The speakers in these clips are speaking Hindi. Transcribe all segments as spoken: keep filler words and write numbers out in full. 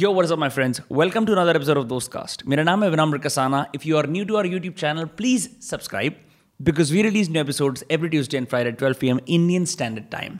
Yo what's up my friends, welcome to another episode of Dostcast. मेरा नाम है Vinamra Kasana. If you are new to our YouTube channel, please subscribe because we release new episodes every Tuesday and Friday twelve P M Indian standard time.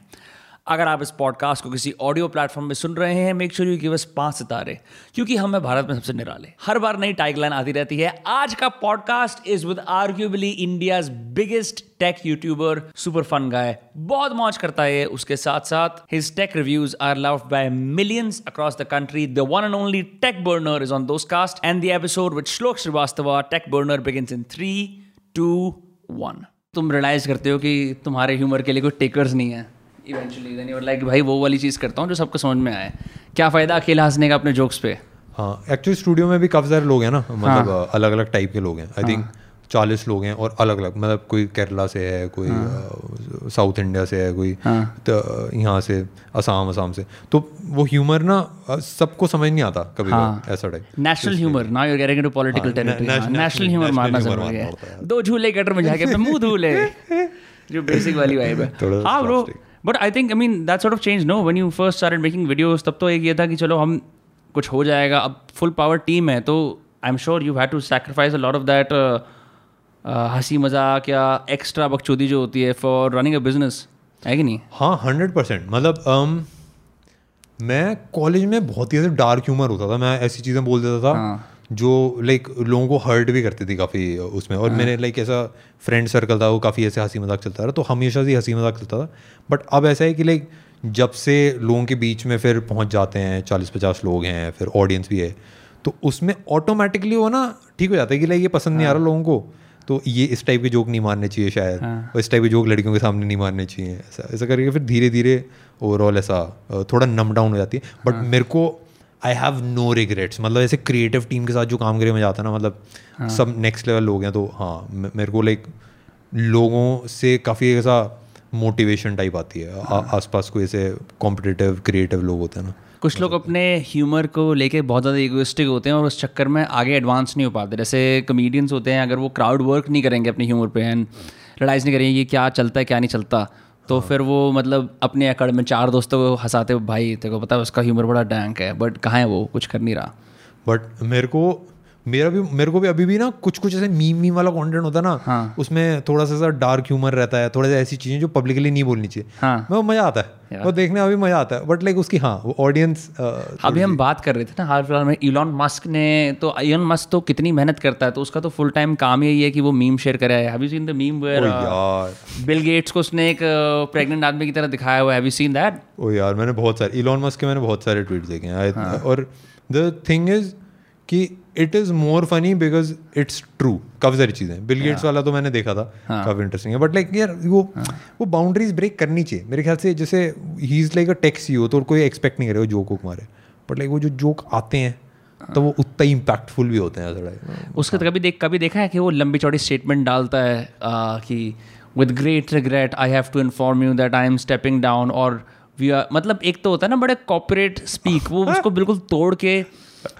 अगर आप इस पॉडकास्ट को किसी ऑडियो प्लेटफॉर्म में सुन रहे हैं, make sure you give us पांच सितारे क्योंकि हम हैं भारत में सबसे निराले। हर बार नई टैगलाइन आती रहती है। आज का podcast is with arguably India's biggest tech YouTuber, super fun guy, बहुत मौज करता है। उसके साथ साथ his tech reviews are loved by millions across the country. The one and only Tech Burner is on Dostcast and the episode with Shlok Srivastava, Tech Burner, begins in three two one. तुम रियलाइज करते हो कि तुम्हारे ह्यूमर के लिए कोई टेकर्स नहीं है। Eventually then you are like, भाई वो वाली चीज़ करता हूँ जो सबको समझ में आए, क्या फ़ायदा अकेला हंसने का अपने जोक्स पे। हाँ, एक्चुअली स्टूडियो में भी काफ़ी सारे लोग हैं ना, मतलब हाँ. अलग अलग टाइप के लोग हैं। आई थिंक चालीस लोग हैं और अलग अलग, मतलब कोई केरला से है, कोई साउथ हाँ. इंडिया से है, कोई हाँ. यहाँ से असम असम से। तो वो ह्यूमर ना सबको समझ नहीं आता कभी हाँ. ऐसा type national humour. Now you are getting into political territory. National humour मारना जरूरी है। दो झूले गटर में जाके मुंह धूले, जो बेसिक वाली वाइब है। हाँ bro, but I think I mean that sort of change no when you first started making videos, तब तो एक ये था कि चलो हम कुछ हो जाएगा। अब फुल पावर टीम है तो I am sure you had to sacrifice a lot of that हंसी मजाक या एक्स्ट्रा बकचोदी जो होती है फॉर रनिंग अ बिजनेस, है कि नहीं। हाँ हंड्रेड परसेंट। मतलब um, मैं कॉलेज में बहुत ही ऐसे डार्क ह्यूमर होता था। मैं ऐसी चीज़ें बोल देता था हाँ. जो लाइक लोगों को हर्ट भी करती थी काफ़ी उसमें। और मैंने लाइक ऐसा फ्रेंड सर्कल था, वो काफ़ी ऐसे हंसी मजाक चलता रहा, तो हमेशा से हंसी मजाक चलता था। बट अब ऐसा है कि लाइक जब से लोगों के बीच में फिर पहुंच जाते हैं, चालीस पचास लोग हैं, फिर ऑडियंस भी है, तो उसमें ऑटोमेटिकली वो ना ठीक हो जाता है कि लाइक ये पसंद नहीं आ रहा लोगों को, तो ये इस टाइप के जोक नहीं मारने चाहिए शायद, और इस टाइप के जोक लड़कियों के सामने नहीं मारने चाहिए। ऐसा ऐसा करके फिर धीरे धीरे ओवरऑल ऐसा थोड़ा नम डाउन हो जाती है। बट मेरे को आई हैव नो रिग्रेट्स। मतलब ऐसे क्रिएटिव टीम के साथ जो काम करे में जाता है ना, मतलब हाँ. सब नेक्स्ट लेवल लोग हैं, तो हाँ मेरे को लाइक लोगों से काफ़ी ऐसा मोटिवेशन टाइप आती है। हाँ. आसपास कोई ऐसे कॉम्पिटिटिव क्रिएटिव लोग होते हैं ना। कुछ लोग अपने ह्यूमर को लेके बहुत ज़्यादा इगोइस्टिक होते हैं और उस चक्कर में आगे एडवांस नहीं हो पाते। जैसे कमेडियंस होते हैं, अगर वो क्राउड वर्क नहीं करेंगे अपने ह्यूमर पे एंड रियलाइज़ नहीं करेंगे ये क्या चलता है क्या नहीं चलता, तो हाँ. फिर वो मतलब अपने अकड़ में चार दोस्तों को हंसाते, भाई तेरे को पता है उसका ह्यूमर बड़ा डैंक है, बट कहाँ है वो, कुछ कर नहीं रहा। बट मेरे को मेरा भी मेरे को भी अभी भी ना कुछ कुछ ऐसे मीम मीम वाला कंटेंट होता है ना हाँ. उसमें थोड़ा सा डार्क ह्यूमर रहता है, थोड़ा सा ऐसी चीज़ें जो पब्लिकली नहीं बोलनी चाहिए हाँ. वो मज़ा आता है, वो देखने में भी मज़ा आता है। बट लाइक उसकी हाँ वो ऑडियंस। अभी हम बात कर रहे थे ना हाल फिलहाल में इलॉन मस्क ने, तो इलॉन मस्क तो कितनी मेहनत करता है, तो उसका तो फुल टाइम काम यही है कि वो मीम शेयर करे। Have you seen the meme where Bill Gates को उसने एक प्रेग्नेंट आदमी की तरह दिखाया हुआ है? Have you seen that? ओ यार मैंने बहुत सारे इलॉन मस्क के मैंने बहुत सारे ट्वीट देखे हैं। और द थिंग इज कि it is more funny because it's true. काफ़ी सारी चीज़ें बिल गेट्स वाला तो मैंने देखा था, काफ़ी इंटरेस्टिंग है। बट लाइक यार वो वो बाउंड्रीज ब्रेक करनी चाहिए मेरे ख्याल से। जैसे ही is like a tech CEO, तो कोई एक्सपेक्ट नहीं करेगा जोक वोक मारे, बट लाइक वो जो जोक आते हैं तो वो उतना इम्पैक्टफुल भी होते हैं थोड़ा। उसके कभी देख कभी देखा है कि वो लंबी चौड़ी स्टेटमेंट डालता है कि with great regret I have to inform you that I am stepping down और वी आर, मतलब एक तो होता है ना बड़े कॉर्पोरेट स्पीक, वो उसको बिल्कुल तोड़ के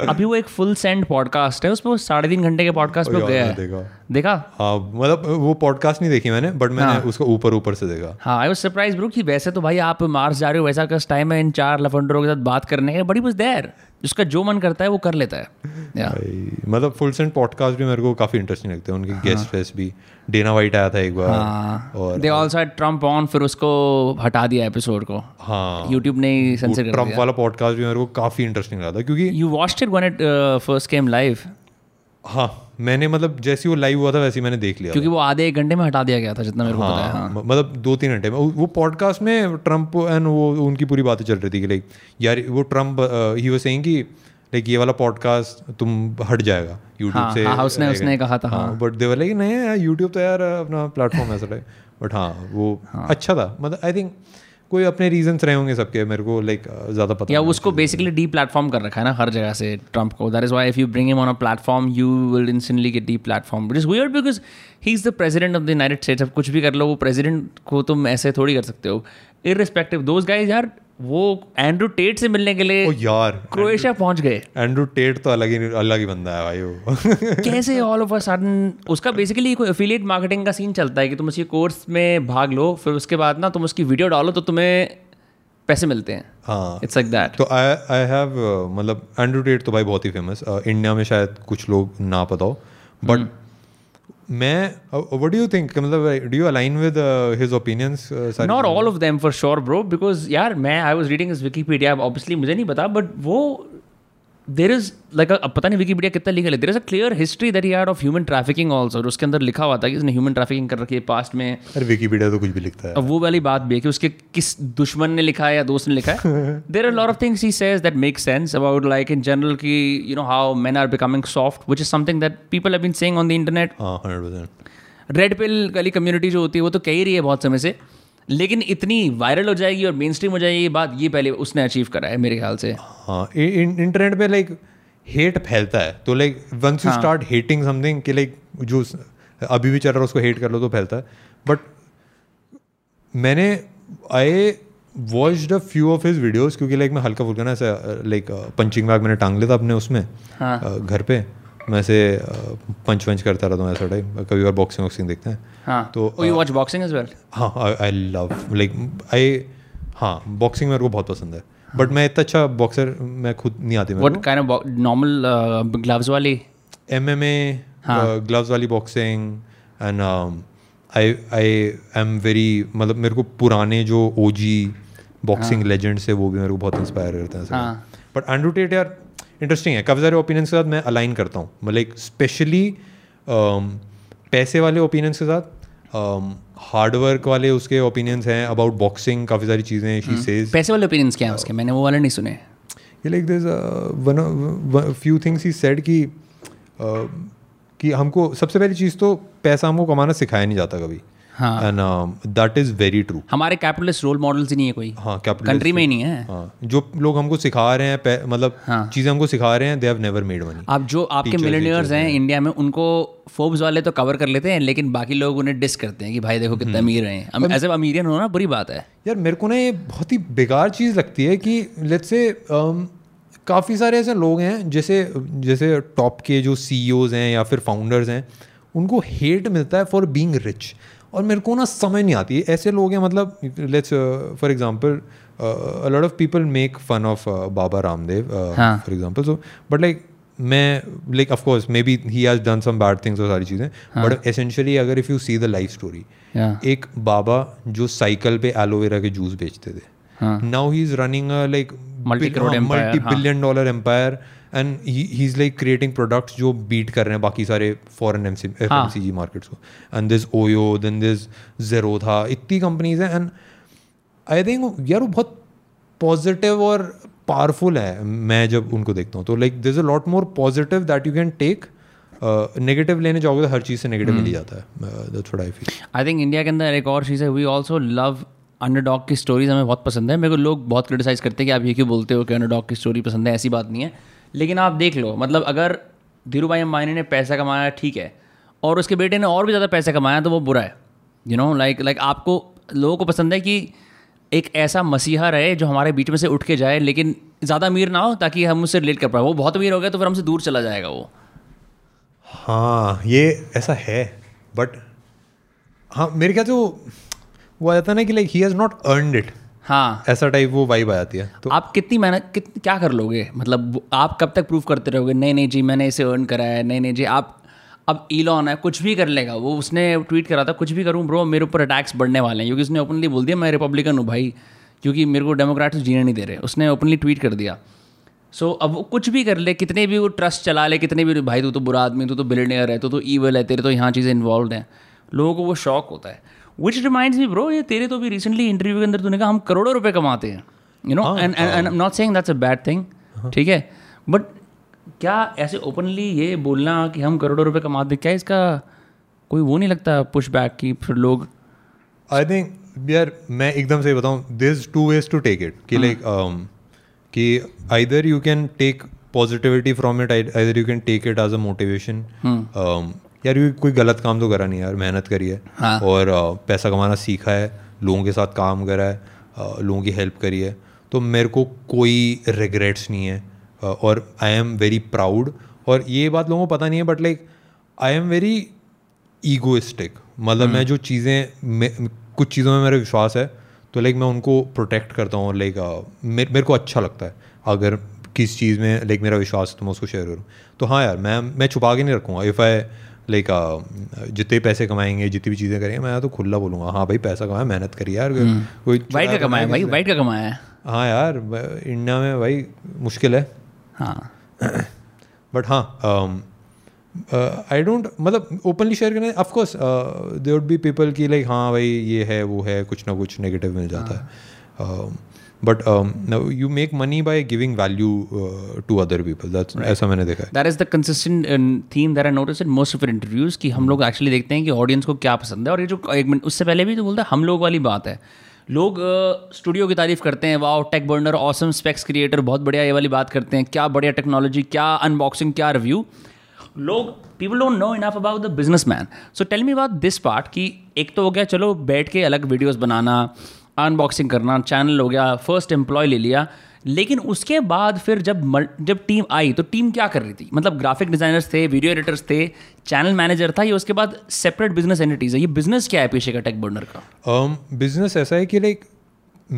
अभी वो एक फुल सेंड पॉडकास्ट है, उसमें वो साढ़े तीन घंटे के पॉडकास्ट पे गया है। देखा देखा हाँ, मतलब वो पॉडकास्ट नहीं देखी मैंने बट मैंने हाँ. उसको ऊपर ऊपर से देखा। हाँ आई वाज सरप्राइज ब्रो कि वैसे तो भाई आप मार्स जा रहे हो, वैसा कस टाइम है इन चार लफंडरों के साथ बात करने के, बट ही वाज देयर। उसका जो मन करता है वो कर लेता है। मतलब फुल सेंड पॉडकास्ट भी मेरे को काफ़ी इंटरेस्टिंग लगते हैं। उनके गेस्ट फेस्ट भी, डेना वाइट आया था एक बार हाँ. और they also had Trump on, फिर उसको हटा दिया एपिसोड को हाँ. यूट्यूब ने सेंसर कर दिया। ट्रम्प वाला पॉडकास्ट भी मेरे को काफ़ी इंटरेस्टिंग लगा था क्योंकि you watched it when it first came live. हाँ मैंने मतलब जैसे वो लाइव हुआ था वैसे ही मैंने देख लिया, क्योंकि वो आधे एक घंटे में हटा दिया गया था जितना मेरे को पता है हाँ। मतलब दो तीन घंटे में वो पॉडकास्ट में ट्रम्प एंड वो उनकी पूरी बातें चल रही थी कि लाइक यार वो ट्रम्प ही वो सेइंग कि लाइक ये वाला पॉडकास्ट तुम हट जाएगा यूट्यूब हाँ, से हाँ, उसने उसने कहा था हाँ। बट दे वर लाइक नहीं यूट्यूब तो यार अपना प्लेटफॉर्म है ऐसा। बट हाँ वो अच्छा था। मतलब आई थिंक कोई अपने रीजंस रहे होंगे सबके, मेरे को लाइक ज़्यादा पता या उसको बेसिकली डी प्लेटफॉर्म कर रखा है ना हर जगह से ट्रम्प को। That is why if you bring him on a platform you will instantly get deplatform. It is weird because he is the president of the United States. अब कुछ भी कर लो, वो प्रेसिडेंट को तुम ऐसे थोड़ी कर सकते हो। इररिस्पेक्टिव दोस गाइज यार, वो एंड्रू टेट से मिलने के लिए यार क्रोएशिया पहुंच गए। एंड्रू टेट तो अलग ही अलग ही बंदा है भाई वो। कैसे ऑल ऑफ अ सडन उसका बेसिकली कोई एफिलिएट मार्केटिंग का सीन चलता है कि तुम उसी कोर्स में भाग लो, फिर उसके बाद ना तुम उसकी वीडियो डालो तो तुम्हें पैसे मिलते हैं. हाँ इट्स लाइक दैट. तो आई आई हैव मतलब एंड्रू टेट तो भाई बहुत ही फेमस, इंडिया में शायद कुछ लोग ना पता हो, बट मैं व्हाट डू यू थिंक, मतलब do you align with his opinions? Not all of them for sure bro, because यार मैं I was reading his Wikipedia, obviously मुझे नहीं पता, बट वो देर इज लाइक पता नहीं विकिपीडिया कितना लीगल है, there is a clear history that he had of human trafficking also. उसके अंदर लिखा हुआ था कि इसने ह्यूमन ट्रैफिकिंग कर रखी है पास्ट में. अरे विकिपीडिया तो कुछ भी लिखता है. अब वो वाली बात भी है कि उसके किस दुश्मन ने लिखा है या दोस्त ने लिखा है. There are lot of things he says that make sense about like in general की you know how men are becoming soft, which is something that people have been saying on the internet. Red pill वाली कम्युनिटी जो होती है वो तो कह ही रही है बहुत समय से, लेकिन इतनी वायरल हो जाएगी और मेन स्ट्रीम हो जाएगी ये बात, ये पहले उसने अचीव करा है मेरे ख्याल से. हाँ इंटरनेट पे लाइक हेट फैलता है, तो like once you start hating something कि लाइक जो अभी भी चल रहा है उसको हेट कर लो तो फैलता है. बट मैंने I watched a few of his videos, क्योंकि लाइक मैं हल्का फुल्का ना ऐसा लाइक पंचिंग बैग मैंने टांग लिया था अपने उसमें घर पे, मैं से पंच पंच करता रहता हूँ ऐसा टाइप. कभी और बॉक्सिंग वॉक्सिंग देखते हैं तो you watch boxing as well? हाँ आई लव लाइक आई हाँ बॉक्सिंग मेरे को बहुत पसंद है, बट मैं इतना अच्छा बॉक्सर मैं खुद नहीं आती. What kind of normal gloves वाली एमएमए ग्लव्स वाली boxing and I I am very मतलब मेरे को पुराने जो ओजी बॉक्सिंग लेजेंड्स है वो भी मेरे को बहुत इंस्पायर करते हैं. बट एंड्रू टेट यार इंटरेस्टिंग है, काफ़ी सारे ओपिनियंस के साथ मैं अलाइन करता हूँ, मतलब स्पेशली पैसे वाले ओपिनियंस के साथ. हार्डवर्क वाले उसके ओपिनियंस हैं अबाउट बॉक्सिंग, काफ़ी सारी चीज़ें शी सेज. पैसे वाले ओपिनियंस क्या हैं उसके? मैंने वो वाले नहीं सुने. Like there is one few things he said कि कि हमको सबसे पहली चीज़ तो पैसा हमको कमाना सिखाया नहीं जाता कभी. हाँ दैट इज़ वेरी ट्रू. हमारे कैपिटलिस्ट रोल मॉडल्स ही नहीं है कोई. हाँ कैपिटलिस्ट कंट्री में ही नहीं है. हाँ जो लोग हमको सिखा रहे हैं मतलब हाँ. चीज़ें हमको सिखा रहे हैं they have never made money. आप जो आपके मिलियनियर्स हैं इंडिया में उनको फोर्ब्स वाले तो कवर कर लेते हैं, लेकिन बाकी लोग उन्हें डिस करते हैं कि भाई देखो कितने अमीर हैं. ऐसे अमीरियन होना बुरी बात है यार. मेरे को ना ये बहुत ही बेकार चीज़ लगती है कि लेट्स से काफ़ी सारे ऐसे लोग हैं जैसे जैसे टॉप के जो सीईओज़ हैं या फिर फाउंडर्स हैं उनको हेट मिलता है फॉर बीइंग रिच, और मेरे को ना समझ नहीं आती ऐसे लोग हैं. मतलब let's for example a lot of people make fun of Baba Ramdev for example, so but like मैं like of course maybe he has done some bad things और सारी चीज़ें, बट एसेंशियली अगर if you see the life story, एक बाबा जो साइकिल पे एलोवेरा के जूस बेचते थे, now he is running like multi billion dollar empire and he is like creating products जो बीट कर रहे हैं बाकी सारे foreign M C M C G markets को. And this OYO then this जेरो था, इतनी कंपनीज हैं. एंड आई थिंक यार वो बहुत पॉजिटिव और पावरफुल है मैं जब उनको देखता हूँ, तो like there is a lot more positive that you can take. Negative लेने जाओगे तो हर चीज़ से नेगेटिव मिल जाता है. That's what I feel. I think India के अंदर एक और चीज़ है, वी ऑल्सो लव अंडरडॉग की स्टोरीज, हमें बहुत पसंद है. मेरे को लोग बहुत क्रिटिसाइज़ करते हैं कि आप ये क्यों बोलते हो कि अंडरडॉग की स्टोरी पसंद है, ऐसी बात नहीं है. लेकिन आप देख लो, मतलब अगर धीरू भाई अंबानी ने पैसा कमाया ठीक है, और उसके बेटे ने और भी ज़्यादा पैसा कमाया तो वो बुरा है. यू नो लाइक लाइक आपको लोगों को पसंद है कि एक ऐसा मसीहा रहे जो हमारे बीच में से उठ के जाए, लेकिन ज़्यादा अमीर ना हो ताकि हम उससे रिलेट कर पाए. वो बहुत अमीर हो गया तो फिर हमसे दूर चला जाएगा वो. हाँ ये ऐसा है, बट हाँ मेरे ख्याल जो वो आ जाता है ना कि like he has not earned it. हाँ ऐसा टाइप वो वाइब आ जाती है. तो आप कितनी मेहनत कित क्या कर लोगे, मतलब आप कब तक प्रूव करते रहोगे नहीं नहीं जी मैंने इसे अर्न करा है, नहीं नहीं जी. आप अब इलॉन है कुछ भी कर लेगा, वो उसने ट्वीट करा था कुछ भी करूँ ब्रो मेरे ऊपर अटैक्स बढ़ने वाले हैं, क्योंकि उसने ओपनली बोल दिया मैं रिपब्लिकन हूँ भाई, क्योंकि मेरे को डेमोक्रेट्स जीने नहीं दे रहे. उसने ओपनली ट्वीट कर दिया. सो so, अब वो कुछ भी कर ले, कितने भी वो ट्रस्ट चला ले, कितने भी भाई तू तो बुरा आदमी, तू तो बिलियनियर है, तू तो ईविल है, तेरे तो यहाँ चीज़ें इन्वॉल्व हैं, लोगों को वो शॉक होता है. Which reminds me bro, ये तेरे तो भी रिसेंटली इंटरव्यू के अंदर तूने कहा हम करोड़ों रुपए कमाते हैं, you know, and and not saying that's a bad thing, ठीक है, बट क्या ऐसे ओपनली ये बोलना कि हम करोड़ों रुपए कमाते, क्या इसका कोई वो नहीं लगता पुश बैक की फिर लोग? आई थिंक यार मैं एकदम सही बताऊँ, there's two ways to take it कि like कि either you can take positivity from it, either you can take it as a motivation. यार ये कोई गलत काम तो करा नहीं यार, मेहनत करी है. हाँ. और पैसा कमाना सीखा है, लोगों के साथ काम करा है, लोगों की हेल्प करी है, तो मेरे को कोई रिग्रेट्स नहीं है और आई एम वेरी प्राउड. और ये बात लोगों को पता नहीं है, but like I am very egoistic, मतलब मैं जो चीज़ें कुछ चीज़ों में मेरा विश्वास है तो लाइक मैं उनको प्रोटेक्ट करता हूँ। लाइक मेरे मेरे को अच्छा लगता है अगर किस चीज़ में लाइक मेरा विश्वास है तो मैं उसको शेयर करूँ। तो हाँ यार, मैं मैं छुपा के नहीं रखूँगा। इफ़ आई लाइक जितने पैसे कमाएंगे, जितनी भी चीज़ें करेंगे, मैं तो खुला बोलूँगा, हाँ भाई पैसा कमाया, मेहनत करी यार, कोई वाइट का कमाया भाई, वाइट का कमाया। हाँ यार, इंडिया में भाई मुश्किल है। हाँ बट हाँ, आई डोंट मतलब ओपनली शेयर करना है। Of course there would be people की लाइक हाँ भाई ये है वो है, कुछ ना कुछ नेगेटिव मिल जाता है, but you make money by giving value to other people, that's ऐसा मैंने देखा है। That is the consistent theme that I notice in most of your interviews कि हम लोग एक्चुअली देखते हैं कि ऑडियंस को क्या पसंद है। और ये जो एक मिनट उससे पहले भी तो बोलता है हम लोग वाली बात है, लोग स्टूडियो uh, की तारीफ करते हैं, wow Tech Burner awesome specs creator, बहुत बढ़िया, ये वाली बात करते हैं, क्या बढ़िया टेक्नोलॉजी, क्या अनबॉक्सिंग, क्या रिव्यू। लोग people don't know enough about the business man. So tell me about this part कि एक तो हो गया चलो बैठ के अलग वीडियोस बनाना, अनबॉक्सिंग करना, चैनल हो गया, फर्स्ट एम्प्लॉय ले लिया, लेकिन उसके बाद फिर जब जब टीम आई तो टीम क्या कर रही थी? मतलब ग्राफिक डिज़ाइनर्स थे, वीडियो एडिटर्स थे, चैनल मैनेजर था, ये उसके बाद सेपरेट बिजनेस एंटिटीज़ है। ये बिजनेस क्या है पीछे का टेक बर्नर का? बिजनेस um, ऐसा है कि लाइक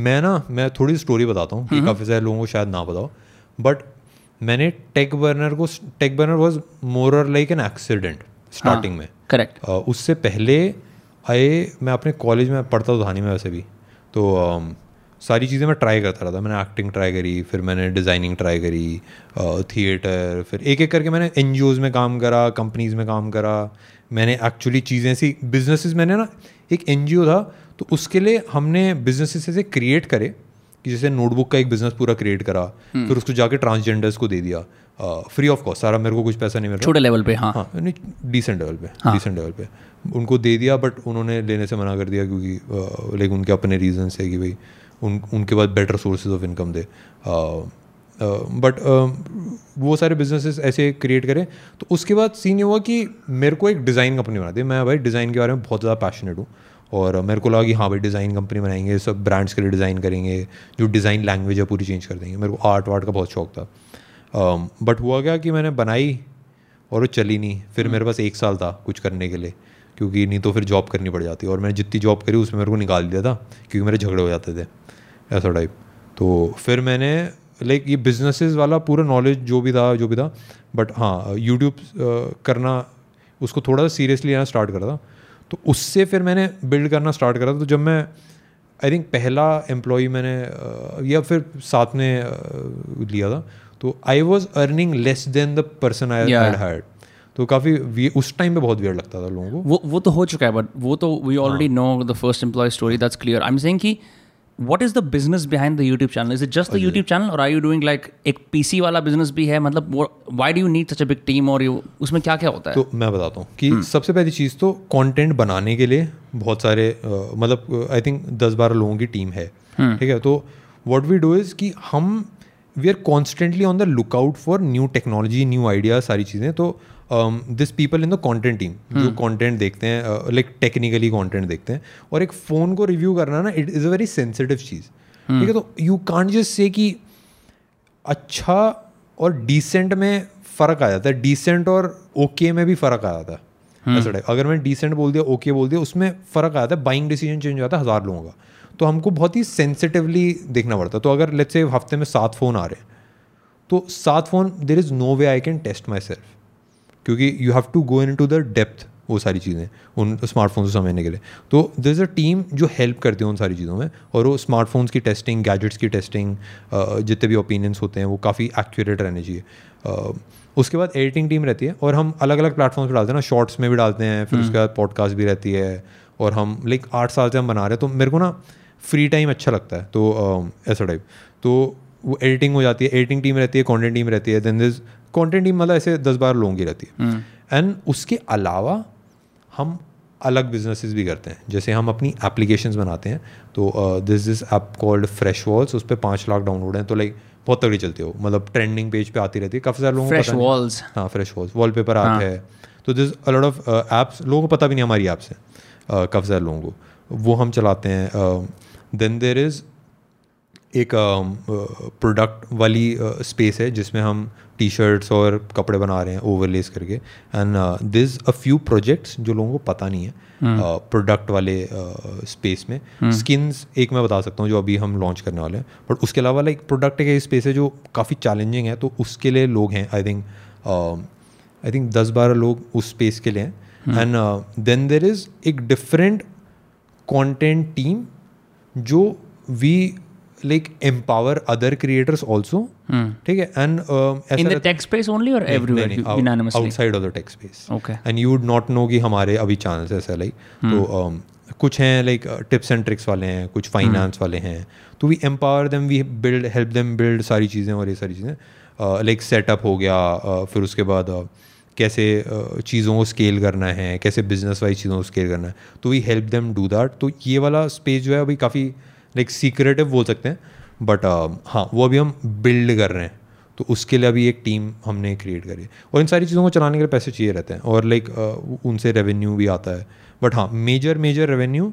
मैं ना मैं थोड़ी स्टोरी बताता हूँ, काफ़ी सारे लोगों को शायद ना बताओ, बट मैंने टेक बर्नर को टेक बर्नर वॉज मोर और लाइक एन एक्सीडेंट स्टार्टिंग में। करेक्ट। uh, उससे पहले आए मैं अपने कॉलेज में पढ़ता तो धानी में वैसे भी, तो um, सारी चीज़ें मैं ट्राई करता रहा था। मैंने एक्टिंग ट्राई करी, फिर मैंने डिज़ाइनिंग ट्राई करी, थिएटर, फिर एक एक करके मैंने एन जी ओज़ में काम करा, कंपनीज़ में काम करा। मैंने एक्चुअली चीज़ें सी बिजनेसेस, मैंने ना एक एन जी ओ था तो उसके लिए हमने बिजनेसेस ऐसे क्रिएट करे कि जैसे नोटबुक का एक बिज़नेस पूरा क्रिएट करा, फिर उसको जाके ट्रांसजेंडर्स को दे दिया फ्री ऑफ कॉस्ट, सारा मेरे को कुछ पैसा नहीं मिला, छोटे लेवल पे। हाँ हाँ नहीं, डिसेंट लेवल पे, डिसेंट लेवल पे उनको दे दिया, बट उन्होंने लेने से मना कर दिया क्योंकि लाइक उनके अपने रीजंस है कि भाई उन उनके पास बेटर सोर्सेज ऑफ इनकम दे। बट वो सारे बिजनेसेस ऐसे क्रिएट करें। तो उसके बाद सीन ये हुआ कि मेरे को एक डिज़ाइन कंपनी बना दी। मैं भाई डिज़ाइन के बारे में बहुत ज़्यादा पैशनेट हूँ और मेरे को लगा कि हाँ भाई डिज़ाइन कंपनी बनाएंगे, सब ब्रांड्स के लिए डिज़ाइन करेंगे, जो डिज़ाइन लैंग्वेज है पूरी चेंज कर देंगे। मेरे को आर्ट वार्ट का बहुत शौक था, बट um, हुआ क्या कि मैंने बनाई और वो चली नहीं। फिर मेरे पास एक साल था कुछ करने के लिए, क्योंकि नहीं तो फिर जॉब करनी पड़ जाती, और मैंने जितनी जॉब करी उसमें मेरे को निकाल दिया था क्योंकि मेरे झगड़े हो जाते थे ऐसा टाइप। तो फिर मैंने लाइक ये बिजनेसेस वाला पूरा नॉलेज जो भी था जो भी था बट हाँ यूट्यूब करना, उसको थोड़ा सा सीरियसली लेना स्टार्ट करा था, तो उससे फिर मैंने बिल्ड करना स्टार्ट करा। तो जब मैं आई थिंक पहला एम्प्लॉई मैंने या फिर साथ में लिया था, तो I was earning less than the person I had hired. तो काफ़ी उस टाइम पे बहुत वियर्ड लगता था लोगों को। वो वो तो हो चुका है, बट वो तो we already know the first employ story, that's clear. I am saying कि what is the business behind the YouTube channel? Is it just the YouTube channel और आर यू डूइंग लाइक एक पीसी वाला बिजनेस भी है? मतलब why do you need such a big team और यू, उसमें क्या क्या होता है? तो मैं बताता हूँ कि सबसे पहली चीज़ तो कंटेंट बनाने के लिए बहुत सारे uh, मतलब आई थिंक दस बारह लोगों की टीम है, ठीक है। तो व्हाट वी डू इज़ कि हम we are constantly on the lookout for new technology, new idea, सारी चीज़ें। तो this people in the content team जो कंटेंट देखते हैं, लाइक टेक्निकली कंटेंट देखते हैं, और एक फ़ोन को रिव्यू करना ना, it is a very sensitive चीज़, ठीक है। तो यू कांट जस्ट से कि अच्छा और डिसेंट में फ़र्क आ जाता है, डिसेंट और ओके okay में भी फ़र्क आ जाता है। hmm. अगर मैंने डिसेंट बोल दिया, ओके okay बोल दिया, उसमें फ़र्क आ जाता है, बाइंग डिसीजन चेंज हो जाता है हज़ार लोगों का। तो हमको बहुत ही सेंसिटिवली देखना पड़ता है। तो अगर लेट्स से हफ्ते में सात फ़ोन आ रहे हैं, तो सात phone there is no way I can test myself, क्योंकि you have to go into the depth, वो सारी चीज़ें उन स्मार्टफोन को समझने के लिए। तो देयर इज़ अ टीम जो हेल्प करती है उन सारी चीज़ों में, और वो स्मार्टफोन्स की टेस्टिंग, गैजेट्स की टेस्टिंग, जितने भी ओपिनियंस होते हैं वो काफ़ी एक्यूरेट रहने चाहिए। उसके बाद एडिटिंग टीम रहती है, और हम अलग अलग प्लेटफॉर्म्स पर डालते हैं ना, शॉर्ट्स में भी डालते हैं, फिर उसके बाद पॉडकास्ट भी रहती है, और हम लाइक आठ साल से हम बना रहे हैं। तो मेरे को ना फ्री टाइम अच्छा लगता है, तो ऐसा टाइप। तो वो एडिटिंग हो जाती है, एडिटिंग टीम रहती है, कंटेंट टीम रहती है, देन दिस कंटेंट टीम मतलब ऐसे दस बारह लोगों की रहती है। एंड उसके अलावा हम अलग बिजनेसेस भी करते हैं, जैसे हम अपनी एप्लीकेशंस बनाते हैं। तो this this app called Fresh Walls, उस पर पाँच लाख डाउनलोड हैं, तो लाइक बहुत तगड़ी चलती हो, मतलब ट्रेंडिंग पेज पे आती रहती है, काफ़ी सारे लोगों को फ्रेश वॉल्स। हाँ, फ्रेश वॉल्स वॉलपेपर ऐप है। तो this a lot of apps, लोगों को पता भी नहीं हमारी ऐप्स हैं, काफ़ी सारे लोगों को, वो हम चलाते हैं। देन देर इज़ एक प्रोडक्ट uh, वाली स्पेस uh, है जिसमें हम टी शर्ट्स और कपड़े बना रहे हैं ओवरलेस करके, and this a few projects जो लोगों को पता नहीं है प्रोडक्ट वाले स्पेस में. स्किन्स एक मैं बता सकता हूँ जो अभी हम लॉन्च करने वाले हैं, बट उसके अलावा लाइक प्रोडक्ट एक स्पेस है जो काफ़ी चैलेंजिंग है, तो उसके लिए लोग हैं आई थिंक आई थिंक दस बारह लोग उस स्पेस के लिए हैं. एंड देन देर इज़ एक डिफरेंट कॉन्टेंट टीम जो we like empower other creators also, ठीक है, and uh, in the tech space only or everywhere unanimously outside of the tech space. Okay. And you would not know कि हमारे अभी channels ऐसे like तो um, कुछ हैं like uh, tips and tricks वाले हैं, कुछ finance वाले हैं, तो we empower them, we build help them build सारी चीज़ें और ये सारी चीज़ें uh, like setup हो गया, uh, फिर उसके बाद uh, कैसे चीज़ों को स्केल करना है, कैसे बिजनेस वाइज चीज़ों को स्केल करना है, तो we help them do that. तो ये वाला स्पेस जो है अभी काफ़ी लाइक सीक्रेटिव बोल सकते हैं, बट हाँ वो अभी हम बिल्ड कर रहे हैं, तो उसके लिए अभी एक टीम हमने क्रिएट करी है. और इन सारी चीज़ों को चलाने के लिए पैसे चाहिए रहते हैं और लाइक उनसे रेवेन्यू भी आता है, बट हाँ major major revenue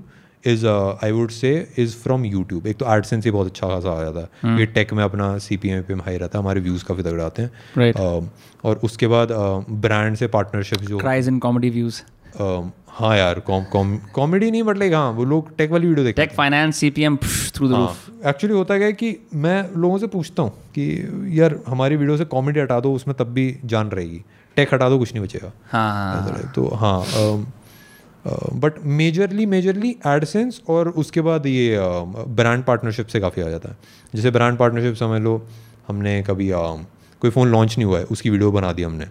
is I would say is from YouTube. एक तो एडसेंस ही बहुत अच्छा खासा आ जाता है, ये टेक में अपना C P M P M high रहता है, हमारे व्यूज़ काफ़ी तगड़े आते हैं, और उसके बाद ब्रांड से पार्टनरशिप जो क्राइज इन कॉमेडी व्यूज़. हाँ यार कॉमेडी नहीं बट लाइक हाँ वो लोग टेक वाली वीडियो देखते हैं, tech finance C P M through the roof. Actually होता क्या है कि मैं लोगों से पूछता हूँ कि यार हमारी वीडियो से कॉमेडी हटा दो, उसमें तब भी जान रहेगी, टेक हटा दो कुछ नहीं बचेगा. हाँ तो हाँ बट मेजरली मेजरली एडसेंस और उसके बाद ये ब्रांड पार्टनरशिप से काफ़ी आ जाता है. जैसे ब्रांड पार्टनरशिप समझ लो, हमने कभी कोई फ़ोन लॉन्च नहीं हुआ है उसकी वीडियो बना दी हमने,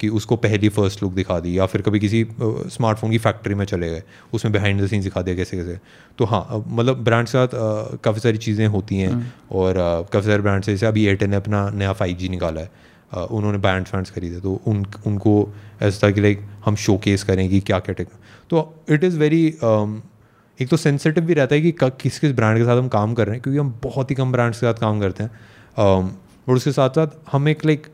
कि उसको पहली फर्स्ट लुक दिखा दी, या फिर कभी किसी स्मार्टफोन की फैक्ट्री में चले गए, उसमें बिहाइंड द सीन दिखा दिया कैसे कैसे. तो हाँ मतलब ब्रांड के साथ काफ़ी सारी चीज़ें होती हैं, और काफ़ी सारे ब्रांड से जैसे अभी एयरटेल ने अपना नया फाइव जी निकाला है, Uh, उन्होंने बैंड फैंड्स खरीदे, तो उन उनको ऐसा था कि लाइक हम शोकेस करें कि क्या क्या टेक. तो इट इज़ वेरी um, एक तो सेंसिटिव भी रहता है कि किस किस ब्रांड के साथ हम काम कर रहे हैं, क्योंकि हम बहुत ही कम ब्रांड्स के साथ काम करते हैं, um, और उसके साथ साथ हम एक लाइक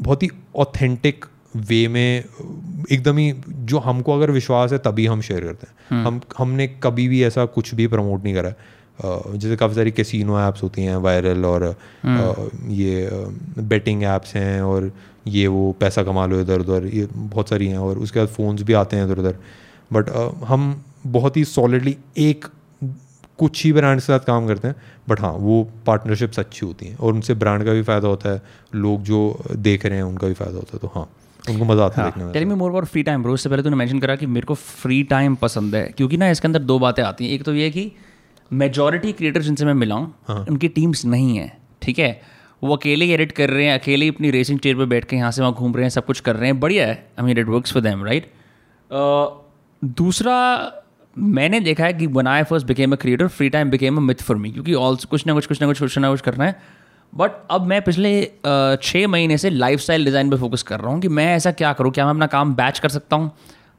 बहुत ही ऑथेंटिक वे में एकदम ही जो हमको अगर विश्वास है तभी हम शेयर करते हैं. hmm. हम हमने कभी भी ऐसा कुछ भी प्रमोट नहीं करा. Uh, जैसे काफ़ी सारी कैसीनो ऐप्स होती हैं वायरल, और uh, ये बेटिंग uh, ऐप्स हैं, और ये वो पैसा कमा लो इधर उधर, ये बहुत सारी हैं, और उसके बाद फ़ोन्स भी आते हैं इधर उधर. बट uh, हम बहुत ही सॉलिडली एक कुछ ही ब्रांड के साथ काम करते हैं, बट हाँ वो पार्टनरशिप्स अच्छी होती हैं, और उनसे ब्रांड का भी फ़ायदा होता है, लोग जो देख रहे हैं उनका भी फ़ायदा होता है, तो हाँ उनको मजा आता है देखने में. Tell me more about free time bro. उससे पहले तूने मेंशन करा कि मेरे को फ्री टाइम पसंद है, क्योंकि ना इसके अंदर दो बातें आती हैं. एक तो ये कि मेजॉरिटी क्रिएटर्स जिनसे मैं मिला हूँ, हाँ. उनकी टीम्स नहीं है, ठीक है, वो अकेले ही एडिट कर रहे हैं, अकेले ही अपनी रेसिंग चेयर पर बैठ के यहाँ से वहाँ घूम रहे हैं, सब कुछ कर रहे हैं, बढ़िया है, I mean it works for them right. दूसरा मैंने देखा है कि when I first became a creator free time became a myth for me, क्योंकि ऑल्सो कुछ ना कुछ कुछ ना कुछ कुछ ना कुछ करना है. बट अब मैं पिछले uh, छः महीने से लाइफस्टाइल डिज़ाइन पर फोकस कर रहा हूँ कि मैं ऐसा क्या करूँ, क्या मैं अपना काम बैच कर सकता हूँ,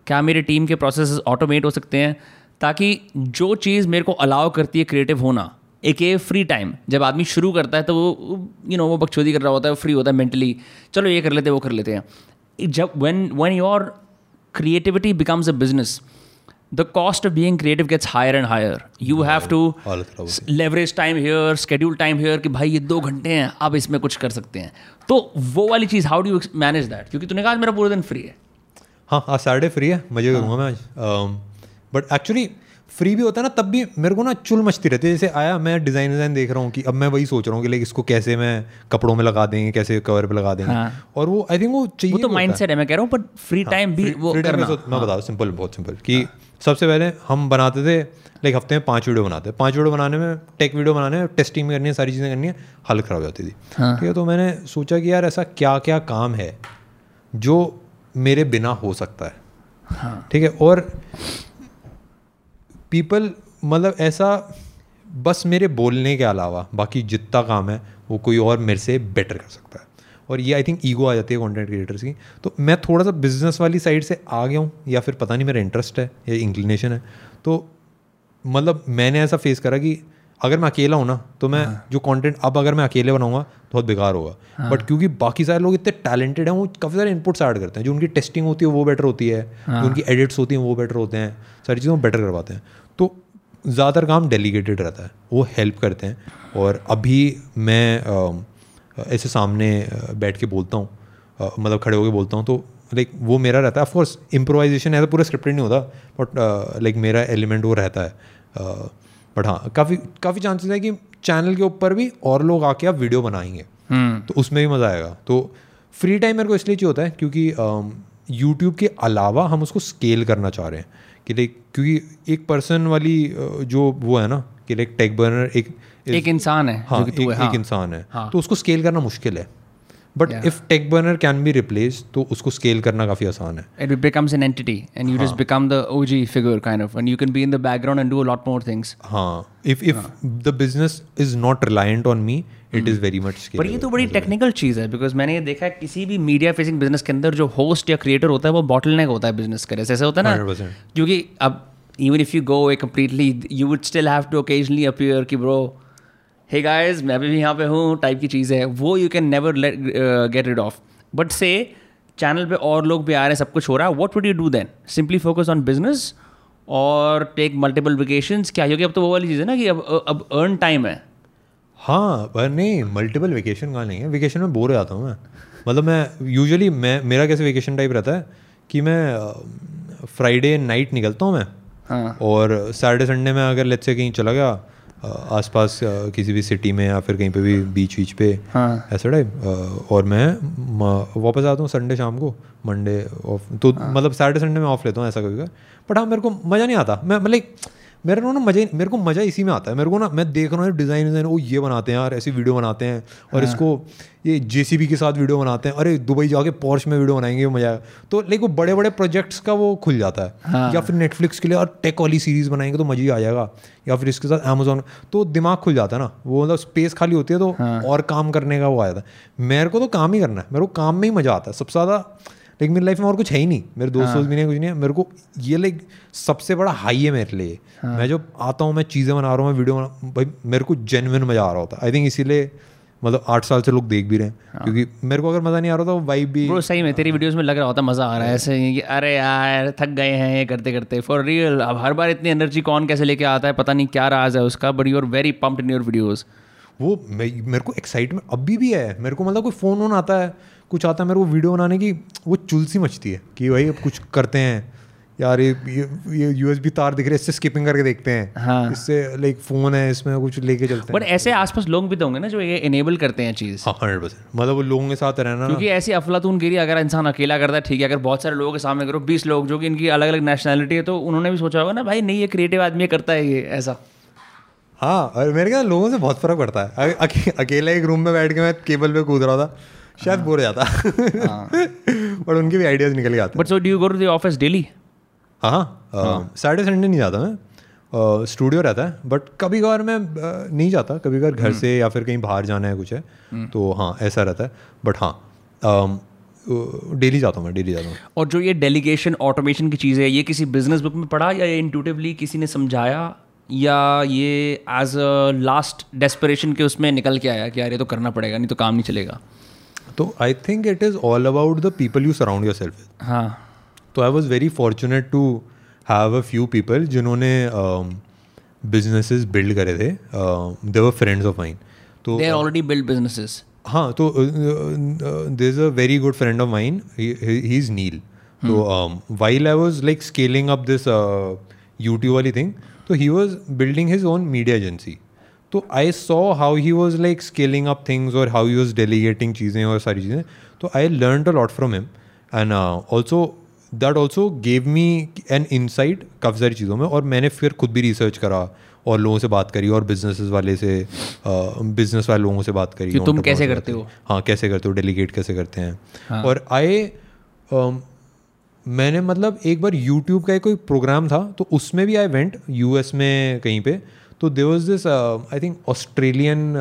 क्या मेरी टीम के प्रोसेसेस ऑटोमेट हो सकते हैं, ताकि जो चीज़ मेरे को अलाउ करती है क्रिएटिव होना, एक ए फ्री टाइम. जब आदमी शुरू करता है तो वो यू नो वो बकचोदी कर रहा होता है, फ्री होता है मेंटली, चलो ये कर लेते हैं वो कर लेते हैं. जब when when your creativity becomes a business, the cost of being creative gets higher and higher. You have to leverage time here, schedule time here, कि भाई ये दो घंटे हैं आप इसमें कुछ कर सकते हैं. तो वो वाली चीज़ how do you manage that, क्योंकि तूने कहा मेरा पूरा दिन फ्री है. हाँ हाँ सैटरडे फ्री है, मजे करूँगा मैं आज. बट एक्चुअली फ्री भी होता है ना, तब भी मेरे को ना चुल मचती रहती है. जैसे आया मैं डिज़ाइन डिज़ाइन देख रहा हूँ कि अब मैं वही सोच रहा हूँ कि लाइक इसको कैसे मैं कपड़ों में लगा देंगे, कैसे कवर पे लगा देंगे. हाँ. और वो आई थिंक वो चाहिए, वो तो माइंडसेट है मैं कह रहा हूँ, बट फ्री टाइम भी वो करना. मैं बताऊँ सिंपल, बहुत सिंपल, कि सबसे पहले हम बनाते थे लाइक हफ्ते में पाँच वीडियो बनाते हैं, पाँच वीडियो बनाने में टेक वीडियो बनाने में टेस्टिंग करनी है, सारी चीज़ें करनी है, हालत ख़राब हो जाती थी, ठीक है. तो मैंने सोचा कि यार ऐसा क्या क्या काम है जो मेरे बिना हो सकता है, ठीक है. और पीपल मतलब ऐसा बस मेरे बोलने के अलावा बाकी जितना काम है वो कोई और मेरे से बेटर कर सकता है, और ये आई थिंक ईगो आ जाती है कंटेंट क्रिएटर्स की. तो मैं थोड़ा सा बिजनेस वाली साइड से आ गया हूँ, या फिर पता नहीं मेरा इंटरेस्ट है या इंक्लिनेशन है. तो मतलब मैंने ऐसा फेस करा कि अगर मैं अकेला हूँ ना तो मैं हाँ. जो कंटेंट अब अगर मैं अकेले बनाऊँगा तो बहुत बेकार होगा, हाँ. बट क्योंकि बाकी सारे लोग इतने टैलेंटेड हैं, वो काफ़ी सारे इनपुट्स ऐड करते हैं, जो उनकी टेस्टिंग होती है वो बेटर होती है, हाँ. जो उनकी एडिट्स होती हैं वो बेटर होते हैं, सारी चीज़ों को बेटर करवाते हैं. तो ज़्यादातर काम डेलीगेटेड रहता है, वो हेल्प करते हैं. और अभी मैं ऐसे सामने बैठ के बोलता हूँ, मतलब खड़े होकर बोलता हूँ, तो लाइक वो मेरा रहता है। ऑफकोर्स इम्प्रोवाइजेशन ऐसा पूरा स्क्रिप्टेड नहीं होता, बट लाइक मेरा एलिमेंट वो रहता है। बट हाँ, काफ़ी काफ़ी चांसेस है कि चैनल के ऊपर भी और लोग आके आप वीडियो बनाएंगे, तो उसमें भी मज़ा आएगा। तो फ्री टाइम मेरे को इसलिए चाहिए होता है क्योंकि यूट्यूब के अलावा हम उसको स्केल करना चाह रहे हैं कि लाइक, क्योंकि एक पर्सन वाली जो वो है ना कि लाइक टेक बर्नर एक एक इंसान है, हाँ, एक, हाँ, एक इंसान है, हाँ, तो उसको स्केल करना मुश्किल है। But if Tech Burner can be replace, तो उसको स्केल करना काफ़ी आसान है। It becomes an entity and you just become the OG figure kind of, and you can be in the background and do a lot more things. हाँ, if if the business is not reliant on me, it is very much scalable. पर ये तो बड़ी टेक्निकल चीज़ है, बिकॉज मैंने ये देखा है किसी भी मीडिया फेसिंग बिजनेस के अंदर जो होस्ट या क्रिएटर होता है वो बॉटलनेक होता है बिजनेस के लिए। ऐसा होता है ना, क्योंकि अब even if you go away completely, you would still have to occasionally appear कि ब्रो, हे गाइस, मैं अभी भी यहाँ पे हूँ टाइप की चीज़ है, वो you can never get rid of. But say channel पे और लोग भी आ रहे हैं, सब कुछ हो रहा है, what would you do then? Simply focus on business और टेक मल्टीपल वेकेशंस? क्या, क्योंकि अब तो वो वाली चीज़ है ना कि अब अब अर्न टाइम है। हाँ, पर नहीं, मल्टीपल वेकेशन कहाँ लेंगे? वेकेशन में बोर हो जाता हूँ मैं, मतलब मैं यूजुअली मैं मेरा कैसे वेकेशन टाइप रहता है कि मैं फ्राइडे नाइट निकलता हूँ मैं, हाँ, और सैटरडे संडे में अगर लेट्स से कहीं चला गया आसपास किसी भी सिटी में या फिर कहीं पे भी बीच बीच पे, हाँ, ऐसा टाइप, और मैं वापस आता हूँ संडे शाम को, मंडे ऑफ, तो हाँ, मतलब सैटरडे संडे में ऑफ लेता हूँ ऐसा कभी का। बट हाँ, मेरे को मज़ा नहीं आता, मैं मतलब मेरे को ना मज़ा मेरे को मज़ा इसी में आता है। मेरे को ना, मैं देख रहा हूँ डिज़ाइन डिज़ाइन वो ये बनाते हैं यार, ऐसी वीडियो बनाते हैं, और हाँ, इसको ये जेसीबी के साथ वीडियो बनाते हैं, अरे दुबई जाके पोर्श में वीडियो बनाएंगे, मज़ा आएगा। तो लाइक वो बड़े बड़े प्रोजेक्ट्स का वो खुल जाता है, हाँ, या फिर नेटफ्लिक्स के लिए और टेक वाली सीरीज़ बनाएंगे तो मज़ा ही आ जाएगा, या फिर इसके साथ अमेजोन, तो दिमाग खुल जाता है ना, वो मतलब स्पेस खाली होती है, तो हाँ, और काम करने का वो आया था। मेरे को तो काम ही करना है, मेरे को काम में ही मज़ा आता है सबसे ज़्यादा। लेकिन मेरी लाइफ में और कुछ है ही नहीं, मेरे दोस्त दोस्त भी नहीं, कुछ नहीं है। मेरे को ये लाइक सबसे बड़ा हाई है मेरे लिए। हाँ, मैं जो आता हूँ, मैं चीज़ें बना रहा हूँ, मैं वीडियो बना, भाई मेरे को जेन्युइन मज़ा आ रहा होता है। आई थिंक इसीलिए मतलब आठ साल से लोग देख भी रहे हैं, हाँ, क्योंकि मेरे को अगर मज़ा नहीं आ रहा था, वो वाइब भी ब्रो सही में तेरी वीडियोस में लग रहा होता मज़ा आ रहा है, ऐसे कि अरे यार थक गए हैं ये करते करते, फॉर रियल। अब हर बार इतनी एनर्जी कौन कैसे लेके आता है, पता नहीं क्या राज है उसका, but you are very pumped in your videos. वो मेरे को एक्साइटमेंट अभी भी है मेरे को, मतलब कोई फ़ोन वोन आता है, कुछ आता है, मेरे को वीडियो बनाने की वो चुलसी मचती है कि भाई अब कुछ करते हैं यार, ये ये यूएसबी तार दिख रहे हैं, इससे स्किपिंग करके देखते हैं, हाँ, इससे लाइक फ़ोन है इसमें कुछ लेके चलते हैं। बट ऐसे आसपास लोग भी तो होंगे ना जो ये इनेबल करते हैं चीज़। हाँ, हंड्रेड परसेंट, मतलब वो लोगों के साथ रहना, क्योंकि ऐसी अफलातूनगिरी अगर इंसान अकेला करता है ठीक है, अगर बहुत सारे लोगों के सामने करो, बीस लोग जो कि इनकी अलग अलग नेशनैलिटी है, तो उन्होंने भी सोचा होगा ना भाई नहीं ये क्रिएटिव आदमी करता है ये ऐसा। हाँ, और मेरे ख्याल लोगों से बहुत फ़र्क पड़ता है। अकेला एक रूम में बैठ के मैं केबल पे कूद रहा था, शायद बोर हो जाता, बट उनके भी आइडियाज़ निकल के आते। But so do you go to the office daily? हाँ, सैटरडे संडे नहीं जाता मैं, स्टूडियो रहता है, बट कभी कभार मैं नहीं जाता, कभी कभार घर से या फिर कहीं बाहर जाना है कुछ है, तो हाँ ऐसा रहता है। बट हाँ, डेली जाता हूँ मैं, डेली जाता हूँ। और जो ये डेलीगेशन ऑटोमेशन की चीज़ है, ये किसी बिजनेस बुक में पढ़ा या इंट्यूटिवली किसी ने समझाया, या ये एज अ लास्ट डेस्परेशन के उसमें निकल के आया कि यार ये तो करना पड़ेगा नहीं तो काम नहीं चलेगा? तो I think it is all about the people you surround yourself with. हाँ, तो I was very fortunate to have a few people जिन्होंने बिजनेसेस बिल्ड करे थे, they were friends of mine, तो they are already build businesses. हाँ, तो there is a very good friend of mine, he is Neel. तो while I was like scaling up this YouTube वाली थिंग, तो he was building his own media agency, तो I saw how he was like scaling up things और हाउ ही वॉज डेलीगेटिंग चीज़ें और सारी चीज़ें, तो I learned a lot from him, and also that also gave me an insight काफ़ी सारी चीज़ों में। और मैंने फिर खुद भी रिसर्च करा और लोगों से बात करी, और बिजनेसेस वाले से बिजनेस uh, वाले लोगों से बात करी, तुम कैसे करते हो, हाँ कैसे करते हो, डेलीगेट कैसे करते हैं। हाँ, और आई मैंने मतलब एक बार यूट्यूब का एक कोई प्रोग्राम था, तो उसमें भी आई वेंट यूएस में कहीं पे, तो there was this I think Australian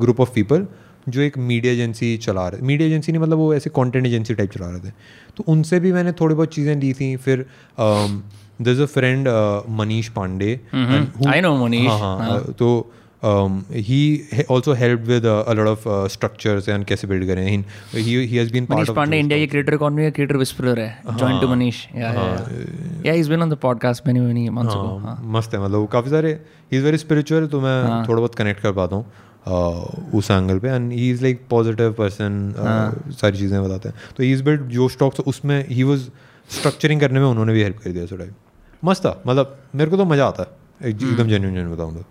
group of people जो एक मीडिया एजेंसी चला रहे, मीडिया एजेंसी नहीं मतलब वो ऐसे कंटेंट एजेंसी टाइप चला रहे थे, तो उनसे भी मैंने थोड़ी बहुत चीज़ें ली थी। फिर there is a friend Manish Pandey, I know Manish, हाँ, तो he also helped with uh, a lot of uh, structures and कैसे build करें। he, he he has been part Manish of Pandey, India के creator economy का creator whisperer है, joined to Manish, yeah, yeah yeah yeah he's been on the podcast many many months ago। मस्त है, मतलब काफ़ी सारे, he is very spiritual, तो मैं थोड़ा बहुत connect कर पाता हूँ। उस एंगल पे, and he is like positive person, सारी चीज़ें बताते हैं. तो ही इज़ बिल्ड जो स्टॉक्स उसमें ही वाज स्ट्रक्चरिंग करने में उन्होंने भी हेल्प कर दिया. सो टाइप मस्त था, मतलब मेरे को तो मज़ा आता है एकदम जेन्युइन जेन्युइन बताऊँ तो.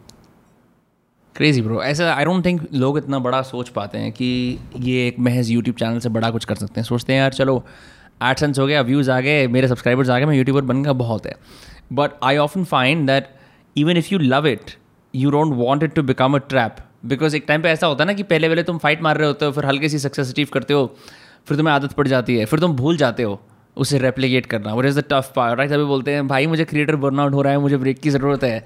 क्रेजी ब्रो, ऐसा आई डोंट थिंक लोग इतना बड़ा सोच पाते हैं कि ये एक महज यूट्यूब चैनल से बड़ा कुछ कर सकते हैं. सोचते हैं यार चलो एडसेंस हो गया, व्यूज़ आ गए, मेरे सब्सक्राइबर्स आ गए, मैं यूट्यूबर बन गया, बहुत है. But I often find that even if you love it you don't want it to become a trap. Because एक टाइम पे ऐसा होता है ना कि पहले पहले तुम फाइट मार रहे होते हो, फिर हल्के सी सक्सेस अचीव करते हो, फिर तुम्हें आदत पड़ जाती है, फिर तुम भूल जाते हो उसे रेप्लिकेट करना. What is the tough part, right? अभी बोलते हैं भाई मुझे क्रिएटर बर्नआउट हो रहा है, मुझे ब्रेक की ज़रूरत है,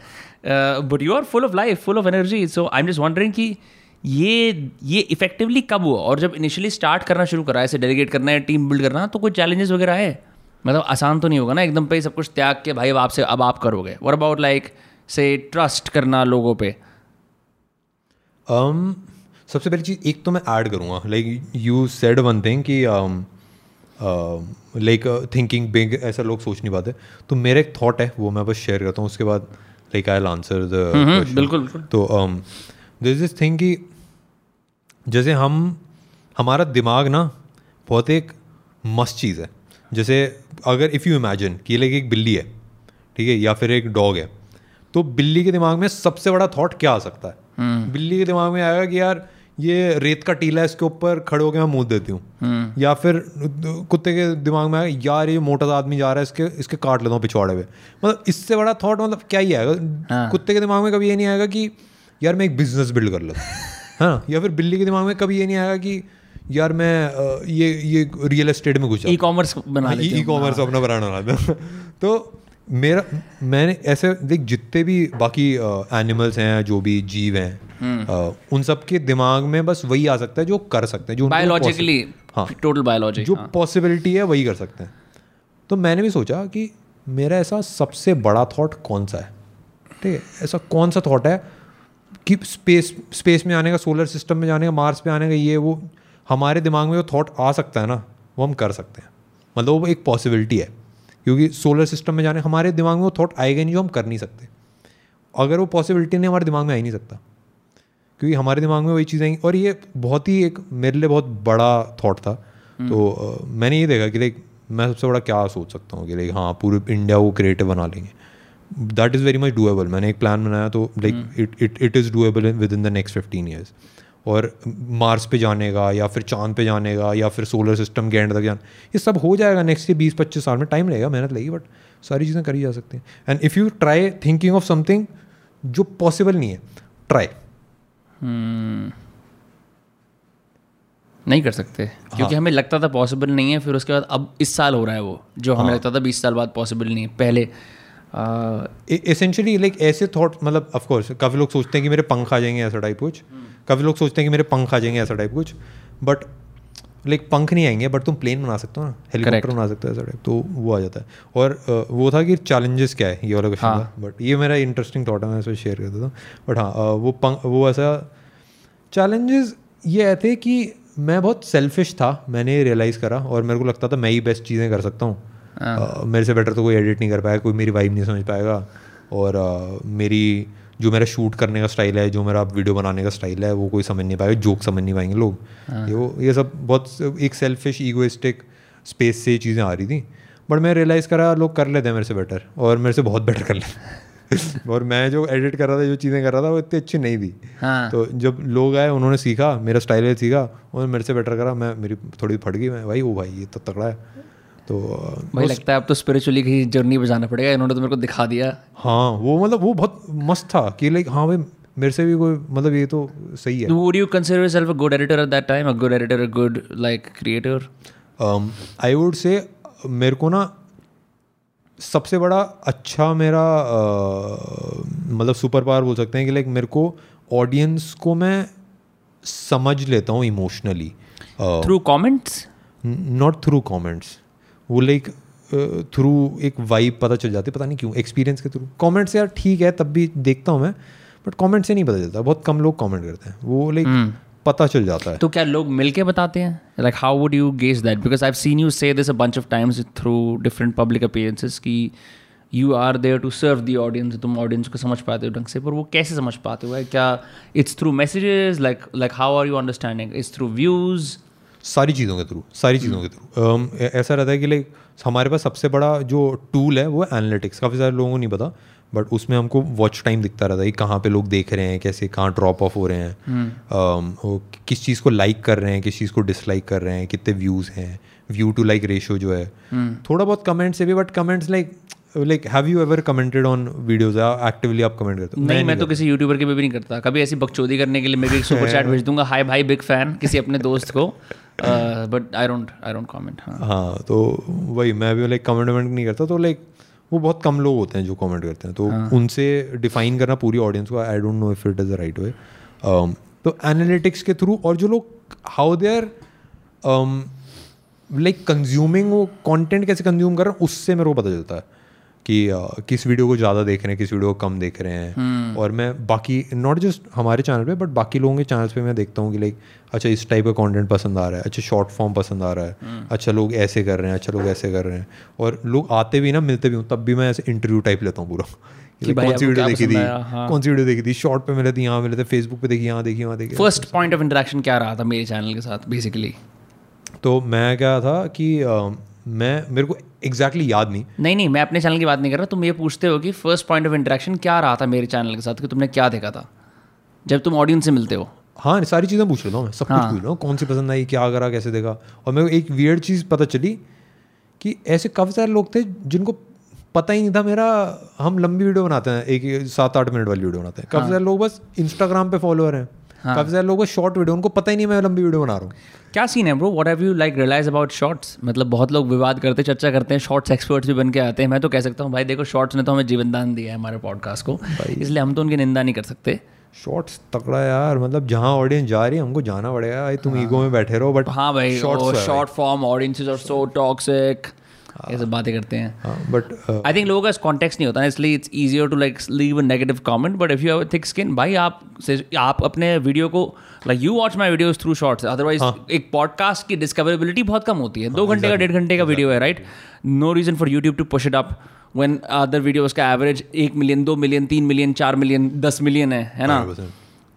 but you are full of life, full of energy. So I am just wondering कि ये ये इफेक्टिवली कब हुआ, और जब इनिशियली स्टार्ट करना शुरू करा, ऐसे डेलीगेट करना है, टीम बिल्ड करना, तो कोई चैलेंजेस वगैरह है? मतलब आसान तो नहीं होगा ना एकदम पे सब कुछ त्याग के भाई अब आपसे अब आप करोगे. What about like say trust करना लोगों पे? um, सबसे पहली चीज़ एक तो मैं ऐड करूँगा, like you said one thing कि लाइक थिंकिंग बिग, ऐसा लोग सोच नहीं पाते. तो मेरा एक थॉट है वो मैं बस शेयर करता हूँ, उसके बाद like I will answer the question. बिल्कुल बिल्कुल. तो देयर इज दिस थिंग कि जैसे हम हमारा दिमाग ना बहुत एक मस्त चीज़ है. जैसे अगर इफ़ यू इमेजिन कि लाइक एक बिल्ली है, ठीक है, या फिर एक डॉग है, तो बिल्ली के दिमाग में सबसे बड़ा थॉट क्या आ सकता है? hmm. बिल्ली के दिमाग में आएगा कि यार ये रेत का टीला है, इसके ऊपर खड़े होकर मैं मूत देती हूँ. hmm. या फिर कुत्ते के दिमाग में आएगा यार ये मोटा आदमी जा रहा है, इसके इसके काट लेता हूँ पिछवाड़े पे. मतलब इससे बड़ा थॉट मतलब क्या ही आएगा? ah. कुत्ते के दिमाग में कभी ये नहीं आएगा कि यार मैं एक बिजनेस बिल्ड कर लूँ, है ना? या फिर बिल्ली के दिमाग में कभी ये नहीं आएगा कि यार मैं ये ये रियल एस्टेट में घुसा, ई कॉमर्स बना, ई कॉमर्स अपना बनाना था. तो मेरा मैंने ऐसे देख जितने भी बाकी एनिमल्स हैं, जो भी जीव हैं, उन सब के दिमाग में बस वही आ सकता है जो कर सकते हैं, जो बायोलॉजिकली, हाँ, टोटल बायोलॉजी जो पॉसिबिलिटी है वही कर सकते हैं. तो मैंने भी सोचा कि मेरा ऐसा सबसे बड़ा थॉट कौन सा है, ठीक है, ऐसा कौन सा थॉट है कि स्पेस स्पेस में आने का, सोलर सिस्टम में जाने का, मार्स पे आने का, ये वो हमारे दिमाग में जो थॉट आ सकता है ना वो हम कर सकते हैं. मतलब वो एक पॉसिबिलिटी है, क्योंकि सोलर सिस्टम में जाने हमारे दिमाग में वो थॉट आएगा नहीं जो हम कर नहीं सकते. अगर वो पॉसिबिलिटी नहीं हमारे दिमाग में आ ही नहीं सकता, क्योंकि हमारे दिमाग में वही चीज़ें आएंगी. और ये बहुत ही एक मेरे लिए बहुत बड़ा थॉट था. hmm. तो uh, मैंने ये देखा कि लाइक मैं सबसे बड़ा क्या सोच सकता हूँ कि लाइक हाँ पूरे इंडिया वो क्रिएटिव बना लेंगे. That is very much doable. मैंने एक प्लान बनाया तो like it it it is doable with in the next fifteen years. और मार्स पे जाने का, या फिर चांद पे जाने का, या फिर सोलर सिस्टम के एंड तक जाना, ये सब हो जाएगा नेक्स्ट बीस पच्चीस साल में. टाइम लगेगा, मेहनत लगेगी, बट सारी चीज़ें करी जा सकती हैं. And if you try thinking of something जो पॉसिबल नहीं है, ट्राई hmm. नहीं कर सकते. हाँ. क्योंकि हमें लगता था पॉसिबल नहीं है, फिर उसके बाद अब इस साल हो रहा है वो जो हमें हाँ. लगता था बीस साल बाद पॉसिबल नहीं है. पहले एसेंशली लाइक ऐसे थॉट, मतलब ऑफकोर्स काफ़ी लोग सोचते हैं कि मेरे पंख आ जाएंगे ऐसा टाइप कुछ, काफ़ी लोग सोचते हैं कि मेरे पंख आ जाएंगे ऐसा टाइप कुछ, बट लाइक पंख नहीं आएंगे, बट तुम प्लेन बना सकते हो ना, हेलीकॉप्टर बना सकते हो ऐसा टाइप. तो वो आ जाता है. और uh, वो था कि चैलेंजेस क्या है, ये वाला क्वेश्चन था. बट ये मेरा इंटरेस्टिंग थॉट है, मैं इसमें शेयर करता था. बट हाँ uh, वो पंख वो ऐसा चैलेंजेस ये आए थे कि मैं बहुत सेल्फिश था, मैंने रियलाइज़ करा, और मेरे को लगता था मैं ही बेस्ट चीज़ें कर सकता हूँ. Uh, मेरे से बेटर तो कोई एडिट नहीं कर पाएगा, कोई मेरी वाइब नहीं समझ पाएगा, और uh, मेरी जो मेरा शूट करने का स्टाइल है, जो मेरा वीडियो बनाने का स्टाइल है, वो कोई समझ नहीं पाएगा, जोक समझ नहीं पाएंगे लोग. uh. ये वो ये सब बहुत एक सेल्फिश ईगोइस्टिक स्पेस से चीज़ें आ रही थी. बट मैं रियलाइज़ करा लोग कर लेते हैं मेरे से बेटर, और मेरे से बहुत बेटर कर लेते और मैं जो एडिट कर रहा था, जो चीज़ें कर रहा था, वो इतनी अच्छी नहीं थी. uh. तो जब लोग आए, उन्होंने सीखा, मेरा स्टाइल सीखा, और मेरे से बेटर करा. मैं मेरी थोड़ी फट गई, मैं भाई वो भाई ये तो तगड़ा है. तो भाई लगता है अब तो स्पिरिचुअली की जर्नी पर जाना पड़ेगा, इन्होंने तो मेरे को दिखा दिया. हाँ, वो मतलब वो बहुत मस्त था कि लाइक हाँ भाई मेरे से भी कोई, मतलब ये तो सही है. Would you consider yourself a good editor at that time, a good editor, a good like creator? I would say मेरे को ना सबसे बड़ा अच्छा मेरा uh, मतलब सुपर पावर बोल सकते हैं कि लाइक मेरे को ऑडियंस को मैं समझ लेता हूँ emotionally through comments, not through comments, वो लाइक थ्रू एक वाइब पता चल जाती है. पता नहीं क्यों, एक्सपीरियंस के थ्रू. कमेंट से यार ठीक है तब भी देखता हूँ मैं, बट कमेंट से नहीं पता चलता. बहुत कम लोग कमेंट करते हैं, वो लाइक hmm. पता चल जाता है. तो क्या लोग मिलके बताते हैं? Like how would you gauge that? Because I have seen you say this a bunch of times through different public appearances कि you are there to serve the audience, तुम ऑडियंस को समझ पाते हो ढंग से, पर वो कैसे समझ पाते हो? क्या it's through messages, like like how are you understanding? It's through views, सारी चीज़ों के थ्रू, सारी चीज़ों के थ्रू ऐसा रहता है कि लाइक हमारे पास सबसे बड़ा जो टूल है वो है एनालिटिक्स। काफ़ी सारे लोगों को नहीं पता, बट उसमें हमको वॉच टाइम दिखता रहता है कि कहाँ पे लोग देख रहे हैं, कैसे कहाँ ड्रॉप ऑफ हो रहे हैं, hmm. uh, किस चीज़ को लाइक कर रहे हैं, किस चीज़ को डिसलाइक कर रहे हैं, कितने व्यूज़ हैं, व्यू टू लाइक रेशियो जो है, hmm. थोड़ा बहुत कमेंट्स है भी, but comments like like have you ever commented on videos? Actively आप कमेंट करते हो? नहीं, मैं, नहीं मैं तो किसी यूट्यूबर के पे भी नहीं करता। कभी ऐसी बकचोदी करने के लिए मैं भी एक सुपर चैट भेज दूंगा, हाय भाई बिग फैन, किसी अपने दोस्त को, but I don't I don't comment. हाँ, तो वही मैं भी लाइक कमेंट वमेंट नहीं करता, तो लाइक वो बहुत कम लोग होते हैं जो कमेंट करते हैं, तो हाँ. उनसे डिफाइन करना पूरी ऑडियंस को, I don't know if it is the right way. तो एनालिटिक्स के थ्रू, और जो लोग how they are like consuming, वो कंटेंट कैसे कंज्यूम कर रहे हैं, उससे मेरे को पता चलता है कि uh, किस वीडियो को ज़्यादा देख रहे हैं, किस वीडियो को कम देख रहे हैं। hmm. और मैं बाकी नॉट जस्ट हमारे चैनल पे, बट बाकी लोगों के चैनल्स पे मैं देखता हूँ कि लाइक अच्छा इस टाइप का कंटेंट पसंद आ रहा है, अच्छा शॉर्ट फॉर्म पसंद आ रहा है, hmm. अच्छा लोग ऐसे कर रहे हैं, अच्छा लोग ऐसे कर रहे हैं, और लोग आते भी ना, मिलते भी हूँ, तब भी मैं ऐसे इंटरव्यू टाइप लेता हूँ पूरा, कौन सी वीडियो देखी थी, कौन सी वीडियो देखी थी, शॉर्ट पे मिले थे, यहाँ मिले थे, फेसबुक पे देखी, यहाँ देखी, वहाँ देखी। फर्स्ट पॉइंट ऑफ इंटरेक्शन क्या रहा था मेरे चैनल के साथ बेसिकली? तो मैं क्या था कि मैं मेरे को एग्जैक्टली exactly याद नहीं नहीं नहीं मैं अपने चैनल की बात नहीं कर रहा। तुम ये पूछते हो कि फर्स्ट पॉइंट ऑफ इंटरेक्शन क्या रहा था मेरे चैनल के साथ, कि तुमने क्या देखा था जब तुम ऑडियंस से मिलते हो? हाँ, सारी चीज़ें पूछ लेता हूँ, सब हाँ. कुछ पूछ रहा हूँ, कौन सी पसंद आई, क्या करा, कैसे देखा। और मेरे को एक वियर्ड चीज़ पता चली कि ऐसे काफ़ी सारे लोग थे जिनको पता ही नहीं था मेरा, हम लंबी वीडियो बनाते हैं, एक सात आठ मिनट वाली वीडियो बनाते हैं, काफ़ी सारे लोग बस इंस्टाग्राम पे फॉलोअर हैं, काफ़ी सारे लोग शॉर्ट वीडियो, उनको पता ही नहीं मैं लंबी वीडियो बना रहा हूँ। क्या सीन है bro, what have you like realize about shorts? मतलब बहुत लोग विवाद करते, चर्चा करते हैं, शॉर्ट्स एक्सपर्ट्स भी बन के आते हैं। मैं तो कह सकता हूँ भाई देखो, शॉर्ट्स ने तो हमें जीवनदान दिया है हमारे पॉडकास्ट को, इसलिए हम तो उनकी निंदा नहीं कर सकते। शॉर्ट्स तगड़ा यार, मतलब जहाँ ऑडियंस जा रही है हमको जाना पड़ेगा। भाई तुम ईगो में बैठे रहो, बट हाँ भाई, short form audiences are so toxic, ये सब बातें करते हैं, बट आई थिंक लोगों का इस कॉन्टेक्स्ट नहीं होता है, इसलिए it's easier to like leave a negative comment. But if you have a thick skin भाई, आप से आप अपने वीडियो को like you watch my videos through shorts, otherwise एक पॉडकास्ट की डिस्कवरेबिलिटी बहुत कम होती है। दो घंटे का डेढ़ घंटे का वीडियो है, right? No reason for YouTube to push it up when other videos का एवरेज एक मिलियन, दो मिलियन, तीन मिलियन, चार मिलियन, दस मिलियन है, है ना?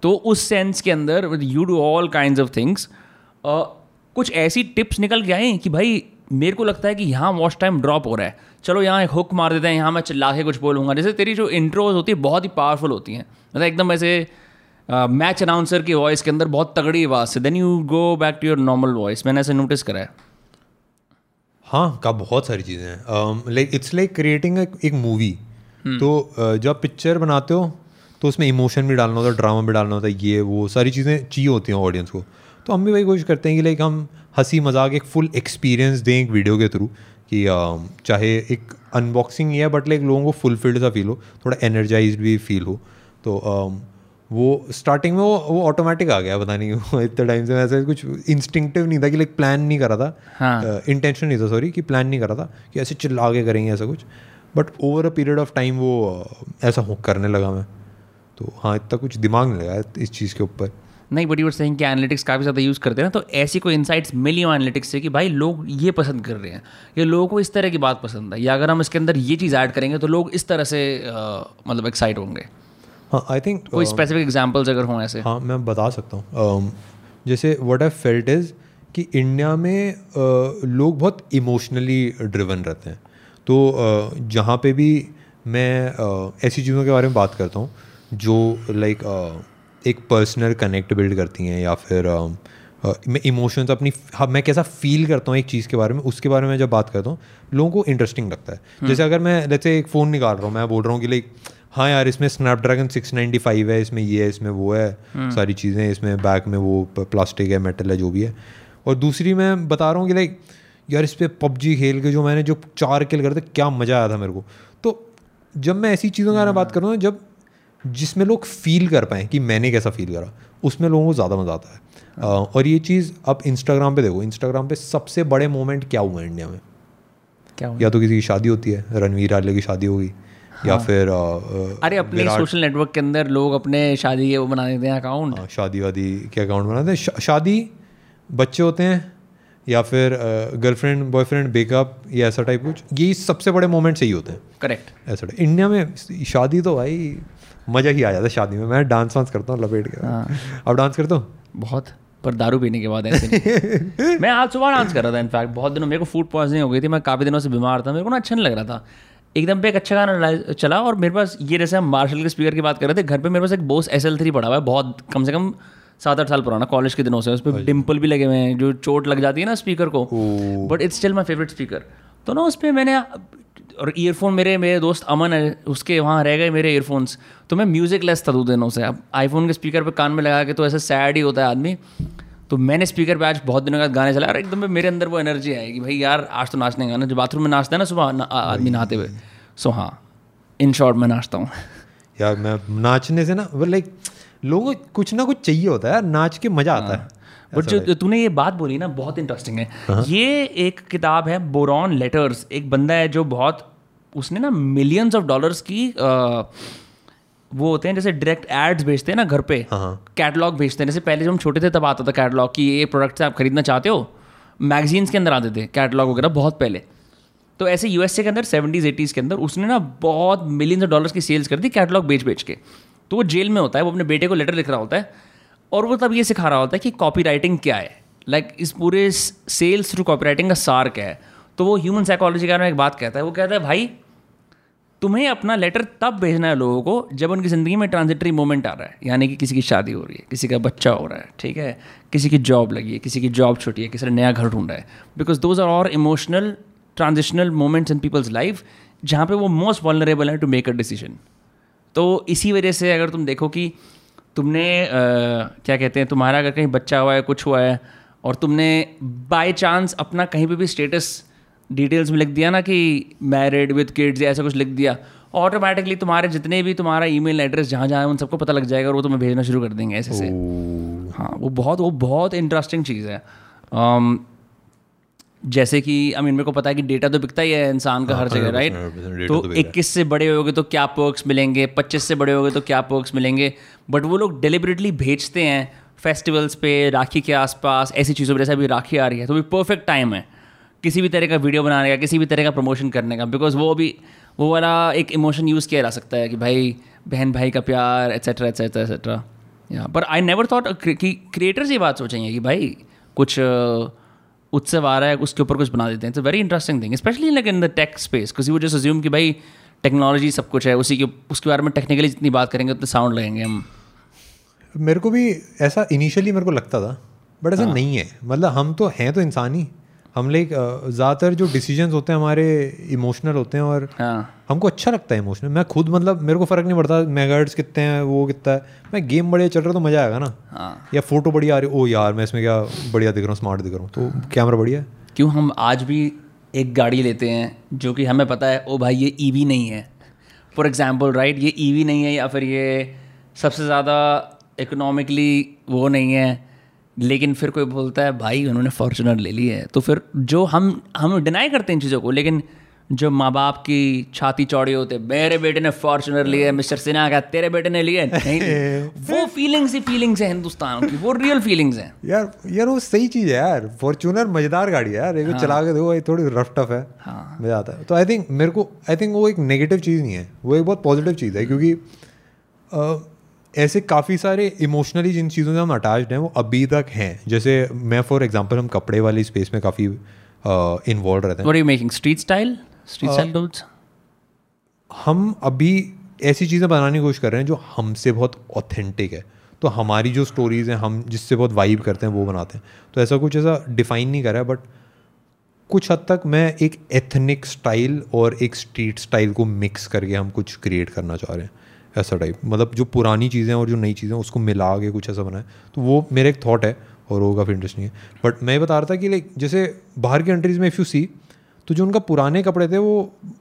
तो उस सेंस के अंदर you do all kind of things. कुछ ऐसी टिप्स निकल के आए कि भाई मेरे को लगता है कि यहाँ वॉच टाइम ड्रॉप हो रहा है, चलो यहाँ एक हुक मार देते हैं, यहाँ मैं चिल्ला के कुछ बोलूँगा। जैसे तेरी जो इंट्रोज होती है बहुत ही पावरफुल होती हैं, मतलब एकदम ऐसे मैच अनाउंसर की वॉइस के अंदर बहुत तगड़ी आवाज़ से, then you go back to your normal voice. मैंने ऐसे नोटिस करा है। हाँ, का बहुत सारी चीज़ें हैं, लाइक इट्स लाइक क्रिएटिंग एक मूवी। तो uh, जब पिक्चर बनाते हो तो उसमें इमोशन भी डालना होता है, ड्रामा भी डालना होता है, ये वो सारी चीज़ें चाहिए होती हैं ऑडियंस को। तो हम भी वही कोशिश करते हैं कि लाइक हम हंसी मजाक एक फुल एक्सपीरियंस दें एक वीडियो के थ्रू, कि चाहे एक अनबॉक्सिंग ही है बट लाइक लोगों को फुलफिल्ड सा फील हो, थोड़ा एनर्जाइज्ड भी फील हो। तो वो स्टार्टिंग में वो वो ऑटोमेटिक आ गया, पता नहीं इतने टाइम से वैसे कुछ इंस्टिंक्टिव नहीं था कि लाइक प्लान नहीं करा था, इंटेंशन नहीं था, सॉरी कि प्लान नहीं करा था कि ऐसे चिल्ला के करेंगे ऐसा कुछ, but over a period of time वो ऐसा करने लगा मैं। तो हाँ, इतना कुछ दिमाग नहीं लगा इस चीज़ के ऊपर। नहीं, बट यू आर सेइंग कि एनालिटिक्स काफ़ी ज़्यादा यूज़ करते हैं, तो ऐसी कोई इनसाइट्स मिली हो एनालिटिक्स से कि भाई लोग ये पसंद कर रहे हैं, ये लोगों को इस तरह की बात पसंद है, या अगर हम इसके अंदर ये चीज़ ऐड करेंगे तो लोग इस तरह से uh, मतलब एक्साइट होंगे? हाँ, आई थिंक कोई स्पेसिफिक एग्जांपल्स अगर हों ऐसे। हाँ, मैं बता सकता हूँ। um, जैसे व्हाट आई फेल्ट इज़ कि इंडिया में uh, लोग बहुत इमोशनली ड्रिवन रहते हैं, तो uh, जहाँ पे भी मैं uh, ऐसी चीज़ों के बारे में बात करता हूँ जो लाइक एक पर्सनल कनेक्ट बिल्ड करती हैं, या फिर आ, मैं इमोशंस अपनी हाँ, मैं कैसा फील करता हूँ एक चीज़ के बारे में, उसके बारे में जब बात करता हूँ लोगों को इंटरेस्टिंग लगता है। hmm. जैसे अगर मैं जैसे एक फ़ोन निकाल रहा हूँ, मैं बोल रहा हूँ कि लाइक हाँ यार इसमें स्नैपड्रैगन सिक्स नाइन्टी फाइव है, इसमें ये है, इसमें वो है, hmm. सारी चीज़ें, इसमें बैक में वो प्लास्टिक है, मेटल है, जो भी है। और दूसरी मैं बता रहा हूँ कि लाइक यार इस पर पबजी खेल के जो मैंने जो चार किल करते क्या मज़ा आया था मेरे को। तो जब मैं ऐसी चीज़ों के बारे में बात कर रहा हूँ जब जिसमें लोग फील कर पाएँ कि मैंने कैसा फील करा, उसमें लोगों को ज़्यादा मज़ा आता है। आ, और ये चीज़ आप इंस्टाग्राम पे देखो, इंस्टाग्राम पे सबसे बड़े मोमेंट क्या हुए इंडिया में, क्या हुआ? या तो किसी की शादी होती है, रणवीर आलिया की शादी होगी, हाँ। या फिर आ, अरे अपने सोशल नेटवर्क के अंदर लोग अपने शादी के वो बना देते हैं अकाउंट, शादी वादी के अकाउंट बनाते हैं, शादी, बच्चे होते हैं, या फिर गर्लफ्रेंड बॉयफ्रेंड ब्रेकअप या ऐसा टाइप कुछ, ये सबसे बड़े मोमेंट्स यही होते हैं। करेक्ट। ऐसा इंडिया में शादी तो भाई मज़ा ही आ जाता है शादी में। मैं डांस वांस करता हूँ लपेट के। आप डांस करते हो? बहुत, पर दारू पीने के बाद ऐसे नहीं। मैं आज सुबह डांस कर रहा था इनफैक्ट, बहुत दिनों, मेरे को फूड पॉइजनिंग हो गई थी, मैं काफ़ी दिनों से बीमार था, मेरे को ना अच्छा नहीं लग रहा था। एकदम पे एक अच्छा गाना चला और मेरे पास ये, जैसे हम मार्शल के स्पीकर की बात कर रहे थे, घर पे मेरे पास एक बोस एस एल थ्री पड़ा हुआ है, बहुत कम से कम सात आठ साल पुराना, कॉलेज के दिनों से। उस पर डिम्पल भी लगे हुए हैं जो चोट लग जाती है ना स्पीकर को, but it's still my favourite speaker. तो ना उस पर मैंने, और ईयरफोन मेरे मेरे दोस्त अमन है उसके वहाँ रह गए मेरे ईयरफोन्स, तो मैं म्यूज़िक लेस था दो दिनों से। अब आईफोन के स्पीकर पे कान में लगा के तो ऐसा सैड ही होता है आदमी। तो मैंने स्पीकर पे आज बहुत दिनों के बाद गाने चलाया और एकदम मेरे अंदर वो एनर्जी आएगी भाई यार आज तो नाचने गाना, जो बाथरूम में नाचता है ना सुबह आदमी नहाते हुए। सो हाँ, इन शॉर्ट मैं नाचता हूँ यार। मैं नाचने से ना लाइक लोगों को कुछ ना कुछ चाहिए होता है यार, नाच के मज़ा आता है। बट जो तूने ये बात बोली ना बहुत इंटरेस्टिंग है। ये एक किताब है बोरॉन लेटर्स, एक बंदा है जो बहुत, उसने ना मिलियंस ऑफ डॉलर्स की आ, वो होते हैं जैसे डायरेक्ट एड्स भेजते हैं ना घर पे, कैटलॉग भेजते हैं। जैसे पहले जब हम छोटे थे तब आता था कैटलॉग कि ये प्रोडक्ट्स आप खरीदना चाहते हो, मैगजीन्स के अंदर आते थे कैटलॉग वगैरह बहुत पहले। तो ऐसे यूएसए के अंदर सेवेंटीज़ एटीज़ के अंदर उसने ना बहुत मिलियंस ऑफ डॉलर्स की सेल्स कर दी कैटलॉग बेच बेच के। तो वो जेल में होता है, वो अपने बेटे को लेटर लिख रहा होता है और वो तब ये सिखा रहा होता है कि कॉपीराइटिंग क्या है, लाइक like, इस पूरे सेल्स थ्रू कॉपीराइटिंग का सार क्या है। तो वो ह्यूमन साइकोलॉजी के बारे में एक बात कहता है, वो कहता है भाई तुम्हें अपना लेटर तब भेजना है लोगों को जब उनकी ज़िंदगी में ट्रांजिटरी मोमेंट आ रहा है, यानी कि किसी की शादी हो रही है, किसी का बच्चा हो रहा है, ठीक है, किसी की जॉब लगी है, किसी की जॉब छुटी है, किसी ने नया घर ढूंढा है। Because those are all emotional transitional moments in people's life जहाँ पे वो मोस्ट वल्नरेबल है टू मेक अ डिसीजन। तो इसी वजह से अगर तुम देखो कि तुमने आ, क्या कहते हैं, तुम्हारा अगर कहीं बच्चा हुआ है, कुछ हुआ है और तुमने बाय चांस अपना कहीं पे भी स्टेटस डिटेल्स में लिख दिया ना कि मैरिड विद किड्स या ऐसा कुछ लिख दिया, ऑटोमेटिकली तुम्हारे जितने भी तुम्हारा ईमेल एड्रेस जहाँ जहाँ है उन सबको पता लग जाएगा और वो तुम्हें भेजना शुरू कर देंगे ऐसे से। हाँ, वो बहुत वो बहुत इंटरेस्टिंग चीज़ है। um, जैसे कि आई मीन मेरे को पता है कि डेटा तो बिकता ही है इंसान का हर जगह, राइट। तो इक्कीस से बड़े होगे तो क्या पर्क्स मिलेंगे, पच्चीस से बड़े होगे तो क्या पर्क्स मिलेंगे, बट वो लोग डेलिबरेटली भेजते हैं फेस्टिवल्स पे, राखी के आसपास, ऐसी चीज़ों पर। जैसे अभी राखी आ रही है तो भी परफेक्ट टाइम है किसी भी तरह का वीडियो बनाने का, किसी भी तरह का प्रमोशन करने का, बिकॉज वो भी वो वाला एक इमोशन यूज़ किया जा सकता है कि भाई बहन भाई का प्यार एट्सेट्रा एट्सेट्रा एट्सेट्रा। यहाँ पर आई नेवर थॉट कि क्रिएटर्स ये बात सोचेंगे कि भाई कुछ उत्सव आ रहा है उसके ऊपर कुछ बना देते हैं। It's very interesting thing, specially like in the tech space, because वो जस्ट अज्यूम कि भाई टेक्नोलॉजी सब कुछ है, उसी के उसके बारे में टेक्निकली जितनी बात करेंगे उतने साउंड लगेंगे हम। मेरे को भी ऐसा इनिशियली मेरे को लगता था, बट ऐसा नहीं है। मतलब हम तो हैं तो इंसान ही, हम लाइक ज़्यादातर जो डिसीजंस होते हैं हमारे इमोशनल होते हैं और हमको अच्छा लगता है इमोशनल। मैं खुद मतलब मेरे को फ़र्क नहीं पड़ता मेगाहर्ट्ज़ कितने हैं, वो कितना है, मैं गेम बढ़िया चल रहा तो मज़ा आएगा ना, या फ़ोटो बढ़िया आ रही, ओ यार मैं इसमें क्या बढ़िया दिख रहा हूँ, स्मार्ट दिख रहा हूँ, तो कैमरा बढ़िया। क्यों हम आज भी एक गाड़ी लेते हैं जो कि हमें पता है ओ भाई ये ई वी नहीं है, फॉर एग्ज़ाम्पल, राइट, ये ई वी नहीं है या फिर ये सबसे ज़्यादा इकोनॉमिकली वो नहीं है, लेकिन फिर कोई बोलता है भाई उन्होंने फॉर्च्यूनर ले ली है। तो फिर जो हम हम डिनाई करते हैं इन चीज़ों को, लेकिन जो माँ बाप की छाती चौड़ी होते, मेरे बेटे ने फॉर्च्यूनर ली है, मिस्टर सिन्हा का तेरे बेटे ने लिए नहीं वो फीलिंग्स ही फीलिंग्स हैं हिंदुस्तान की, वो रियल फीलिंग्स हैं यार। यार वो सही चीज़ है यार, फॉर्च्यूनर मज़ेदार गाड़ी है यार, एक चला के देखो, ये थोड़ी रफ टफ है, मज़ा आता है। तो आई थिंक मेरे को आई थिंक वो एक नेगेटिव चीज़ नहीं है, वो एक बहुत पॉजिटिव चीज़ है, क्योंकि ऐसे काफ़ी सारे इमोशनली जिन चीज़ों से हम अटैच्ड हैं वो अभी तक हैं। जैसे मैं फॉर एग्जांपल, हम कपड़े वाली स्पेस में काफ़ी इन्वॉल्व रहते हैं। What are you making, street style, street style clothes? हम अभी ऐसी चीज़ें बनाने की कोशिश कर रहे हैं जो हमसे बहुत ऑथेंटिक है, तो हमारी जो स्टोरीज़ हैं, हम जिससे बहुत वाइब करते हैं वो बनाते हैं। तो ऐसा कुछ ऐसा डिफाइन नहीं करा है, बट कुछ हद तक मैं एक एथनिक स्टाइल और एक स्ट्रीट स्टाइल को मिक्स करके हम कुछ क्रिएट करना चाह रहे हैं ऐसा टाइप। मतलब जो पुरानी चीज़ें और जो नई चीज़ें उसको मिला के कुछ ऐसा बनाए, तो वो मेरा एक थॉट है और वो काफ़ी इंटरेस्टिंग है। बट मैं बता रहा था कि लाइक जैसे बाहर की कंट्रीज़ में इफ़ यू सी, तो जो उनका पुराने कपड़े थे वो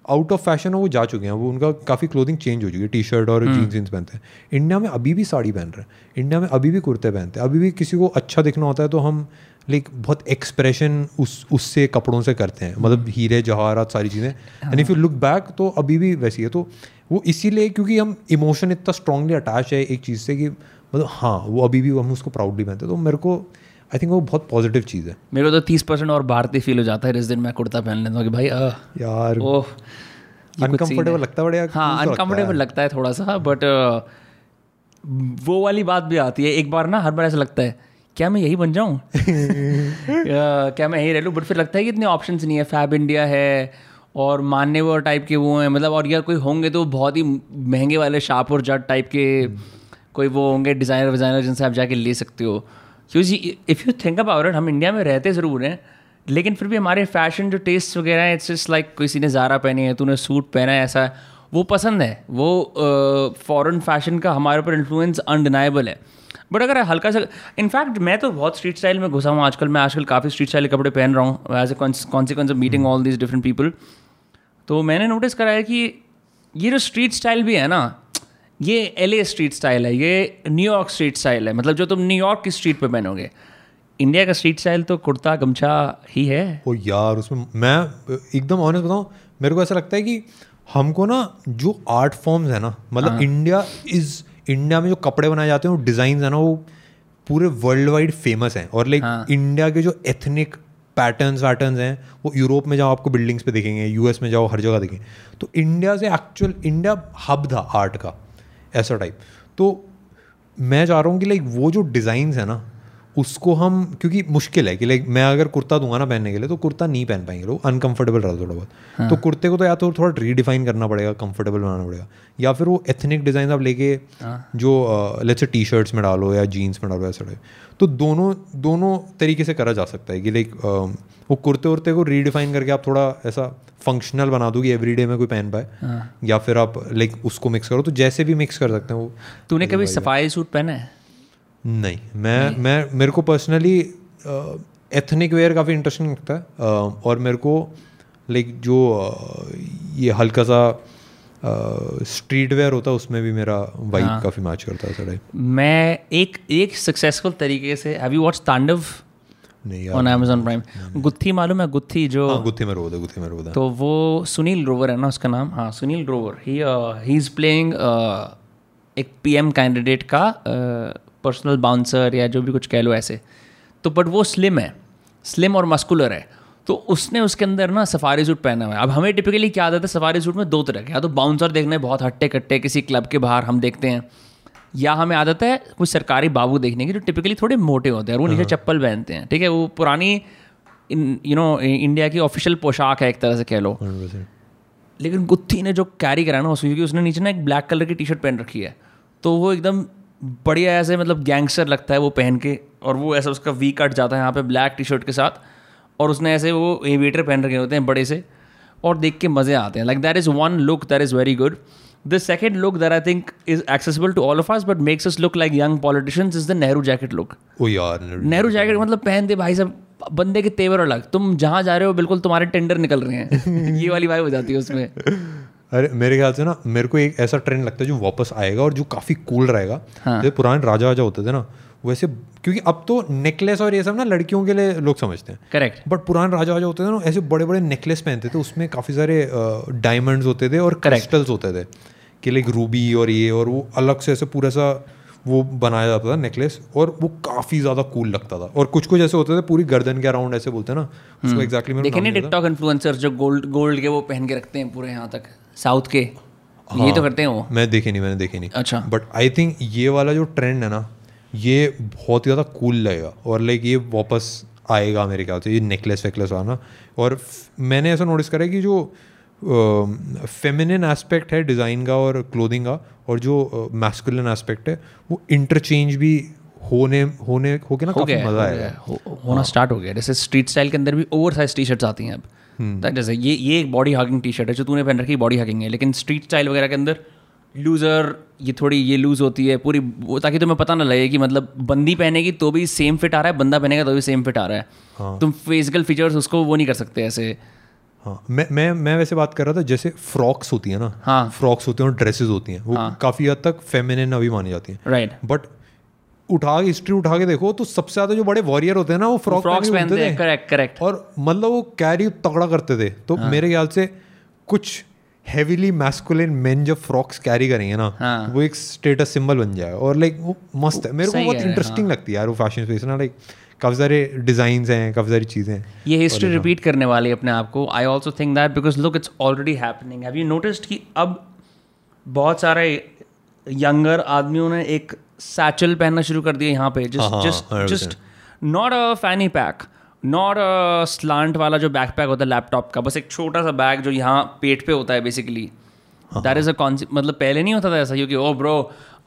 आउट ऑफ फैशन हो, वो जा चुके हैं, वो उनका काफ़ी क्लोथिंग चेंज हो चुकी है, टी शर्ट और जीन्स जीन्स पहनते हैं। इंडिया में अभी भी साड़ी पहन रहे हैं, इंडिया में अभी भी कुर्ते पहनते हैं, अभी भी किसी को अच्छा दिखना होता है तो हम लाइक बहुत एक्सप्रेशन उस उससे कपड़ों से करते हैं, मतलब हीरे जवाहरात सारी चीज़ें। And if you look back तो अभी भी वैसी है। तो वो इसीलिए क्योंकि हम इमोशन इतना स्ट्रांगली अटैच है एक चीज़ से कि मतलब हाँ, वो अभी भी हम उसको प्राउडली पहनते हैं। तो मेरे को आई थिंक वो बहुत पॉजिटिव चीज़ है। मेरे को तो तीस परसेंट और भारतीय फील हो जाता है जिस दिन मैं कुर्ता पहन लेता हूँ कि भाई आ, यार ओह अनकम्फर्टेबल लगता है बड़े। हाँ अनकम्फर्टेबल लगता है थोड़ा सा, बट वो वाली बात भी आती है एक बार ना, हर बार ऐसा लगता है क्या मैं यही बन जाऊँ क्या मैं यही रह लूँ, बट फिर लगता है कि इतने ऑप्शंस नहीं है। फैब इंडिया है और मान्यवर टाइप के वो हैं, मतलब और यार कोई होंगे तो बहुत ही महंगे वाले शार्प और जट टाइप के कोई वो होंगे डिज़ाइनर विज़ाइनर जिनसे आप जाके ले सकते हो। क्योंकि if you think about it, हम इंडिया में रहते ज़रूर हैं लेकिन फिर भी हमारे फैशन जो टेस्ट वगैरह हैं इट्स जस्ट लाइक किसी ने ज़ारा पहनी है, तूने सूट पहना है, ऐसा वो पसंद है, वो फॉरेन फैशन का हमारे ऊपर इन्फ्लुएंस अनडिनाइबल है। बट अगर हल्का सा, इनफैक्ट मैं तो बहुत स्ट्रीट स्टाइल में घुसा हूँ आजकल, मैं आजकल काफ़ी स्ट्रीट स्टाइल के कपड़े पहन रहा हूँ as a consequence of meeting all this different people. तो मैंने नोटिस करा है कि ये जो स्ट्रीट स्टाइल भी है ना, ये एलए स्ट्रीट स्टाइल है, ये न्यूयॉर्क स्ट्रीट स्टाइल है, मतलब जो तुम न्यूयॉर्क की स्ट्रीट पे पहनोगे। इंडिया का स्ट्रीट स्टाइल तो कुर्ता गमछा ही है। ओ यार उसमें मैं एकदम ऑनेस्ट बताऊं, मेरे को ऐसा लगता है कि हमको ना जो आर्ट फॉर्म्स है ना, मतलब इंडिया इज इंडिया में जो कपड़े बनाए जाते हैं वो डिज़ाइन है ना, वो पूरे वर्ल्ड वाइड फेमस हैं। और लाइक इंडिया के जो एथनिक पैटर्न्स पैटर्न्स हैं वो यूरोप में जाओ आपको बिल्डिंग्स पे देखेंगे, यूएस में जाओ हर जगह देखेंगे। तो इंडिया से एक्चुअल इंडिया हब था आर्ट का, ऐसा टाइप। तो मैं चाह रहा हूँ कि लाइक वो जो डिज़ाइंस है ना उसको हम, क्योंकि मुश्किल है कि लाइक मैं अगर कुर्ता दूंगा ना पहनने के लिए तो कुर्ता नहीं पहन पाएंगे लोग, अनकम्फर्टेबल रहा थोड़ा बहुत। हाँ। तो कुर्ते को तो या तो थोड़ा रीडिफाइन करना पड़ेगा, कंफर्टेबल बनाना पड़ेगा, या फिर वो एथनिक डिज़ाइन आप लेके हाँ। जो लेट्स टी शर्ट्स में डालो या जीन्स में डालो, ऐसा टाइप। तो दोनों दोनों तरीके से करा जा सकता है कि लाइक वो कुर्ते उर्ते को रीडिफाइन करके आप थोड़ा ऐसा फंक्शनल बना दो कि एवरीडे में कोई पहन पाए, हाँ। या फिर आप लाइक उसको मिक्स करो, तो जैसे भी मिक्स कर सकते हैं वो। तूने कभी सफारी सूट पहना है? नहीं, मैं नहीं। मैं मेरे को पर्सनली एथनिक वेयर काफ़ी इंटरेस्टिंग लगता है uh, और मेरे को लाइक जो uh, ये हल्का सा स्ट्रीट uh, वेयर होता है उसमें भी मेरा वाइब हाँ। काफ़ी मैच करता है सर। मैं एक एक सक्सेसफुल तरीके से, have you watched Tandav on Amazon Prime? Gutthi मालूम है? गुत्थी जो हाँ, गुत्थी में रोड है, गुत्थी में रोड है। तो वो सुनील ग्रोवर है ना उसका नाम, हाँ Sunil Grover, he is playing एक पी एम कैंडिडेट का uh, पर्सनल बाउंसर या जो भी कुछ कह लो ऐसे। तो बट वो स्लिम है, स्लिम और मस्कुलर है, तो उसने उसके अंदर ना सफारी सूट पहना हुआ है। अब हमें टिपिकली क्या आदत है सफारी सूट में, दो तरह के, या तो बाउंसर देखने बहुत हट्टे कट्टे किसी क्लब के बाहर हम देखते हैं, या हमें आदत है कुछ सरकारी बाबू देखने की जो टिपिकली थोड़े मोटे होते हैं और वो नीचे चप्पल पहनते हैं, ठीक है, वो पुरानी यू नो इंडिया की ऑफिशियल पोशाक है एक तरह से कह लो। लेकिन गुत्थी ने जो कैरी करा ना उसकी, उसने नीचे ना एक ब्लैक कलर की टी शर्ट पहन रखी है, तो वो एकदम बढ़िया ऐसे मतलब गैंगस्टर लगता है वो पहन के, और वो ऐसा उसका वी कट जाता है यहाँ पे ब्लैक टी शर्ट के साथ, और उसने ऐसे वो एविएटर पहन रखे होते हैं बड़े से, और देख के मज़े आते हैं। Like that is one look that is very good. The second look that I think is accessible to all of us but makes us look like young politicians is the Nehru jacket look. ओ यार नेहरू जैकेट मतलब पहनते भाई साहब बंदे के तेवर अलग, तुम जहाँ जा रहे हो बिल्कुल तुम्हारे टेंडर निकल रहे हैं ये वाली वाइब हो जाती है उसमें। अरे मेरे ख्याल से ना मेरे को एक ऐसा ट्रेंड लगता है जो वापस आएगा और जो काफ़ी कूल रहेगा। हाँ। जैसे पुराने राजा राजा होते थे ना वैसे, क्योंकि अब तो नेकलेस और ये सब ना लड़कियों के लिए लोग समझते हैं, करेक्ट, बट पुराने राजा राजा होते थे ना ऐसे बड़े बड़े नेकलेस पहनते थे, उसमें काफ़ी सारे डायमंड्स होते थे और क्रिस्टल्स होते थे कि लाइक रूबी और ये, और वो अलग से ऐसे पूरा सा वो बनाया जाता था नेकलेस, और वो काफ़ी ज़्यादा कूल लगता था। और कुछ कुछ ऐसे होते थे पूरी गर्दन के अराउंड ऐसे बोलते हैं ना उसको, एग्जैक्टली मेरे को नहीं पता। टिकटॉक इन्फ्लुएंसर्स जो गोल्ड गोल्ड के वो पहन के रखते हैं पूरे यहाँ तक, साउथ के, ये तो करते हैं वो। मैं देखे नहीं, मैंने देखे नहीं, अच्छा, बट आई थिंक ये वाला जो ट्रेंड है ना ये बहुत ज़्यादा कूल लगेगा और लाइक ये वापस आएगा मेरे ख्याल से, ये नेकलेस वेकलेस आना। और मैंने ऐसा नोटिस करा कि जो फेमिनिन एस्पेक्ट है डिज़ाइन का और क्लोथिंग का और जो मैस्कुलिन एस्पेक्ट है वो इंटरचेंज भी होने होने होके ना काफ़ी मज़ा आएगा, होना स्टार्ट हो गया। जैसे स्ट्रीट स्टाइल के अंदर भी ओवर साइज टी शर्ट्स आती हैं अब, जैसे ये ये एक बॉडी हगिंग टी शर्ट है जो तूने पहन रखी, बॉडी हगिंग है, लेकिन स्ट्रीट स्टाइल वगैरह के अंदर लूज़र ये थोड़ी ये लूज़ होती है पूरी, ताकि तुम्हें पता ना लगे कि मतलब बंदी पहनेगी तो भी सेम फिट आ रहा है, बंदा पहनेगा तो भी सेम फिट आ रहा है, तुम फिजिकल फीचर्स उसको वो नहीं कर सकते ऐसे। हाँ, मैं मैं मैं वैसे बात कर रहा था जैसे फ्रॉक्स होती है ना, हाँ, फ्रॉक्स होती हैं और ड्रेसेस होती हैं, वो हाँ, काफ़ी हद तक फेमिनिन अभी मानी जाती हैं, राइट, बट उठा के हिस्ट्री उठा के देखो तो सबसे ज़्यादा जो बड़े वॉरियर होते हैं ना वो फ्रॉक फ्रॉक्स पहनते थे, करेक्ट करेक्ट, और मतलब वो कैरी तगड़ा करते थे। तो हाँ, मेरे ख्याल से कुछ हेवीली मैस्कुलिन मेन जब फ्रॉक्स कैरी करेंगे ना हाँ, वो एक स्टेटस सिंबल बन जाएगा और लाइक वो मस्त है, मेरे को बहुत इंटरेस्टिंग लगती है यार वो फैशन स्पेस ना, लाइक काफ़ी सारे डिज़ाइंस हैं, काफ़ी सारी चीज़ें हैं। ये हिस्ट्री रिपीट करने वाली है अपने आप को। I also think that because look it's already happening. Have you noticed कि अब बहुत सारे यंगर आदमियों ने एक सैचल पहनना शुरू कर दिया यहाँ पे, just just just not a fanny pack, not a slant वाला जो बैक पैक होता है लैपटॉप का, बस एक छोटा सा बैग जो यहाँ पेट पे होता है basically. That is a concept. मतलब पहले नहीं होता था ऐसा, क्योंकि ओ ब्रो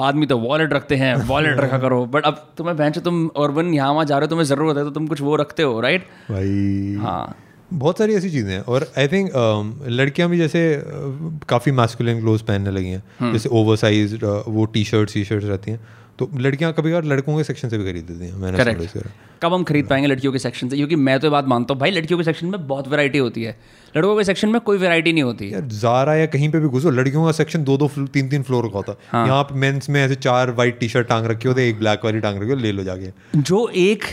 आदमी तो वॉलेट रखते हैं, वॉलेट रखा करो, बट अब तुम्हें भैंचो तुम अर्बन यहाँ वहाँ जा रहे हो, तुम्हें ज़रूरत है तो तुम कुछ वो रखते हो, राइट भाई। हाँ, बहुत सारी ऐसी चीज़ें हैं। और आई थिंक uh, लड़कियां भी जैसे uh, काफ़ी मास्कुलिन क्लोथ्स पहनने लगी हैं। hmm. जैसे ओवर साइज uh, वो टी शर्ट्स टी शर्ट्स रहती हैं, तो लड़कियां कभी कभार लड़कों के सेक्शन से भी खरीद देती हैं। मैंने कब हम खरीद पाएंगे लड़कियों के सेक्शन से? क्योंकि मैं तो बात मानता हूँ भाई, लड़कियों के सेक्शन में बहुत वैरायटी होती है, लड़कों के सेक्शन में कोई वैरायटी नहीं होती यार। ज़ारा या कहीं पे भी घुसो, लड़कियों का सेक्शन दो दो तीन तीन फ्लोर का होता है। हाँ। यहाँ पे मेंस में ऐसे चार वाइट टी शर्ट टांग रखी होती है, एक ब्लैक वाली टांग रखी हो, ले लो जाके। जो एक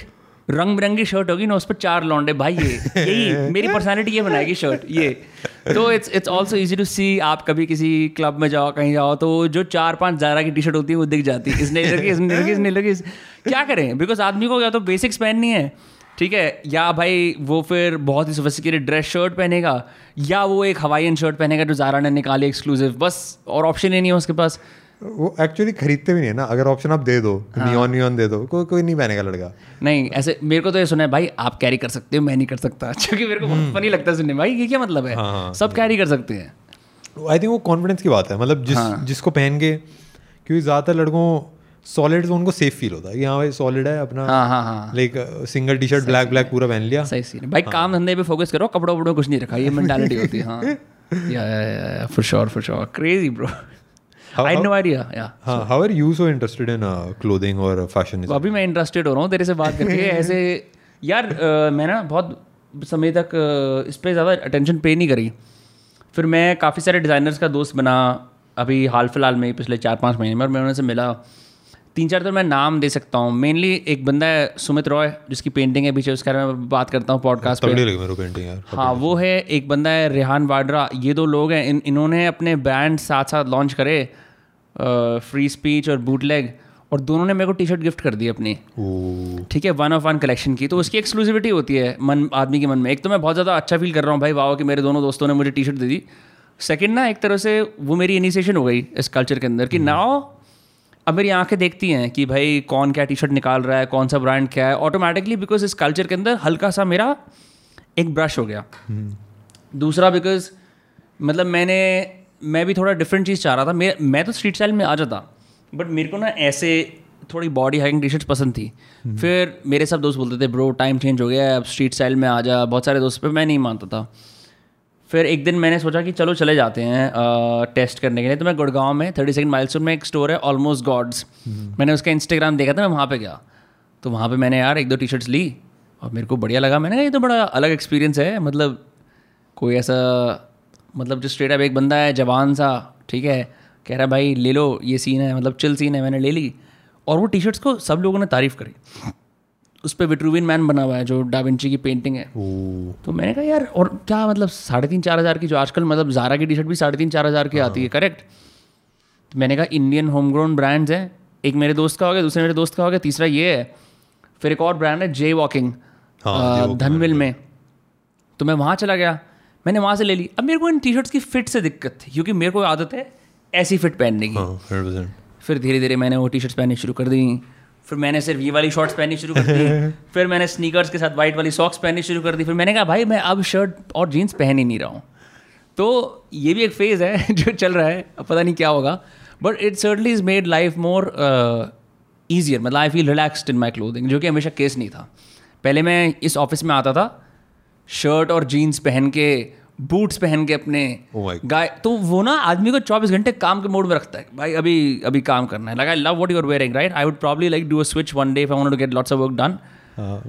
रंग बिरंगी शर्ट होगी ना, उस पर चार लौंडे भाई। ये यही मेरी पर्सनालिटी ये बनाएगी शर्ट ये। तो it's it's also easy to see. आप कभी किसी क्लब में जाओ, कहीं जाओ, तो जो चार पांच ज़ारा की टी शर्ट होती है वो दिख जाती है। इसने लगी इसने लगी इसने लगी। क्या करें, बिकॉज आदमी को या तो बेसिक्स पहननी है, ठीक है, या भाई वो फिर बहुत ही सोफिस्टिकेटेड ड्रेस शर्ट पहनेगा, या वो एक हवाईयन शर्ट पहनेगा जो ज़ारा ने निकाली एक्सक्लूसिव। बस और ऑप्शन ही नहीं है उसके पास। वो एक्चुअली खरीदते भी नहीं है ना। अगर ऑप्शन आप दे दो, नियॉन नियॉन दे दो, कोई कोई नहीं पहनेगा लड़का। नहीं ऐसे मेरे को तो ये सुना है भाई, आप कैरी कर सकते हो, मैं नहीं कर सकता। क्योंकि मेरे को बहुत फनी लगता है सुनने भाई, ये क्या मतलब है? हाँ, सब कैरी कर सकते हैं। आई थिंक वो कॉन्फिडेंस की बात है, मतलब जिस हाँ. जिसको पहन के, क्योंकि ज़्यादातर लड़कों सॉलिड तो उनको सेफ फील होता है कि हाँ भाई सॉलिड है अपना। हाँ हाँ हाँ like single T shirt black black पूरा पहन लिया, सही सीन भाई। काम धंधे पे फोकस करो, कपड़ों वपड़ों कुछ नहीं रखा, ये मेंटालिटी होती है। हाँ या for sure for sure, crazy bro. How, I had no idea. Yeah. हाँ, so, how are you so interested in uh, clothing or fashion? तो अभी मैं इंटरेस्टेड हो रहा हूँ तेरे से बात करके। ऐसे यार uh, मैं ना बहुत समय तक uh, इस पर ज़्यादा अटेंशन पे नहीं करी। फिर मैं काफ़ी सारे डिज़ाइनर्स का दोस्त बना अभी हाल फिलहाल में, पिछले चार पाँच महीने में, और मैं उनसे मिला। तीन चार तो मैं नाम दे सकता हूँ। मेनली एक बंदा है सुमित रॉय, जिसकी पेंटिंग है पीछे, उसके बारे में बात करता हूँ पॉडकास्ट पे। हाँ वो है। एक बंदा है रेहान वाड्रा। ये दो लोग हैं, इन इन्होंने अपने ब्रांड साथ साथ लॉन्च करे, फ्री स्पीच और बूटलेग, और दोनों ने मेरे को टी शर्ट गिफ्ट कर दी अपनी, ठीक है, वन ऑफ वन कलेक्शन की। तो उसकी एक्सक्लूसिविटी होती है मन आदमी के मन में। एक तो मैं बहुत ज़्यादा अच्छा फील कर रहा हूँ भाई, वाह कि मेरे दोनों दोस्तों ने मुझे टी शर्ट दे दी। सेकेंड ना, एक तरह से वो मेरी इनिशिएशन हो गई इस कल्चर के अंदर कि नाओ अब मेरी आंखें देखती हैं कि भाई कौन क्या टी शर्ट निकाल रहा है, कौन सा ब्रांड क्या है। ऑटोमेटिकली बिकॉज इस कल्चर के अंदर हल्का सा मेरा एक ब्रश हो गया। दूसरा बिकॉज मतलब मैंने मैं भी थोड़ा डिफरेंट चीज़ चाह रहा था। मैं मैं तो स्ट्रीट स्टाइल में आ जाता, बट मेरे को ना ऐसे थोड़ी बॉडी हैगिंग टी शर्ट पसंद थी। फिर मेरे सब दोस्त बोलते थे ब्रो टाइम चेंज हो गया है, अब स्ट्रीट स्टाइल में आ जा। बहुत सारे दोस्त पे मैं नहीं मानता था। फिर एक दिन मैंने सोचा कि चलो चले जाते हैं आ, टेस्ट करने के लिए। तो मैं गुड़गांव में थर्टी सेकेंड माइलस्टोन में एक स्टोर है, ऑलमोस्ट गॉड्स। मैंने उसका इंस्टाग्राम देखा था, मैं वहाँ पे गया। तो वहाँ पे मैंने यार एक दो टी शर्ट्स ली और मेरे को बढ़िया लगा। मैंने कहा ये तो बड़ा अलग एक्सपीरियंस है, मतलब कोई ऐसा मतलब जो स्ट्रेट अप एक बंदा है जवान सा, ठीक है, कह रहा है भाई ले लो, ये सीन है, मतलब चिल सीन है। मैंने ले ली और वो टी शर्ट्स को सब लोगों ने तारीफ़ करी। उस पर विट्रूवियन मैन बना हुआ है जो डा विंची की पेंटिंग है। तो मैंने कहा यार और क्या मतलब साढ़े तीन चार हज़ार की, जो आजकल मतलब ज़ारा की टी शर्ट भी साढ़े तीन चार हज़ार की आती है, करेक्ट। तो मैंने कहा इंडियन होम ग्रोन ब्रांड्स हैं। एक मेरे दोस्त का हो गया, दूसरे मेरे दोस्त का हो गया, तीसरा ये है। फिर एक और ब्रांड है जे वॉकिंग धनमिल में। तो मैं वहाँ चला गया, मैंने वहाँ से ले ली। अब मेरे को इन टी शर्ट्स की फिट से दिक्कत थी, क्योंकि मेरे को आदत है ऐसी फिट पहनने की। हाँ, फिर धीरे धीरे मैंने वो टी शर्ट्स पहननी शुरू कर दी। फिर मैंने सिर्फ ये वाली शॉर्ट्स पहननी शुरू कर दी। फिर मैंने स्नीकर्स के साथ वाइट वाली सॉक्स पहननी शुरू कर दी। फिर मैंने कहा भाई मैं अब शर्ट और जीन्स पहन ही नहीं रहा हूँ। तो ये भी एक फेज़ है जो चल रहा है, अब पता नहीं क्या होगा, but it certainly is made life more easier. मतलब I feel relaxed in my clothing, जो कि हमेशा केस नहीं था। पहले मैं इस ऑफिस में आता था शर्ट और जीन्स पहन के, बूट्स पहन के अपने गाय। तो वो ना आदमी को चौबीस घंटे काम के मोड में रखता है भाई, अभी अभी काम करना है। Like I love what you are wearing, right. I would probably like do a switch one day if I wanted to get lots of work done.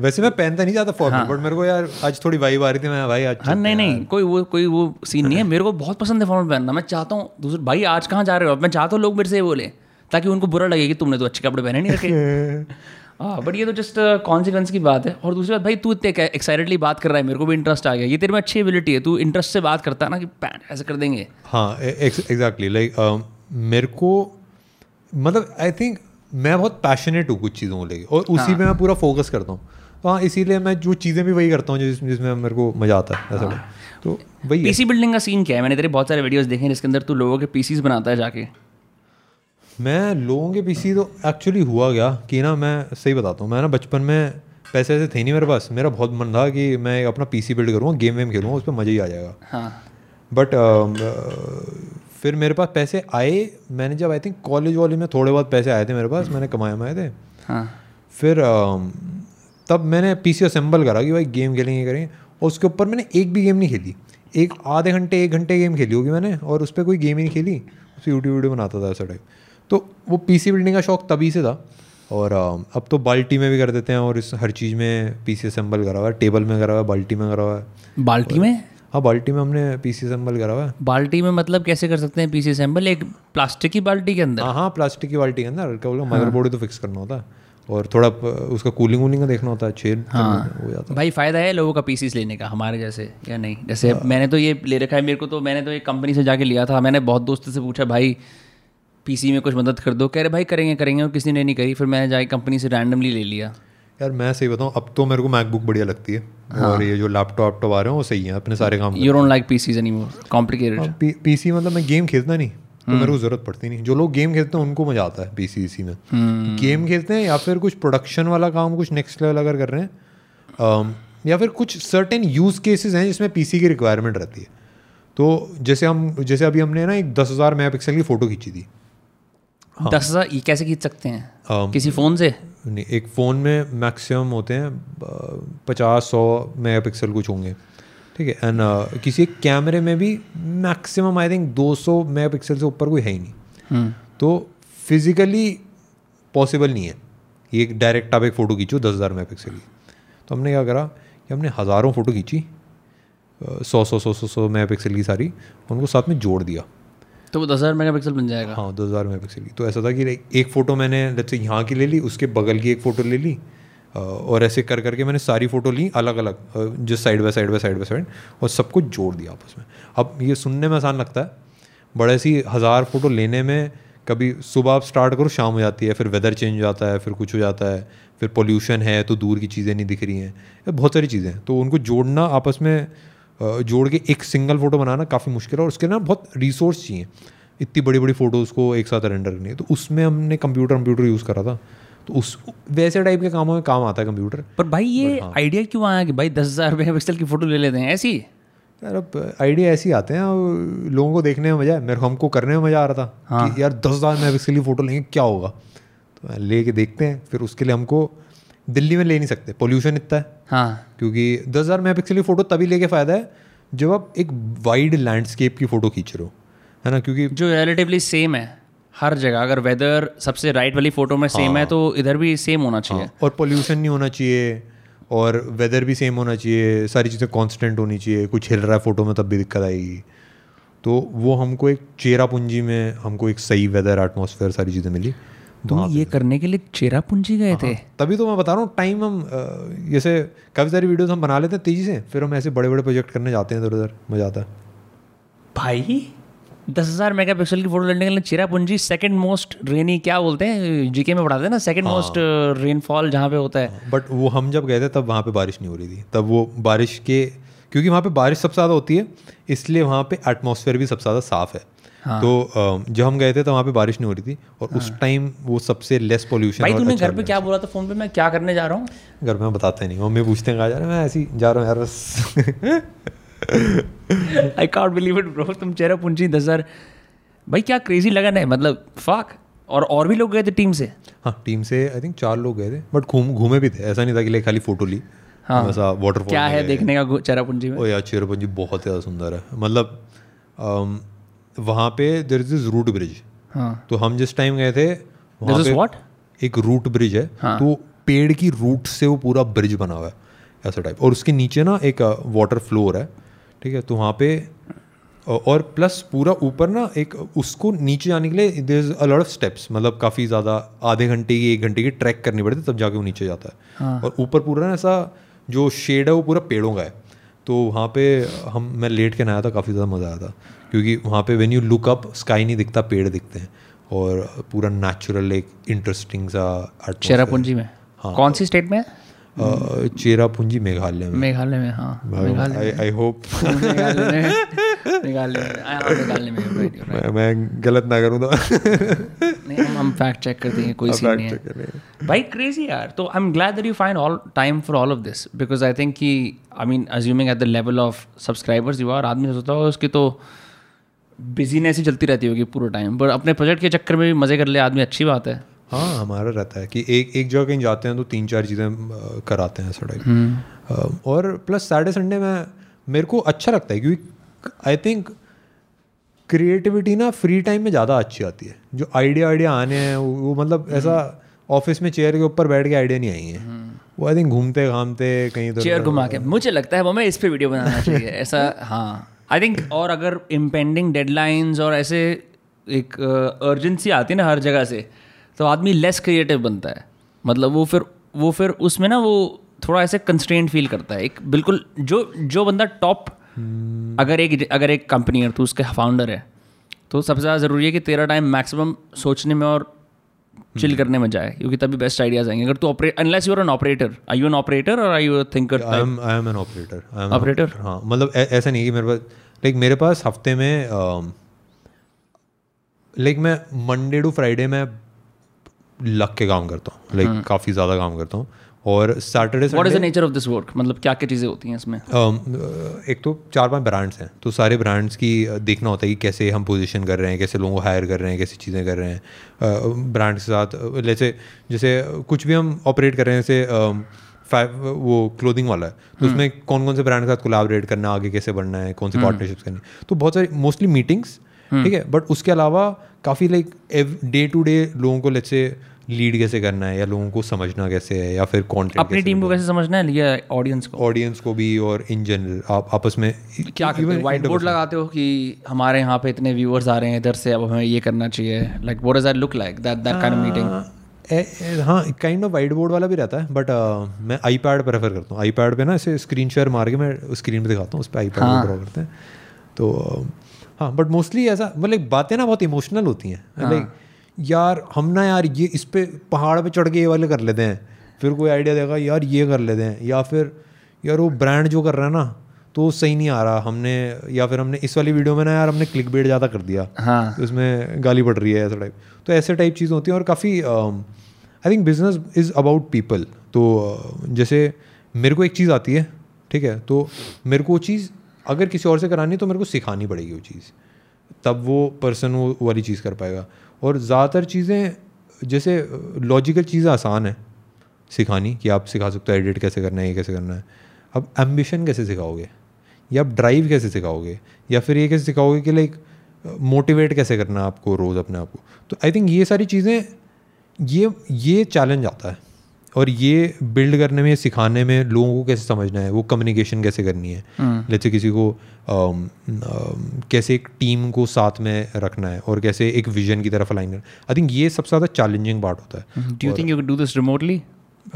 वैसे मैं पहनता नहीं जाता फॉर्मल, बट मेरे को यार आज थोड़ी वाइब आ रही थी, मैं भाई आज हाँ नहीं नहीं कोई वो कोई वो सीन नहीं है। मेरे को बहुत पसंद है फॉर्मल पहनना। मैं चाहता हूँ दूसरे भाई आज कहाँ जा रहे हो, मैं चाहता हूँ लोग मेरे से बोले, ताकि उनको बुरा लगे कि तुमने तो अच्छे कपड़े पहने नहीं रखे। हाँ बट ये तो जस्ट कॉन्सिक्वेंस की बात है। और दूसरी बात भाई, तू इतने एक्साइटेडली बात कर रहा है, मेरे को भी इंटरेस्ट आ गया। ये तेरे में अच्छी एबिलिटी है, तू इंटरेस्ट से बात करता है ना कि पैंट ऐसे कर देंगे। हाँ एग्जैक्टली, लाइक मेरे को मतलब आई थिंक मैं बहुत पैशनेट हूँ कुछ चीज़ों को लेकर, और उसी हाँ. पे मैं पूरा फोकस करता हूँ। तो हाँ, इसीलिए मैं जो चीज़ें भी वही करता हूँ जिसमें जिसमें मेरे को मज़ा आता है ऐसा। हाँ। तो वही पीसी बिल्डिंग का सीन क्या है? मैंने तेरे बहुत सारे वीडियोस देखे हैं जिसके अंदर तू लोगों के पीसीज बनाता है जाके। मैं लोगों के पीसी तो एक्चुअली हुआ क्या कि ना, मैं सही बताता हूँ, मैं ना बचपन में पैसे ऐसे थे नहीं मेरे पास, मेरा बहुत मन था कि मैं अपना पीसी बिल्ड करूँगा, गेम वेम खेलूँगा, उस पर मज़ा ही आ जाएगा। हाँ। बट फिर मेरे पास पैसे आए, मैंने जब आई थिंक कॉलेज वॉलेज में थोड़े बहुत पैसे आए थे मेरे पास, मैंने कमाए माए थे। हाँ। फिर तब मैंने पीसी असेंबल करा कि भाई गेम खेलेंगे करेंगे, और उसके ऊपर मैंने एक भी गेम नहीं खेली। एक आधे घंटे एक घंटे गेम खेली होगी मैंने, और उस पर कोई गेम ही नहीं खेली, उस यूट्यूब वीडियो बनाता था ऐसा टाइप। तो वो पीसी बिल्डिंग का शौक़ तभी से था, और अब तो बाल्टी में भी कर देते हैं, और इस हर चीज़ में पीसी असेंबल करा हुआ है, टेबल में करा हुआ है, बाल्टी में करा हुआ है। बाल्टी में? हाँ, बाल्टी में हमने पीसी असेंबल करा हुआ है। बाल्टी में मतलब कैसे कर सकते हैं पीसी असेंबल? एक प्लास्टिक की बाल्टी के अंदर? हाँ, प्लास्टिक की बाल्टी के अंदर क्या बोलो, मदरबोर्ड तो फिक्स करना होता है, और थोड़ा उसका कूलिंग वूलिंग का देखना होता है, छेद हो जाता है। भाई फ़ायदा है लोगों का पीसीस लेने का हमारे जैसे, या नहीं? जैसे मैंने तो ये ले रखा है, मेरे को तो मैंने तो एक कंपनी से जाके लिया था। मैंने बहुत दोस्तों से पूछा भाई पीसी में कुछ मदद कर दो, कह रहे भाई करेंगे करेंगे, और किसी ने नहीं करी। फिर मैंने जाके कंपनी से रैंडमली ले लिया। यार मैं सही बताऊँ, अब तो मेरे को मैकबुक बढ़िया लगती है। हाँ। और ये जो लैपटॉप वैपटॉप आ रहे हैं वो सही है अपने सारे काम। You don't like PCs anymore? Complicated PC मतलब मैं गेम खेलता नहीं, तो मेरे को ज़रूरत पड़ती नहीं। जो लोग गेम खेलते हैं उनको मज़ा आता है पीसी इसी में। गेम खेलते हैं या फिर कुछ प्रोडक्शन वाला काम, कुछ नेक्स्ट लेवल अगर कर रहे हैं, या फिर कुछ सर्टेन यूज़ केसेस हैं जिसमें पीसी की रिक्वायरमेंट रहती है। तो जैसे हम जैसे अभी हमने ना एक दस हज़ार मेगा पिक्सल की फ़ोटो खींची थी। हाँ। दस हज़ार ये कैसे खींच सकते हैं किसी फ़ोन से? नहीं, एक फ़ोन में मैक्सिमम होते हैं पचास सौ मेगा पिक्सल कुछ होंगे, ठीक है। एंड uh, किसी एक कैमरे में भी मैक्सिमम आई थिंक दो सौ मेगापिक्सल से ऊपर कोई है ही नहीं। hmm. तो फिज़िकली पॉसिबल नहीं है ये डायरेक्ट आप एक फ़ोटो खींचो दस हज़ार मेगापिक्सल की। तो हमने क्या करा कि हमने हज़ारों फ़ोटो खींची, सौ सौ सौ सौ सौ मेगापिक्सल की सारी, उनको साथ में जोड़ दिया तो वो दस हज़ार मेगा पिक्सल बन जाएगा। हाँ, दस हज़ार मेगा पिक्सल की। तो ऐसा था कि एक फ़ोटो मैंने जैसे यहाँ की ले ली, उसके बगल की एक फ़ोटो ले ली, और ऐसे कर करके मैंने सारी फ़ोटो ली अलग अलग, जो side by side by side by side, और सबको जोड़ दिया आपस में। अब ये सुनने में आसान लगता है, बड़े सी हज़ार फ़ोटो लेने में कभी सुबह आप स्टार्ट करो, शाम हो जाती है, फिर वेदर चेंज हो जाता है, फिर कुछ हो जाता है, फिर पोल्यूशन है तो दूर की चीज़ें नहीं दिख रही हैं, बहुत सारी चीज़ें हैं। तो उनको जोड़ना, आपस में जोड़ के एक सिंगल फ़ोटो बनाना काफ़ी मुश्किल है, और उसके ना बहुत रिसोर्स चाहिए, इतनी बड़ी बड़ी फ़ोटोज़ को एक साथ रेंडर करनी है। तो उसमें हमने कंप्यूटर कंप्यूटर यूज़ करा था, तो उस वैसे टाइप के कामों में काम आता है कंप्यूटर। पर भाई ये आइडिया हाँ। क्यों आया कि भाई दस हज़ार रुपये पिक्सल की फ़ोटो ले लेते हैं ऐसी? यार अब आइडिया ऐसे ही आते हैं, और लोगों को देखने में मज़ा है, मेरे को हमको करने में मज़ा आ रहा था। हाँ। कि यार दस हज़ार मेगा पिक्सल की फ़ोटो लेंगे क्या होगा, तो ले के देखते हैं। फिर उसके लिए हमको दिल्ली में ले नहीं सकते, पोल्यूशन इतना है। हाँ। क्योंकि दस हज़ार मेगा पिक्सल की फ़ोटो तभी लेके फ़ायदा है जब आप एक वाइड लैंडस्केप की फ़ोटो खींच रहे हो, है ना, क्योंकि जो रिलेटिवली सेम है हर जगह। अगर वेदर सबसे राइट वाली फ़ोटो में सेम हाँ, है तो इधर भी सेम होना चाहिए। हाँ, और पोल्यूशन नहीं होना चाहिए, और वेदर भी सेम होना चाहिए, सारी चीज़ें कांस्टेंट होनी चाहिए। कुछ हिल रहा है फ़ोटो में तब भी दिक्कत आएगी। तो वो हमको एक चेरापूंजी में हमको एक सही वेदर, एटमॉस्फेयर, सारी चीज़ें मिली। तो ये करने के लिए चेरापूंजी गए हाँ, थे। तभी तो मैं बता रहा हूँ, टाइम हम जैसे काफ़ी सारी वीडियोज़ हम बना लेते हैं तेज़ी से, फिर हम ऐसे बड़े बड़े प्रोजेक्ट करने जाते हैं इधर उधर, मज़ा आता है। भाई दस हज़ार मेगा पिक्सल की फोटो लेने के लिए चेरापूंजी, सेकंड मोस्ट रेनी, क्या बोलते हैं जीके में पढ़ाते हैं ना, सेकंड मोस्ट रेनफॉल जहाँ पे होता है। बट वो हम जब गए थे तब वहाँ पे बारिश नहीं हो रही थी, तब वो बारिश के, क्योंकि वहाँ पे बारिश सबसे ज़्यादा होती है इसलिए वहाँ पे एटमॉस्फेयर भी सबसे ज़्यादा साफ़ है। हाँ। तो जब हम गए थे तो वहाँ पे बारिश नहीं हो रही थी, और हाँ। उस टाइम वो सबसे लेस पोल्यूशन। भाई तूने घर पे क्या बोला था फ़ोन पे? मैं क्या करने जा रहा हूँ घर में बताते नहीं, मम्मी पूछते हैं कहाँ जा रहे हैं, मैं ऐसे ही जा रहा हूँ यार बस। I can't believe it bro, तुम चेरापूंजी दस हज़ार, भाई क्या क्रेजी लगन है, मतलब फाक। और और भी लोग गए थे टीम से? हाँ, टीम से आई थिंक चार लोग गए थे, बट घूम घूमे भी थे, ऐसा नहीं था कि ले खाली फोटो ली। हाँ, वैसा वाटरफॉल क्या है देखने का चेरापूंजी में? ओ यार चेरापूंजी बहुत ज़्यादा सुंदर है, मतलब वहाँ पे there is this root bridge. हाँ, तो हम जिस टाइम गए थे वहाँ पे व्हाट एक रूट ब्रिज है, तो पेड़ की रूट से वो पूरा ब्रिज बना हुआ है ऐसा टाइप, और उसके नीचे ना एक वाटर फ्लोर है, ठीक है। तो वहाँ पे और प्लस पूरा ऊपर ना एक, उसको नीचे जाने के लिए there is a lot of steps, मतलब काफ़ी ज़्यादा आधे घंटे की एक घंटे की ट्रैक करनी पड़ती है तब जाके वो नीचे जाता है। हाँ। और ऊपर पूरा ना ऐसा जो शेड है वो पूरा पेड़ों का है। तो वहाँ पे हम मैं लेट के नहाया था, काफ़ी ज़्यादा मज़ा आया था, क्योंकि वहाँ पे when you look up sky नहीं दिखता, पेड़ दिखते हैं, और पूरा नेचुरल एक इंटरेस्टिंग सा। चेरापूंजी में? हाँ। कौन सी स्टेट में? चेरापूंजी मेघालय में मेघालय में हाँ मेघालय आई होप मेघालय में मेघालय में मैं गलत ना करूँ तो नहीं हम फैक्ट चेक करते हैं कोई सीन नहीं है भाई क्रेजी यार तो I am glad that you find all time for all of this because I think कि I mean assuming at the level of subscribers you are आदमी सोचता हो उसकी तो बिजीनेस ही चलती रहती होगी पूरा टाइम पर अपने प्रोजेक्ट के चक्कर में भी मज़े कर ले आदमी अच्छी बात है हाँ हमारा रहता है कि एक एक जगह कहीं जाते हैं तो तीन चार चीज़ें कराते हैं सड़क और प्लस सैटरडे संडे में मेरे को अच्छा लगता है क्योंकि आई थिंक क्रिएटिविटी ना फ्री टाइम में ज़्यादा अच्छी आती है जो आइडिया आइडिया आने हैं वो मतलब ऐसा ऑफिस में चेयर के ऊपर बैठ के आइडिया नहीं आई है वो आई थिंक घूमते घामते कहीं तो चेयर घुमा के मुझे लगता है वो मैं इस पर वीडियो बनाना चाहिए ऐसा हाँ आई थिंक और अगर इम्पेंडिंग डेडलाइंस और ऐसे एक अर्जेंसी आती है ना हर जगह से तो आदमी लेस क्रिएटिव बनता है मतलब वो फिर वो फिर उसमें ना वो थोड़ा ऐसे कंस्ट्रेंट फील करता है एक बिल्कुल जो जो बंदा टॉप hmm. अगर एक अगर एक कंपनी है तो उसके फाउंडर है तो सबसे ज़्यादा ज़रूरी है कि तेरा टाइम मैक्सिमम सोचने में और hmm. चिल करने में जाए क्योंकि तभी बेस्ट आइडियाज़ आएंगे अगर तू operate unless you are an operator I you an operator और I you thinker I am I am an operator operator हाँ मतलब ऐसा नहीं कि मेरे पास लाइक मेरे पास हफ्ते में लाइक मैं मंडे टू फ्राइडे में लग के काम करता हूँ लाइक like, काफ़ी ज़्यादा काम करता हूँ और Saturday what is the nature of this work मतलब क्या क्या चीज़ें होती हैं इसमें um, एक तो चार पांच ब्रांड्स हैं तो सारे ब्रांड्स की देखना होता है कि कैसे हम पोजीशन कर रहे हैं कैसे लोगों को हायर कर रहे हैं कैसी चीज़ें कर रहे हैं ब्रांड्स के साथ जैसे जैसे कुछ भी हम ऑपरेट कर रहे हैं जैसे वो क्लोथिंग वाला है तो उसमें कौन कौन से ब्रांड के साथ कोलैबोरेट करना आगे कैसे बढ़ना है कौन सी पार्टनरशिप्स करनी तो बहुत सारी मोस्टली मीटिंग्स ठीक है बट उसके अलावा काफ़ी लाइक डे टू डे लोगों को लेट्स से लीड कैसे करना है या लोगों को समझना कैसे है या फिर कंटेंट अपनी टीम को कैसे समझना है या ऑडियंस को ऑडियंस को भी और इन जनरल आप आपस में क्या करते हो व्हाइट बोर्ड लगाते हो कि हमारे यहाँ पे इतने व्यूअर्स आ रहे हैं इधर से अब हमें ये करना चाहिए like what does that look like that that kind of meeting हाँ काइंड ऑफ व्हाइट बोर्ड वाला भी रहता है बट मैं आई पैड प्रेफर करता हूँ आई पैड पर ना इसे स्क्रीन शेयर मार के मैं स्क्रीन पर दिखाता हूँ उस पर आई पैड पर ड्रॉ करते हैं तो हाँ बट मोस्टली ऐसा मतलब बातें ना बहुत इमोशनल होती हैं लाइक यार हम ना यार ये इस पे पहाड़ पे चढ़ के ये वाले कर लेते हैं फिर कोई आइडिया देगा यार ये कर लेते हैं या फिर यार वो ब्रांड जो कर रहा है ना तो सही नहीं आ रहा हमने या फिर हमने इस वाली वीडियो में ना यार हमने क्लिक बेट ज़्यादा कर दिया हाँ तो उसमें गाली पड़ रही है ऐसा टाइप तो ऐसे टाइप चीज़ें होती हैं और काफ़ी I think business is about people तो uh, जैसे मेरे को एक चीज़ आती है ठीक है तो मेरे को वो चीज़ अगर किसी और से करानी है तो मेरे को सिखानी पड़ेगी वो चीज़ तब वो पर्सन वो वाली चीज़ कर पाएगा और ज़्यादातर चीज़ें जैसे लॉजिकल चीज़ें आसान है सिखानी कि आप सिखा सकते हो एडिट कैसे करना है ये कैसे करना है अब एम्बिशन कैसे सिखाओगे या आप ड्राइव कैसे सिखाओगे या फिर ये कैसे सिखाओगे कि लाइक मोटिवेट कैसे करना है आपको रोज़ अपने आप को तो आई थिंक ये सारी चीज़ें ये ये चैलेंज आता है और ये बिल्ड करने में सिखाने में लोगों को कैसे समझना है वो कम्युनिकेशन कैसे करनी है mm. जैसे किसी को आम, आम, कैसे एक टीम को साथ में रखना है और कैसे एक विजन की तरफ अलाइन करना आई थिंक ये सबसे ज़्यादा चैलेंजिंग पार्ट होता है do you think you can do this remotely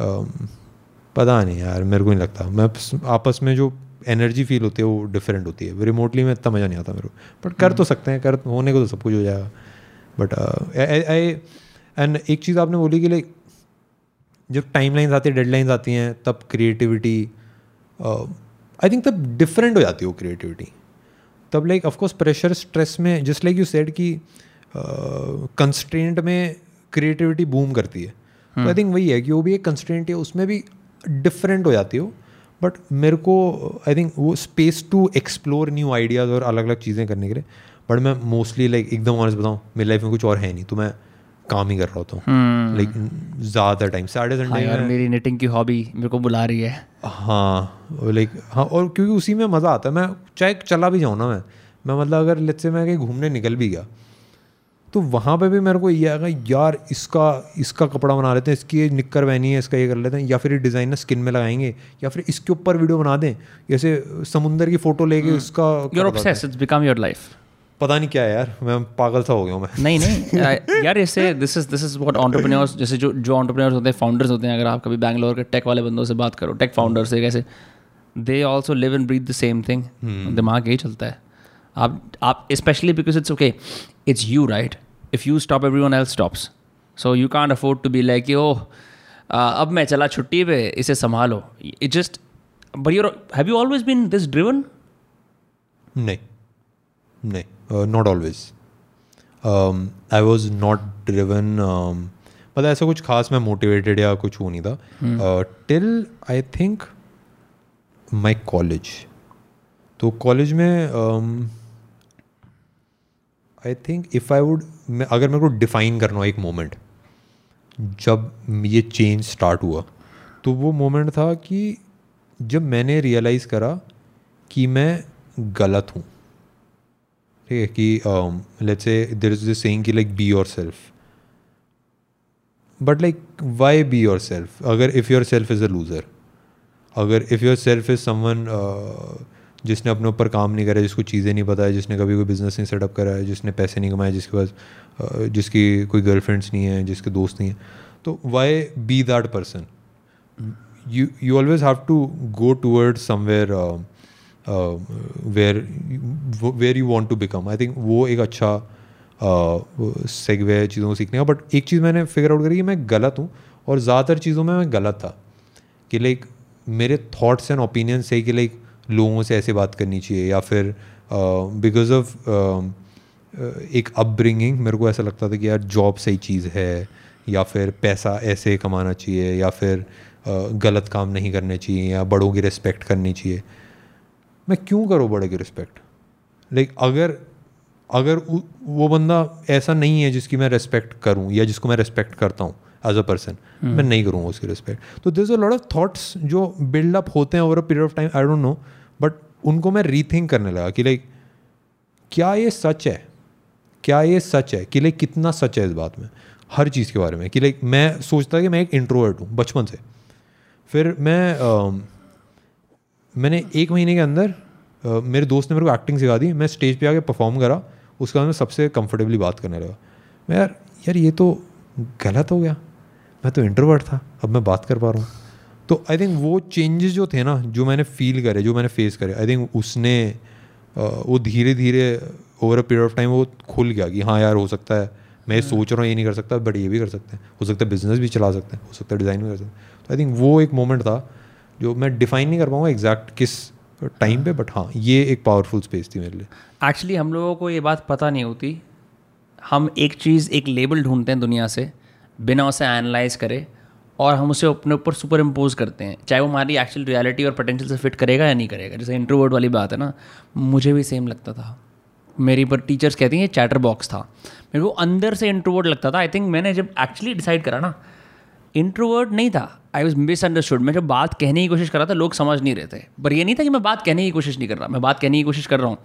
पता नहीं यार मेरे को नहीं लगता मैं आपस में जो एनर्जी फील होती है वो डिफरेंट होती है रिमोटली में इतना मज़ा नहीं आता मेरे को बट कर तो सकते हैं कर होने को तो सब कुछ हो जाएगा बट आई एंड एक चीज़ आपने बोली कि लाइक जब टाइमलाइंस आती है डेडलाइंस आती हैं तब क्रिएटिविटी आई थिंक तब डिफरेंट हो जाती है वो क्रिएटिविटी तब लाइक ऑफकोर्स प्रेशर स्ट्रेस में जस्ट लाइक यू सेड कि कंस्ट्रेंट में क्रिएटिविटी बूम करती है तो आई थिंक वही है कि वो भी एक कंस्ट्रेंट है उसमें भी डिफरेंट हो जाती हो बट मेरे को आई थिंक वो space to explore new ideas और अलग अलग चीज़ें करने के लिए बट मैं मोस्टली लाइक एकदम ऑनेस्ट बताऊँ मेरी लाइफ में कुछ और है नहीं तो मैं काम ही कर रहा होता हूँ लाइक ज़्यादा टाइम सैटरडे संडे यार मेरी निटिंग की हॉबी मेरे को बुला रही है हाँ लाइक हाँ और क्योंकि उसी में मज़ा आता है मैं चाहे चला भी जाऊँ ना मैं मैं मतलब अगर लेट्स से मैं कहीं घूमने निकल भी गया तो वहाँ पे भी मेरे को ये आएगा यार इसका इसका कपड़ा बना लेते हैं इसकी ये निक्कर पहनी है इसका ये कर लेते हैं या फिर ये डिज़ाइन ना स्किन में लगाएंगे या फिर इसके ऊपर वीडियो बना दें जैसे समुंदर की फ़ोटो लेके उसका your obsessed it's become your life पता नहीं क्या है यार मैं पागल सा हो गया हूँ मैं नहीं नहीं यार ऐसे this is this is what entrepreneurs जैसे जो जो एंटरप्रेन्योर्स होते हैं फाउंडर्स होते हैं अगर आप कभी बैंगलोर के टेक वाले बंदों से बात करो टेक फाउंडर्स से कैसे they also live and breathe the same thing दिमाग यही चलता है आप आप specially because it's okay it's you right if you stop every one else stops so you can't afford to be like oh अब मैं चला छुट्टी पे, इसे संभालो. It just but you have you always been this driven? नहीं नहीं, not always. I was not driven. मतलब ऐसा कुछ खास मैं मोटिवेटेड या कुछ हो नहीं था till I think my college. तो कॉलेज में I think if I would, मैं अगर मेरे को डिफाइन करना हो एक मोमेंट जब ये चेंज स्टार्ट हुआ, तो वो मोमेंट था कि जब मैंने रियलाइज़ करा कि मैं गलत हूँ. ठीक है कि let's say there is this saying कि like be yourself, but like why be yourself अगर if yourself is a loser, अगर if yourself is someone जिसने अपने ऊपर काम नहीं करा, जिसको चीज़ें नहीं पता है, जिसने कभी कोई बिज़नेस नहीं सेटअप करा है, जिसने पैसे नहीं कमाए, जिसके पास uh, जिसकी कोई गर्लफ्रेंड्स नहीं है, जिसके दोस्त नहीं है, तो why be that person. You you always have to go toward somewhere where where you want to become. I think वो एक अच्छा सेगवे uh, चीज़ों को सीखने का. बट एक चीज़ मैंने फिगर आउट करी कि मैं गलत हूँ, और ज़्यादातर चीज़ों में मैं गलत था कि लाइक मेरे थाट्स एंड ओपिनियंस थे कि लाइक लोगों से ऐसे बात करनी चाहिए, या फिर बिकॉज uh, ऑफ uh, एक अपब्रिंगिंग मेरे को ऐसा लगता था कि यार जॉब सही चीज़ है, या फिर पैसा ऐसे कमाना चाहिए, या फिर uh, गलत काम नहीं करने चाहिए, या बड़ों की रिस्पेक्ट करनी चाहिए. मैं क्यों करूँ बड़े की रिस्पेक्ट? लाइक like, अगर अगर वो बंदा ऐसा नहीं है जिसकी मैं रिस्पेक्ट करूँ या जिसको मैं रिस्पेक्ट करता हूँ एज अ पर्सन, मैं नहीं करूँगा उसकी रिस्पेक्ट. तो there is a lot of thoughts जो बिल्डअप होते हैं over a period of time. I don't know, but उनको मैं रीथिंक करने लगा कि लाइक क्या ये सच है, क्या ये सच है कि लाइक कितना सच है इस बात में, हर चीज़ के बारे में. कि लाइक मैं सोचता कि मैं एक इंट्रोवर्ट हूँ बचपन से. फिर मैं uh, मैंने एक महीने के अंदर uh, मेरे दोस्त ने मेरे को एक्टिंग सिखा दी. मैं स्टेज पे आके परफॉर्म करा, उसके बाद मैं सबसे कंफर्टेबली बात करने लगा. मैं यार यार ये तो गलत हो गया, मैं तो इंट्रोवर्ट था, अब मैं बात कर पा रहा हूँ. तो आई थिंक वो चेंजेस जो थे ना, जो मैंने फील करे, जो मैंने फेस करे, आई थिंक उसने वो धीरे धीरे over a period of time वो खुल गया कि हाँ यार हो सकता है मैं ये सोच रहा हूँ ये नहीं कर सकता, बट ये भी कर सकते हैं, हो सकता है बिजनेस भी चला सकते हैं, हो सकता है डिज़ाइन भी कर सकते हैं. तो आई थिंक वो एक मोमेंट था जो मैं डिफाइन नहीं कर पाऊँगा एग्जैक्ट किस टाइम पे, बट हाँ ये एक पावरफुल स्पेस थी मेरे लिए. एक्चुअली हम लोगों को ये बात पता नहीं होती. हम एक चीज़, एक लेबल ढूंढते हैं दुनिया से बिना उसे एनालाइज करे, और हम उसे अपने ऊपर सुपर इम्पोज करते हैं, चाहे वो हमारी एक्चुअल रियलिटी और पोटेंशियल से फिट करेगा या नहीं करेगा. जैसे इंट्रोवर्ट वाली बात है ना, मुझे भी सेम लगता था. मेरी पर टीचर्स कहती हैं ये चैटर बॉक्स था. मेरे को अंदर से इंट्रोवर्ट लगता था. आई थिंक मैंने जब एक्चुअली डिसाइड करा ना, इंट्रोवर्ट नहीं था, आई वॉज मिसअंडरस्टूड. मैं जब बात कहने की कोशिश कर रहा था लोग समझ नहीं रहे थे, पर ये नहीं था कि मैं बात कहने की कोशिश नहीं कर रहा, मैं बात कहने की कोशिश कर रहा हूँ.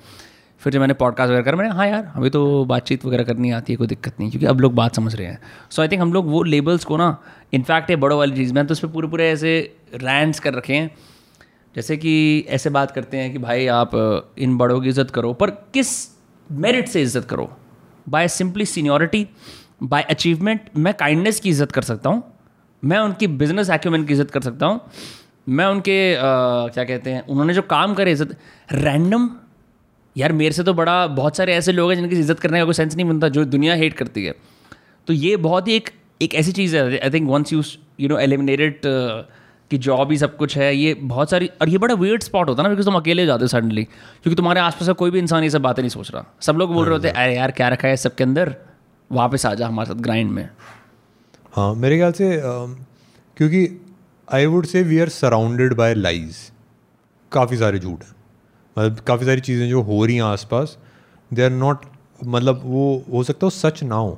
फिर जब मैंने पॉडकास्ट वगैरह करा, मैंने हाँ यार हमें तो बातचीत वगैरह करनी आती है, कोई दिक्कत नहीं, क्योंकि अब लोग बात समझ रहे हैं. सो आई थिंक हम लोग वो लेबल्स को ना, इनफैक्ट ये बड़ों वाली चीज़ में तो उस पर पूरे पूरे ऐसे रैंट्स कर रखे हैं. जैसे कि ऐसे बात करते हैं कि भाई आप इन बड़ों की इज़्ज़त करो, पर किस मेरिट से इज़्ज़त करो? By simply seniority, by achievement. मैं काइंडनेस की इज़्ज़त कर सकता हूँ, मैं उनकी बिजनेस एक्यूमेन की इज़्ज़त कर सकता हूँ, मैं उनके आ, क्या कहते हैं, उन्होंने जो काम करे इज़्ज़त. रैंडम यार मेरे से तो बड़ा बहुत सारे ऐसे लोग हैं जिनकी इज़्ज़त करने का कोई सेंस नहीं बनता, जो दुनिया हेट करती है. तो ये बहुत ही एक एक ऐसी चीज़ है. I think once you you know eliminated कि जॉब ही सब कुछ है, ये बहुत सारी, और ये बड़ा वियर्ड स्पॉट होता है ना, बिकॉज तुम अकेले जाते हो सडनली, क्योंकि तुम्हारे आसपास का कोई भी इंसान ये सब बातें नहीं सोच रहा. सब लोग बोल रहे होते हैं अरे यार क्या रखा है सबके अंदर, वापस आ जा हमारे साथ ग्राइंड में. हाँ मेरे ख्याल से क्योंकि I would say we are surrounded by lies. काफ़ी सारे झूठ हैं, मतलब काफ़ी सारी चीज़ें जो हो रही हैं आसपास, दे आर नॉट, मतलब वो हो सकता हो सच ना हो.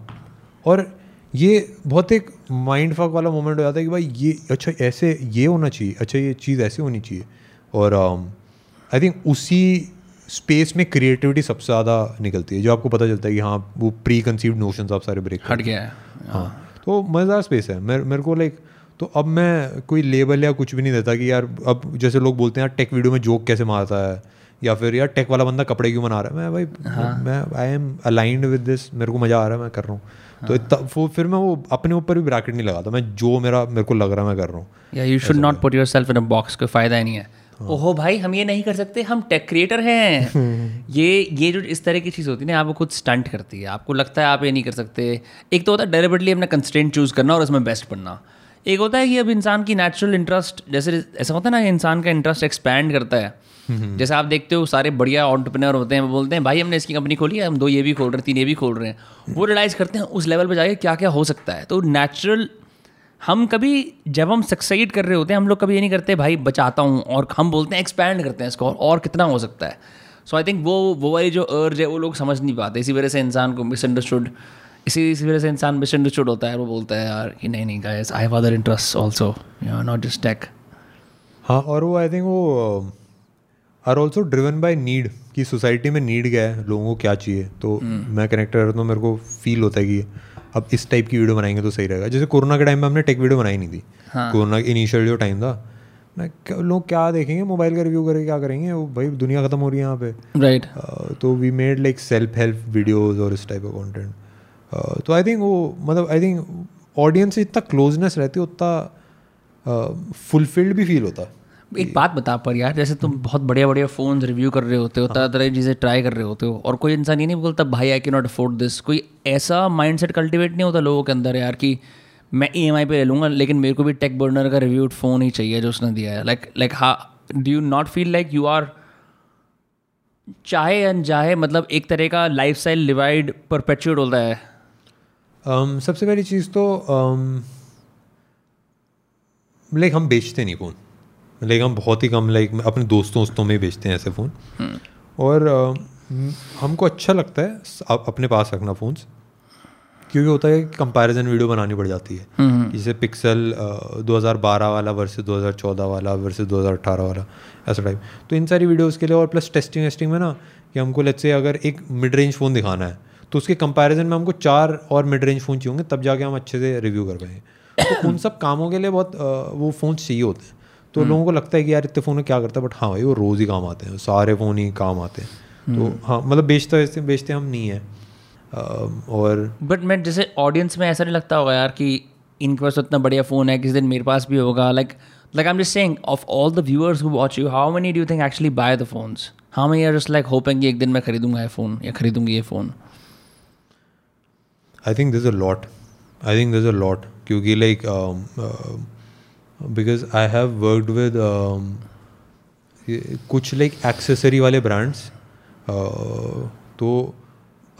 और ये बहुत एक माइंड फक वाला मोमेंट हो जाता है कि भाई ये अच्छा ऐसे ये होना चाहिए, अच्छा ये चीज़ ऐसे होनी चाहिए. और आई थिंक उसी स्पेस में क्रिएटिविटी सबसे ज़्यादा निकलती है, जो आपको पता चलता है कि हाँ वो प्री कंसीव्ड नोशंस आप सारे ब्रेक हट गया है. हाँ तो मज़ेदार स्पेस है मेरे मेरे को लाइक. तो अब मैं कोई लेबल या कुछ भी नहीं देता कि यार, अब जैसे लोग बोलते हैं यार टेक वीडियो में जोक कैसे मारता है, या फिर यार टेक वाला बंदा कपड़े क्यों बना रहा है. मैं भाई हाँ. मैं I am aligned with this, मेरे को मज़ा आ रहा है, मैं कर रहा हूँ. हाँ. तो फिर मैं वो अपने ऊपर भी ब्रैकेट नहीं लगाता, मैं जो मेरा मेरे को लग रहा है मैं कर रहा हूँ. You should not put yourself in a box, कोई फ़ायदा ही नहीं है. हाँ. ओहो भाई हम ये नहीं कर सकते, हम टेक क्रिएटर हैं. ये ये जो इस तरह की चीज़ होती है ना, आपको खुद स्टंट करती है. आपको लगता है आप ये नहीं कर सकते. एक तो होता है डेलिबरेटली अपना कंस्ट्रेंट चूज़ करना और उसमें बेस्ट बनना. एक होता है कि अब इंसान की नेचुरल इंटरेस्ट, जैसे ऐसा होता है ना कि इंसान का इंटरेस्ट एक्सपैंड करता है। जैसे आप देखते हो सारे बढ़िया एंटरप्रेन्योर होते हैं, वो बोलते हैं भाई हमने इसकी कंपनी खोली है, हम दो ये भी खोल रहे हैं, तीन ये भी खोल रहे हैं। वो रियलाइज़ करते हैं उस लेवल पर जाके क्या क्या हो सकता है। तो नेचुरल, हम कभी जब हम सक्सेड कर रहे होते हैं, हम लोग कभी ये नहीं करते भाई बचाता हूँ, और हम बोलते हैं एक्सपैंड करते हैं इसको और कितना हो सकता है। सो आई थिंक वो वो वाली जो अर्ज है वो लोग समझ नहीं पाते, इसी वजह से इंसान को मिसअंडरस्टूड इसी इसी वजह से इंसान मिसअंडरस्टूड होता है। वो बोलता है यार कि नहीं नहीं guys, I have other interest also, not just tech. हाँ, और वो आई थिंक वो are also driven by need, कि सोसाइटी में नीड क्या है, लोगों को क्या चाहिए। तो मैं कनेक्ट करता हूँ, मेरे को फील होता है कि अब इस टाइप की वीडियो बनाएंगे तो सही रहेगा। जैसे कोरोना के टाइम में हमने टेक वीडियो बनाई नहीं थी। हाँ। कोरोना इनिशियल जो टाइम था, मैं लोग क्या देखेंगे, मोबाइल का रिव्यू करके क्या करेंगे, वो भाई दुनिया खत्म हो रही है यहाँ पे, राइट। तो we made like self help videos और इस टाइप का कॉन्टेंट। तो आई थिंक वो मतलब आई थिंक ऑडियंस से इतना क्लोजनेस रहती है, उतना फुलफिल्ड भी फील होता है। एक बात बता पर यार, जैसे तुम बहुत बढ़िया बढ़िया फ़ोन रिव्यू कर रहे होते हो, तरह तरह की चीज़ें ट्राई कर रहे होते हो, और कोई इंसान ये नहीं बोलता भाई I can not afford this. कोई ऐसा माइंडसेट कल्टिवेट नहीं होता लोगों के अंदर यार कि मैं ई एम आई पे ले लूँगा, लेकिन मेरे को भी टेक बर्नर का रिव्यूड फ़ोन ही चाहिए जो उसने दिया है। लाइक लाइक हाँ, do you not feel like you are चाहे अनचाहे, मतलब एक तरह का लाइफ स्टाइल डिवाइड परपेचुएट होता है। um, सबसे पहली चीज़ तो लाइक um, हम बेचते नहीं फ़ोन, लाइक हम बहुत ही कम लाइक अपने दोस्तों दोस्तों में बेचते हैं ऐसे फ़ोन। hmm. और आ, हमको अच्छा लगता है आप अपने पास रखना फ़ोन, क्योंकि होता है कि कंपैरिजन वीडियो बनानी पड़ जाती है। hmm. जैसे पिक्सल दो हज़ार बारह वाला वर्सेस दो हज़ार चौदह वाला वर्सेस दो हज़ार अठारह वाला, ऐसा टाइप। तो इन सारी वीडियोस के लिए और प्लस टेस्टिंग वेस्टिंग में ना, कि हमको लेट्स से अगर एक मिड रेंज फ़ोन दिखाना है तो उसके कंपैरिजन में हमको चार और मिड रेंज फ़ोन चाहिए होंगे, तब जाके हम अच्छे से रिव्यू कर पाएंगे। तो उन सब कामों के लिए बहुत वो फ़ोन चाहिए होते हैं। तो लोगों को लगता है कि यार इतने फ़ोन में क्या करता है, बट हाँ भाई वो रोज़ ही काम आते हैं, सारे फ़ोन ही काम आते हैं। तो हाँ, मतलब बेचते बेचते बेचते हम नहीं है। आ, और बट मैं जैसे ऑडियंस में ऐसा नहीं लगता होगा यार कि इनके पास इतना बढ़िया फ़ोन है, किसी दिन मेरे पास भी होगा। Like like I am just saying, of all the viewers who watch you, how many do you think actually buy the phones? How many are just like hoping एक दिन मैं खरीदूंगा ये फ़ोन या खरीदूंगी ये phone? I think this a lot, I think this a lot, क्योंकि like because I have worked with कुछ लाइक एक्सेसरी वाले ब्रांड्स, तो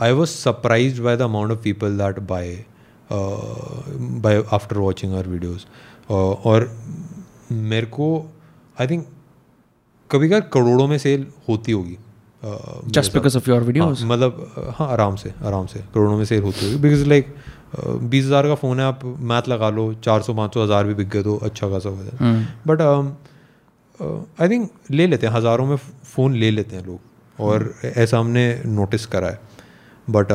I was surprise by the amount of people that buy buy after watching our videos. और मेरे को आई थिंक कभी कभी करोड़ों में सेल होती होगी just because of your videos, मतलब हाँ आराम से आराम से करोड़ों में सेल होती होगी। बिकॉज लाइक बीस हज़ार का फ़ोन है, आप मैथ लगा लो, चार सौ पाँच सौ हज़ार भी बिक गए तो अच्छा खासा हो जाए। बट आई थिंक ले लेते हैं, हज़ारों में फ़ोन ले लेते हैं लोग, और ऐसा हमने नोटिस करा है। बट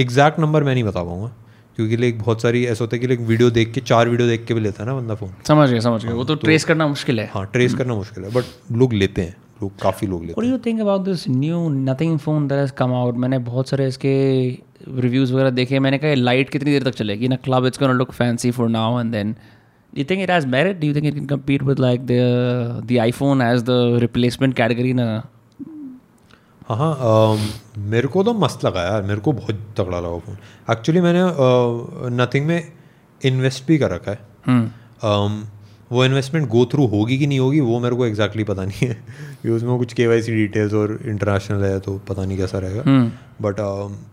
एग्जैक्ट नंबर मैं नहीं बता पाऊँगा, क्योंकि लाइक बहुत सारी ऐसा होता है कि लाइक वीडियो देख के, चार वीडियो देख के भी लेता है ना बंदा फ़ोन। समझ गया समझ गया, वो तो ट्रेस करना मुश्किल है। हाँ, ट्रेस करना मुश्किल है, बट लोग लेते हैं, लोग काफ़ी लोग लेते हैं। What do you think about this new nothing phone that has come out? मैंने बहुत सारे इसके रिव्यूज़ वगैरह देखे। मैंने कहा लाइट कितनी देर तक चलेगी in a club, it's gonna look fancy for now and then. Do you think it has merit? Do you think it can compete with like the the iPhone as the replacement category ना? हाँ हाँ, मेरे को तो मस्त लगा यार, मेरे को बहुत तगड़ा लगा फ़ोन। एक्चुअली मैंने नथिंग uh, में इन्वेस्ट भी कर रखा है। hmm. um, वो इन्वेस्टमेंट गो थ्रू होगी कि नहीं होगी वो मेरे को एग्जैक्टली exactly पता नहीं है, क्योंकि उसमें कुछ केवाईसी डिटेल्स और इंटरनेशनल है, तो पता नहीं कैसा रहेगा। But hmm. uh,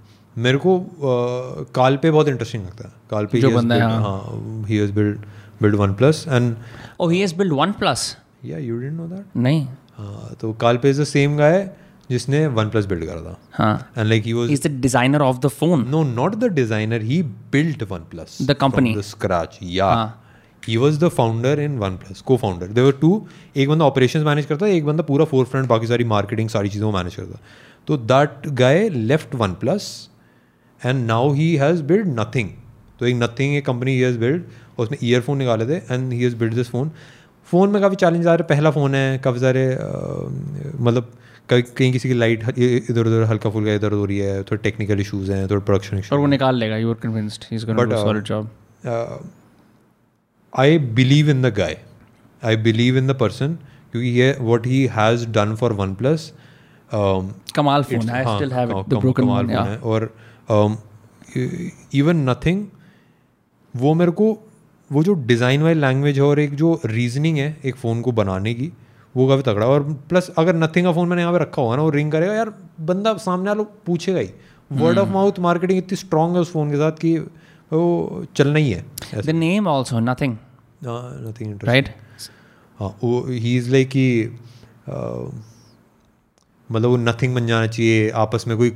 मेरे को uh, काल पे बहुत इंटरेस्टिंग लगता है। काल पे जो बंदा है, हाँ, he has build build OnePlus and oh he has build OnePlus, या यू डिडंट नो दैट? नहीं। हाँ, तो काल पे इज द सेम गाय जिसने वन प्लस बिल्ड करा था। हाँ, and like he was is the designer of the phone. No, not the designer, he built OnePlus the company from the scratch. या He was the founder in OnePlus, co-founder. There were two. एक बंदा ऑपरेशंस मैनेज करता, एक बंदा पूरा फोर फ्रंट बाकी सारी मार्केटिंग सारी चीज़ों को मैनेज करता। तो that guy left OnePlus and now he has built nothing. तो एक nothing एक कंपनी he has built, और उसमें ईयरफोन निकाले थे and he has built this phone. Phone में काफ़ी चैलेंज आ रहे, पहला फ़ोन है, काफ़ी सारे मतलब कहीं किसी की लाइट इधर उधर हल्का फुल्का इधर उधर हो रही है, थोड़े टेक्निकल इशूज़ हैं, थोड़े प्रोडक्शन इशूज़, और वो निकाल लेगा। You are convinced he's going to do a solid job. I believe in the guy. I believe in the person. क्योंकि ये what he has done for OnePlus. Um, कमाल phone है. I still have it. The broken one. और um, even nothing वो मेरे को वो जो डिज़ाइन वाली लैंग्वेज है और एक जो रीजनिंग है एक फ़ोन को बनाने की, वो काफ़ी तगड़ा। और प्लस अगर नथिंग का फ़ोन मैंने यहाँ पे रखा होगा ना, वो रिंग करेगा यार, बंदा सामने वाला पूछेगा ही। वर्ड ऑफ माउथ मार्केटिंग इतनी स्ट्रांग है उस फोन के साथ कि वो चलना ही है। The name also Nothing, Nothing interesting right. हाँ, वो ही इज़ लाइक कि मतलब वो नथिंग बन जाना चाहिए, आपस में कोई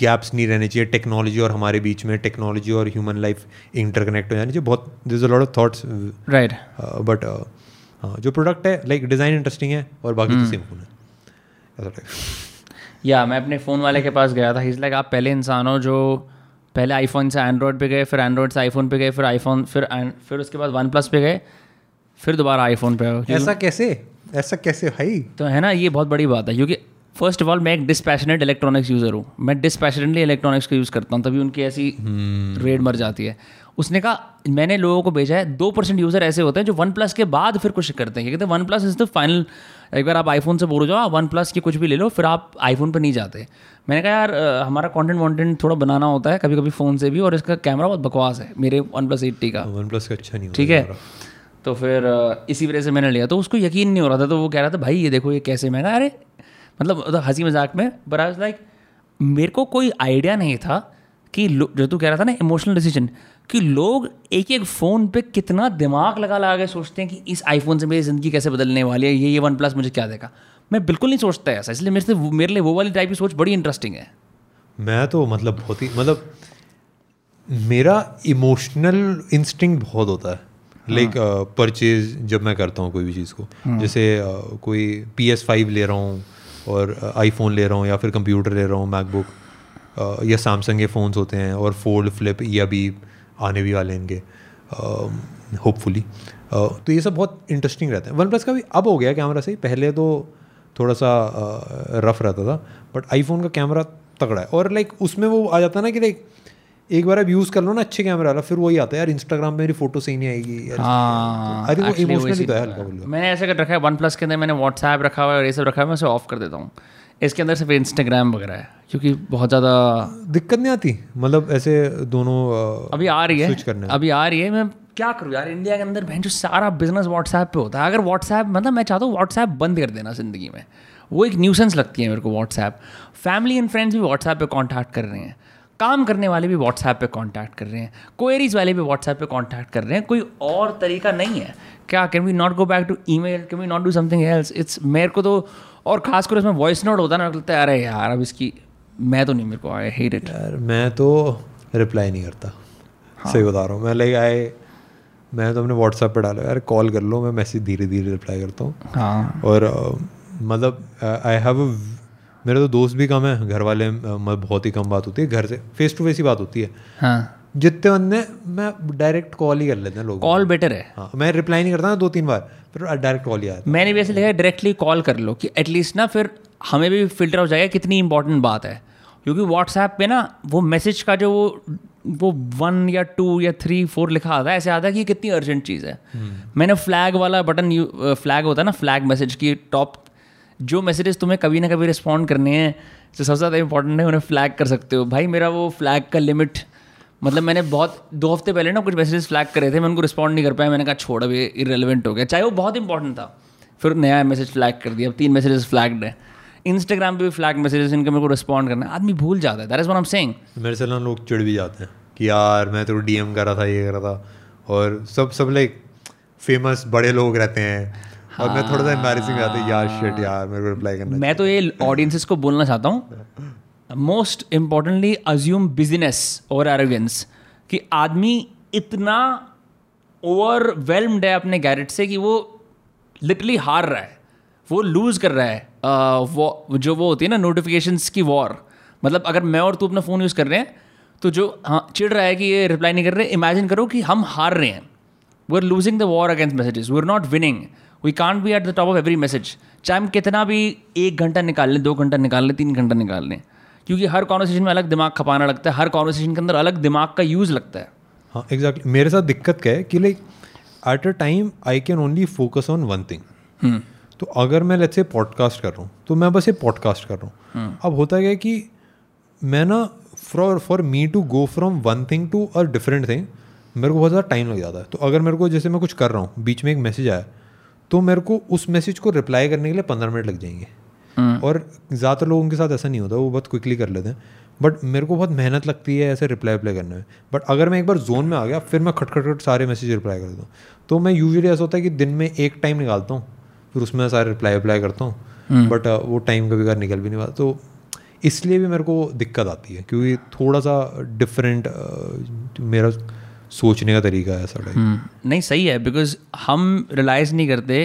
गैप्स नहीं रहने चाहिए, टेक्नोलॉजी और हमारे बीच में, टेक्नोलॉजी और ह्यूमन लाइफ इंटरकनेक्ट हो जानी चाहिए। बहुत there is a lot of thoughts right, but हाँ जो प्रोडक्ट है लाइक डिज़ाइन इंटरेस्टिंग है और बाकी तो सेम फोन है या। मैं अपने फ़ोन वाले के पास गया था, इज़ लाइक आप पहले इंसान हो जो पहले आईफोन से एंड्रॉयड पे गए, फिर एंड्रॉयड से आईफोन पे गए, फिर आईफोन फिर फिर उसके बाद वन प्लस पे गए, फिर दोबारा आईफोन पे हो। ऐसा कैसे, ऐसा कैसे भाई? तो है ना, ये बहुत बड़ी बात है क्योंकि फर्स्ट ऑफ ऑल मैं एक डिस्पैशनेट इलेक्ट्रॉनिक्स यूज़र हूँ। मैं डिस्पैशनेटली इलेक्ट्रॉनिक्स को यूज़ करता हूँ, तभी उनकी ऐसी रेड मर जाती है। उसने कहा मैंने लोगों को भेजा है दो परसेंट यूज़र ऐसे होते हैं जो वन प्लस के बाद फिर कुछ करते हैं। कहते हैं one plus is the final, एक बार आप आईफोन से बोर हो जाओ, वन प्लस की कुछ भी ले लो, फिर आप आईफोन पर नहीं जाते। मैंने कहा यार हमारा कंटेंट वॉन्टेंट थोड़ा बनाना होता है कभी कभी फ़ोन से भी, और इसका कैमरा बहुत बकवास है मेरे वन प्लस एट्टी का, वन प्लस का अच्छा नहीं, ठीक है। तो फिर इसी वजह से मैंने लिया, तो उसको यकीन नहीं हो रहा था, तो वो कह रहा था भाई ये देखो ये कैसे। मैंने कहा अरे मतलब हंसी मजाक में, बट आई वाज लाइक मेरे को कोई आइडिया नहीं था कि जो तू कह रहा था ना इमोशनल डिसीजन, कि लोग एक एक फ़ोन पे कितना दिमाग लगा लगा के सोचते हैं कि इस आईफोन से मेरी ज़िंदगी कैसे बदलने वाली है, ये ये वन प्लस मुझे क्या देगा। मैं बिल्कुल नहीं सोचता है ऐसा, इसलिए मेरे से मेरे लिए वो वाली टाइप की सोच बड़ी इंटरेस्टिंग है। मैं तो मतलब बहुत ही मतलब मेरा इमोशनल इंस्टिंक्ट बहुत होता है लाइक परचेज जब मैं करता हूँ कोई भी चीज़ को, जैसे कोई पी एस फाइव ले रहा हूँ और आईफोन ले रहा हूँ या फिर कंप्यूटर ले रहा हूँ, मैकबुक या सैमसंग के फ़ोन्स होते हैं और फोल्ड फ्लिप ये अभी आने भी वाले इनके होपफुली, तो ये सब बहुत इंटरेस्टिंग रहता है। वन प्लस का भी अब हो गया कैमरा सही, पहले तो थोड़ा सा रफ रहता था, बट आईफोन का कैमरा तगड़ा है। और लाइक उसमें वो आ जाता है ना कि लाइक एक बार आप यूज़ कर लो ना अच्छे कैमरा वाला, फिर वही आता है यार इंस्टाग्राम पे मेरी फोटो सही नहीं आएगी यार। हाँ, आई थिंक इमोशनली तो है हल्का बोलो। मैंने ऐसा कर रखा है वन प्लस के अंदर, मैंने व्हाट्सएप रखा हुआ है और ये सब रखा है, मैं उसे ऑफ कर देता हूँ। इसके अंदर सिर्फ इंस्टाग्राम वगैरह है क्योंकि बहुत ज़्यादा दिक्कत नहीं आती, मतलब ऐसे दोनों अभी आ रही है अभी आ रही है मैं क्या करूँ यार, इंडिया के अंदर बहन जो सारा बिजनेस व्हाट्सएप पे होता है। अगर व्हाट्सएप मतलब मैं चाहता हूँ व्हाट्सएप बंद कर देना ज़िंदगी में, वो एक न्यूसेंस लगती है मेरे को। व्हाट्सएप फैमिली एंड फ्रेंड्स भी व्हाट्सएप पे कॉन्टैक्ट कर रहे हैं, काम करने वाले भी व्हाट्सएप पे कांटेक्ट कर रहे हैं, क्वेरीज वाले भी व्हाट्सएप पे कांटेक्ट कर रहे हैं, कोई और तरीका नहीं है क्या? Can we not go back to email, can we not do something else? It's मेरे को तो, और खासकर इसमें वॉइस नोट होता ना, लगता है अरे यार अब इसकी मैं तो नहीं, मेरे को आई हेट इट यार। मैं तो रिप्लाई नहीं करता, हाँ। सही बता रहा हूँ मैं, लाइक आई मैं तो अपने व्हाट्सएप पर डाला यार कॉल कर लो, मैं मैसेज धीरे धीरे रिप्लाई करता हूँ, हाँ। और मतलब आई हैव अ मेरे तो दोस्त भी कम है, घर वाले में बहुत ही कम बात होती है, घर से फेस टू फेस ही बात होती है, हाँ। जितने बंदे मैं डायरेक्ट कॉल ही कर लेते हैं लोग, कॉल बेटर है, हाँ। मैं रिप्लाई नहीं करता ना दो तीन बार, फिर डायरेक्ट कॉल ही आता है। मैंने भी ऐसे लिखा है डायरेक्टली कॉल कर लो कि एटलीस्ट ना फिर हमें भी फिल्टर हो जाएगा कितनी इंपॉर्टेंट बात है, क्योंकि व्हाट्सएप पे ना वो मैसेज का जो वो वो वन या टू या थ्री फोर लिखा आता है, ऐसे आता है कि कितनी अर्जेंट चीज़ है। मैंने फ्लैग वाला बटन, फ्लैग होता है ना फ्लैग मैसेज की, टॉप जो मैसेजेस तुम्हें कभी ना कभी रिस्पॉन्ड करने हैं जो सबसे ज़्यादा इंपॉर्टेंट है उन्हें फ्लैग कर सकते हो। भाई मेरा वो फ्लैग का लिमिट, मतलब मैंने बहुत दो हफ्ते पहले ना कुछ मैसेजेस फ्लैग करे थे, मैं उनको रिस्पॉन्ड नहीं कर पाया, मैंने कहा छोड़ अभी इररिलेवेंट हो गया, चाहे वो बहुत इंपॉर्टेंट था, फिर नया मैसेज फ्लैग कर दिया। अब तीन मैसेजेस फ्लैग्ड है, इंस्टाग्राम पे भी फ्लैग मैसेजेस इनके मेरे को रिस्पॉन्ड करना, आदमी भूल जाता है, that is what I am saying. मेरे से ना लोग चिढ़ भी जाते हैं कि यार मैं तो डीएम कर रहा था, ये कर रहा था, और सब सब लाइक फेमस बड़े लोग रहते हैं, और मैं थोड़ा सा एम्बैरेसिंग आता है यार, शिट यार मेरे को रिप्लाई करना। मैं तो ये ऑडियंसेस को बोलना चाहता हूँ मोस्ट इम्पॉर्टेंटली अज्यूम बिजनेस और एरोगेंस, कि आदमी इतना ओवरवेलम्ड है अपने गैरेट से कि वो लिटरली हार रहा है, वो लूज़ कर रहा है। आ, वो जो वो होती है ना नोटिफिकेशंस की वॉर, मतलब अगर मैं और तू अपना फ़ोन यूज़ कर रहे हैं तो जो हाँ चिढ़ रहा है कि ये रिप्लाई नहीं कर रहे, इमेजिन करो कि हम हार रहे हैं, we are losing the war against messages, we are not winning, we can't be at the top of every message, चाहे हम कितना भी एक घंटा निकाल लें, दो घंटा निकाल लें, तीन घंटा निकाल लें, क्योंकि हर कॉन्वर्सेशन में अलग दिमाग खपाना लगता है, हर कॉन्वर्सेशन के अंदर अलग दिमाग का यूज़ लगता है। हाँ एग्जैक्टली, मेरे साथ दिक्कत क्या है कि like at a time I can only focus on one thing. तो अगर मैं लेट्स से पॉडकास्ट कर रहा हूँ तो मैं बस ये पॉडकास्ट कर रहा हूँ। अब होता क्या है कि मैं ना for for me to go from one thing to a different thing मेरे को बहुत ज़्यादा टाइम लग जाता है। तो अगर मेरे को जैसे मैं कुछ कर रहा हूँ, बीच में एक मैसेज आया तो मेरे को उस मैसेज को रिप्लाई करने के लिए पंद्रह मिनट लग जाएंगे। और ज़्यादातर लोगों के साथ ऐसा नहीं होता, वो बहुत क्विकली कर लेते हैं, बट मेरे को बहुत मेहनत लगती है ऐसे रिप्लाई रिप्लाई करने में। बट अगर मैं एक बार जोन में आ गया फिर मैं खटखटखट सारे मैसेज रिप्लाई कर देता हूँ। तो मैं यूजुअली ऐसा होता है कि दिन में एक टाइम निकालता हूँ, फिर उसमें सारे रिप्लाई रिप्लाई करता हूँ, बट वो टाइम कभी कभी निकल भी नहीं पाता। तो इसलिए भी मेरे को दिक्कत आती है, क्योंकि थोड़ा सा डिफरेंट मेरा सोचने का तरीका है ऐसा टाइप। नहीं, सही है, बिकॉज हम रियलाइज़ नहीं करते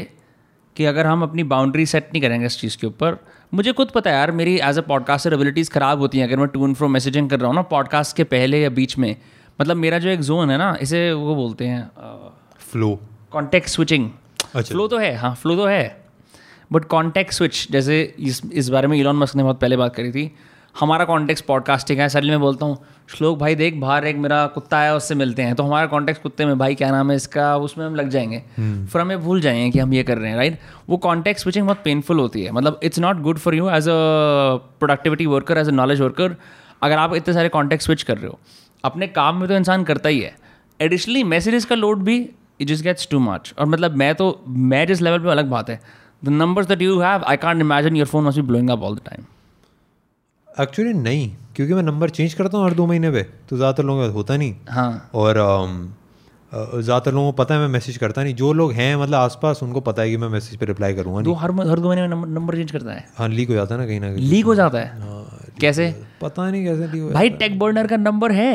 कि अगर हम अपनी बाउंड्री सेट नहीं करेंगे इस चीज़ के ऊपर। मुझे खुद पता है यार, मेरी एज अ पॉडकास्टर एबिलिटीज़ ख़राब होती हैं अगर मैं टू एंड फ्रो मैसेजिंग कर रहा हूँ ना पॉडकास्ट के पहले या बीच में। मतलब मेरा जो एक जोन है ना, इसे वो बोलते हैं फ्लो, कॉन्टेक्स्ट स्विचिंग। फ्लो तो है, हाँ फ्लो तो है, बट कॉन्टेक्स्ट स्विच, जैसे इस इस बारे में इलॉन मस्क ने बहुत पहले बात करी थी। हमारा कॉन्टेक्स्ट पॉडकास्टिंग है। सडनली मैं बोलता हूँ श्लोक भाई देख बाहर एक मेरा कुत्ता है, उससे मिलते हैं, तो हमारा कॉन्टेक्स्ट कुत्ते में भाई क्या नाम है इसका, उसमें हम लग जाएंगे, फिर हमें भूल जाएंगे कि हम ये कर रहे हैं, राइट। वो कॉन्टेक्स्ट स्विचिंग बहुत पेनफुल होती है। मतलब it's not good for you as a productivity worker, as a knowledge worker, अगर आप इतने सारे कॉन्टेक्स्ट स्विच कर रहे हो। अपने काम में तो इंसान करता ही है, एडिशनली मैसेजेस का लोड भी it just gets too much. और मतलब मैं तो मैं जिस लेवल पर, अलग बात है, the numbers that you have, I can't imagine, your phone must be blowing up all the time. Actually नहीं, क्योंकि मैं नंबर चेंज करता हूँ हर दो महीने पे, तो ज़्यादातर लोगों का होता नहीं। हाँ। और ज़्यादातर लोगों को पता है मैं मैसेज करता नहीं, जो लोग हैं मतलब आसपास उनको पता है कि मैं मैसेज पे रिप्लाई करूँगा। तो हर हर दो महीने में नंबर चेंज करता है। हाँ, लीक हो जाता है ना कहीं ना कहीं, लीक हो जाता है। हाँ, कैसे पता नहीं कैसे लीक हो। भाई टेक बर्नर का नंबर है,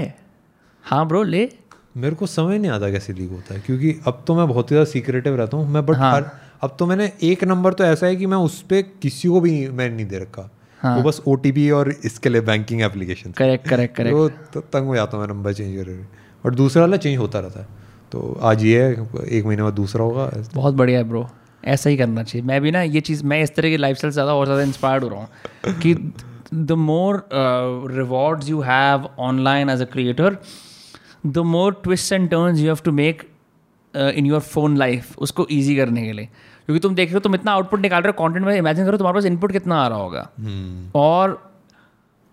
हाँ ब्रो ले। मेरे को समझ नहीं आता कैसे लीक होता है, क्योंकि अब तो मैं बहुत ही ज़्यादा सीक्रेटिव रहता हूँ मैं। बट अब तो मैंने एक नंबर तो ऐसा है कि मैं उस पर किसी को भी मैं नहीं दे रखा। हाँ। वो बस ओ टी पी और इसके लिए banking application. Correct correct correct. वो तो तंग हो जाता हूँ मैं नंबर चेंज कर रही हूँ, और दूसरा वाला चेंज होता रहता है। तो आज ये है, एक महीने बाद दूसरा होगा। बहुत बढ़िया है ब्रो, ऐसा ही करना चाहिए। मैं भी ना ये चीज़, मैं इस तरह की लाइफ स्टाइल से ज़्यादा और ज़्यादा इंस्पायर्ड हो रहा हूँ कि the more rewards you have online as a creator, the more twist and turns you have to make in your phone life, उसको ईजी करने के लिए। क्योंकि तुम देख रहे हो, तुम इतना आउटपुट निकाल रहे हो कंटेंट में, इमेजिन करो तुम्हारे पास इनपुट कितना आ रहा होगा। hmm. और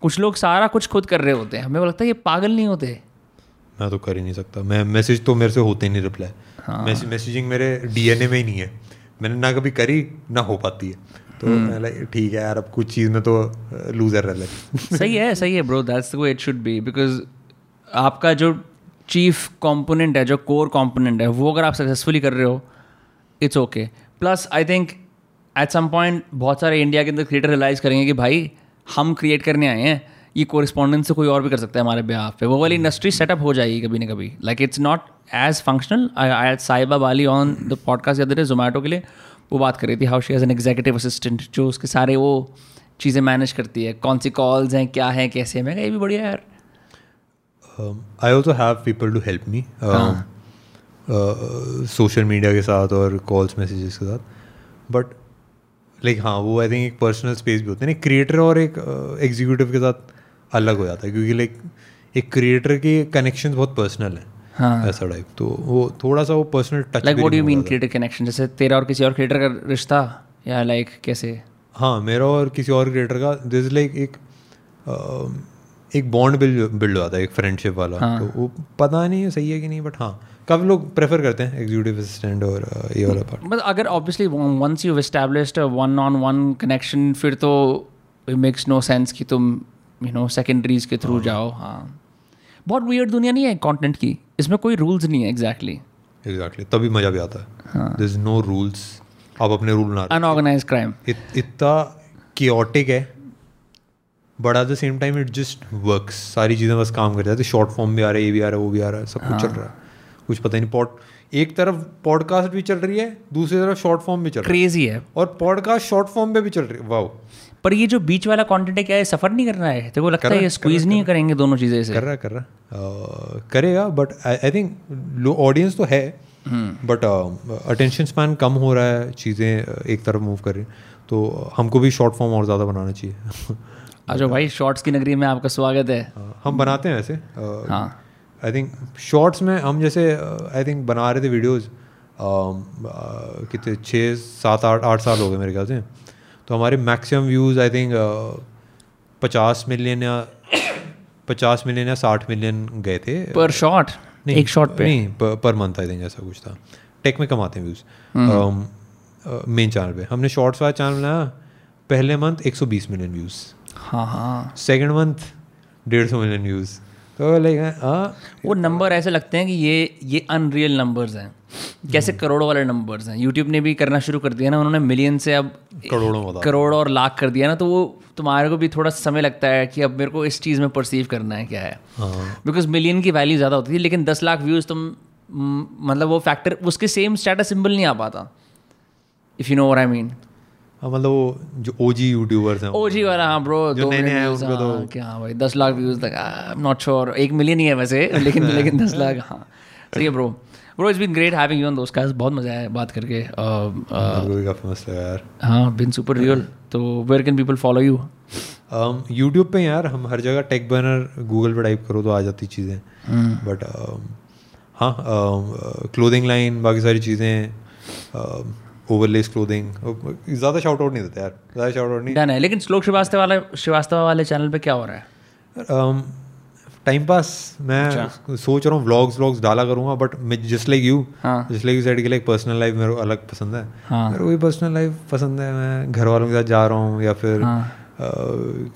कुछ लोग सारा कुछ खुद कर रहे होते हैं। हमें लगता है ये पागल नहीं होते। मैं तो कर ही नहीं सकता, मैं मैसेज तो मेरे से होते ही नहीं रिप्लाई। हाँ। मैसेज मैसेजिंग मेरे डीएनए में ही नहीं है, मैंने ना कभी करी ना हो पाती है। तो मैं ठीक है यार, अब कुछ चीज़ में तो लूजर रह लगे। सही है, सही है bro, that's the way it should be, because आपका जो चीफ कॉम्पोनेंट है, जो कोर कॉम्पोनेंट है, वो अगर आप सक्सेसफुली कर रहे हो it's okay. Plus I think at some point बहुत सारे इंडिया के अंदर क्रिएटर रियलाइज़ करेंगे कि भाई हम क्रिएट करने आए हैं, ये कोरिस्पॉन्डेंस से कोई और भी कर सकता है हमारे बिहाफ पे। वो वाली इंडस्ट्री सेटअप हो जाएगी कभी ना कभी। Like it's not as functional. I Sahiba Bali on the podcast other Zomato के लिए वो बात कर रही थी, how she as an executive assistant जो उसके सारे वो चीज़ें मैनेज करती है, कौन सी कॉल्स हैं, क्या है, कैसे। मैं ये भी बढ़िया यार। I also have people to help me social media के साथ और कॉल्स मैसेजेस के साथ। बट लाइक हाँ, वो आई थिंक एक पर्सनल स्पेस भी होता है ना क्रिएटर और एक एग्जीक्यूटिव uh, के साथ अलग हो जाता है, क्योंकि लाइक एक क्रिएटर के कनेक्शन बहुत पर्सनल है। हाँ। ऐसा टाइप, तो वो थोड़ा सा वो personal touch. Like what do you mean creator connection? जैसे तेरा और किसी और क्रिएटर का रिश्ता, या लाइक कैसे? हाँ, मेरा और किसी और क्रिएटर का दिस लाइक एक uh, एक बॉन्ड बिल्ड बिल्ड हो जाता है, एक फ्रेंडशिप वाला। हाँ। तो वो पता नहीं सही है कि नहीं, बट हाँ काफ़ी लोग प्रेफर करते हैं एग्जीक्यूटिव असिस्टेंट और ये वाला पार्ट। मतलब अगर obviously once you established one on one connection, फिर तो इट मेक्स नो सेंस कि तुम यू नो सेकेंडरीज के थ्रू जाओ। हाँ, बहुत वियर्ड दुनिया नहीं है कंटेंट की, इसमें कोई रूल्स नहीं है। एग्जैक्टली एग्जैक्टली तभी मज़ा भी आता है। देयर इज नो रूल्स, आप अपने रूल ना। अनऑर्गेनाइज्ड क्राइम इतना केओटिक है, but at the same time it just works. सारी चीज़ें बस काम कर जाती है, शॉर्ट फॉर्म भी आ रहा है, ये भी आ रहा है, वो भी आ रहा है, सब कुछ चल रहा है, कुछ पता ही नहीं। पॉड एक तरफ पॉडकास्ट भी चल रही है, दूसरी तरफ शॉर्ट फॉर्म भी चल रही है। क्रेजी है। और पॉडकास्ट शॉर्ट फॉर्म पे भी चल रही है, वाओ। पर ये जो बीच वाला कंटेंट है, क्या ये सफ़र नहीं करना है? तो वो लगता है ये स्क्वीज़ नहीं करेंगे दोनों चीज़ें से। कर रहा कर रहा करेगा, बट आई थिंक ऑडियंस तो है, बट अटेंशन स्पैन कम हो रहा है, चीज़ें एक तरफ मूव कर रही हैं, तो हमको भी शॉर्ट फॉर्म और ज़्यादा बनाना चाहिए। अच्छा भाई, शॉर्ट्स की नगरी में आपका स्वागत है। हम बनाते हैं वैसे। हाँ, आई थिंक शॉर्ट्स में हम जैसे आई थिंक बना रहे थे वीडियोस, कितने छः सात आठ आठ साल हो गए मेरे ख्याल से। तो हमारे मैक्सिमम व्यूज़ आई थिंक पचास मिलियन या पचास मिलियन या साठ मिलियन गए थे पर शॉर्ट। एक शॉट पे नहीं, पर मंथ आई थिंक ऐसा कुछ था। टेक में कमाते हैं व्यूज़ मेन चैनल पे। हमने शॉर्ट्स वाला चैनल बनाया, पहले मंथ एक सौ बीस मिलियन व्यूज़, हाँ हाँ सेकेंड मंथ डेढ़ सौ मिलियन व्यूज़। तो लाइक वो नंबर ऐसे लगते हैं कि ये ये अनरियल नंबर्स हैं, कैसे करोड़ों वाले नंबर्स हैं। यूट्यूब ने भी करना शुरू कर दिया ना, उन्होंने मिलियन से अब करोड़ों करोड़ और लाख कर दिया ना, तो वो तुम्हारे को भी थोड़ा समय लगता है कि अब मेरे को इस चीज़ में परसीव करना है क्या है, बिकॉज मिलियन की वैल्यू ज़्यादा होती थी। लेकिन दस लाख व्यूज़ तुम मतलब वो फैक्टर उसके सेम स्टेटस सिंबल नहीं आ पाता, if you know what I mean. मतलब वो जो ओजी यूट्यूबर्स हैं, ओजी वाला, हाँ ब्रो, जो नए नए हैं उनको तो क्या भाई दस लाख व्यूज़ तक, आई एम नॉट श्योर, एक मिलियन ही है वैसे लेकिन लेकिन दस लाख। हाँ सही है bro. Bro it's been great having you on Dostcast, बहुत मज़ा आया बात करके। हाँ बिन सुपर रियल। तो where can people follow you? YouTube पे यार हम हर जगह, टेक बैनर गूगल पे टाइप करो तो आ जाती चीज़ें, बट हाँ क्लोथिंग लाइन, बाकी सारी चीज़ें, ओवरलेस क्लोथिंग, ज़्यादा शाउट आउट नहीं देते यार, ज़्यादा शाउट आउट नहीं डन है। लेकिन श्लोक श्रीवास्तव वाला श्रीवास्तव वाले चैनल पे क्या हो रहा है? टाइम पास, मैं सोच रहा हूँ व्लॉग्स व्लॉग्स डाला करूँगा, बट जिस लाइक यू जिस लाइक यू साइड के लिए पर्सनल लाइफ मेरे को अलग पसंद है, मेरे को भी पर्सनल लाइफ पसंद है। मैं घर वालों के साथ जा रहा हूँ या फिर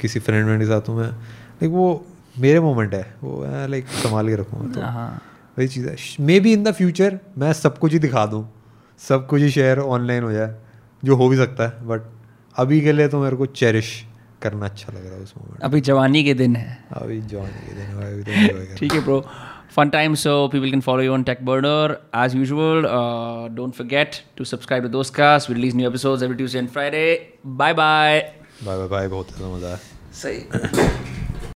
किसी फ्रेंड व्रेंड के साथ हूँ मैं, लाइक वो मेरे मोमेंट है, वो लाइक संभाल के रखूँगा। तो वही चीज़ है, maybe in the future मैं सब कुछ ही दिखा दूँ, सब कुछ ही शेयर ऑनलाइन हो जाए, जो हो भी सकता है, बट अभी के लिए तो मेरे को चेरिश करना अच्छा लग रहा है उस मोमेंट। अभी जवानी के दिन है, अभी जवानी के दिन है, अभी तो ठीक है bro. Fun time. So people can follow you on Tech Burner as usual. Don't forget to subscribe to Dostcast. We release new episodes every Tuesday and Friday. Bye bye bye bye. बहुत मज़ा है, सही।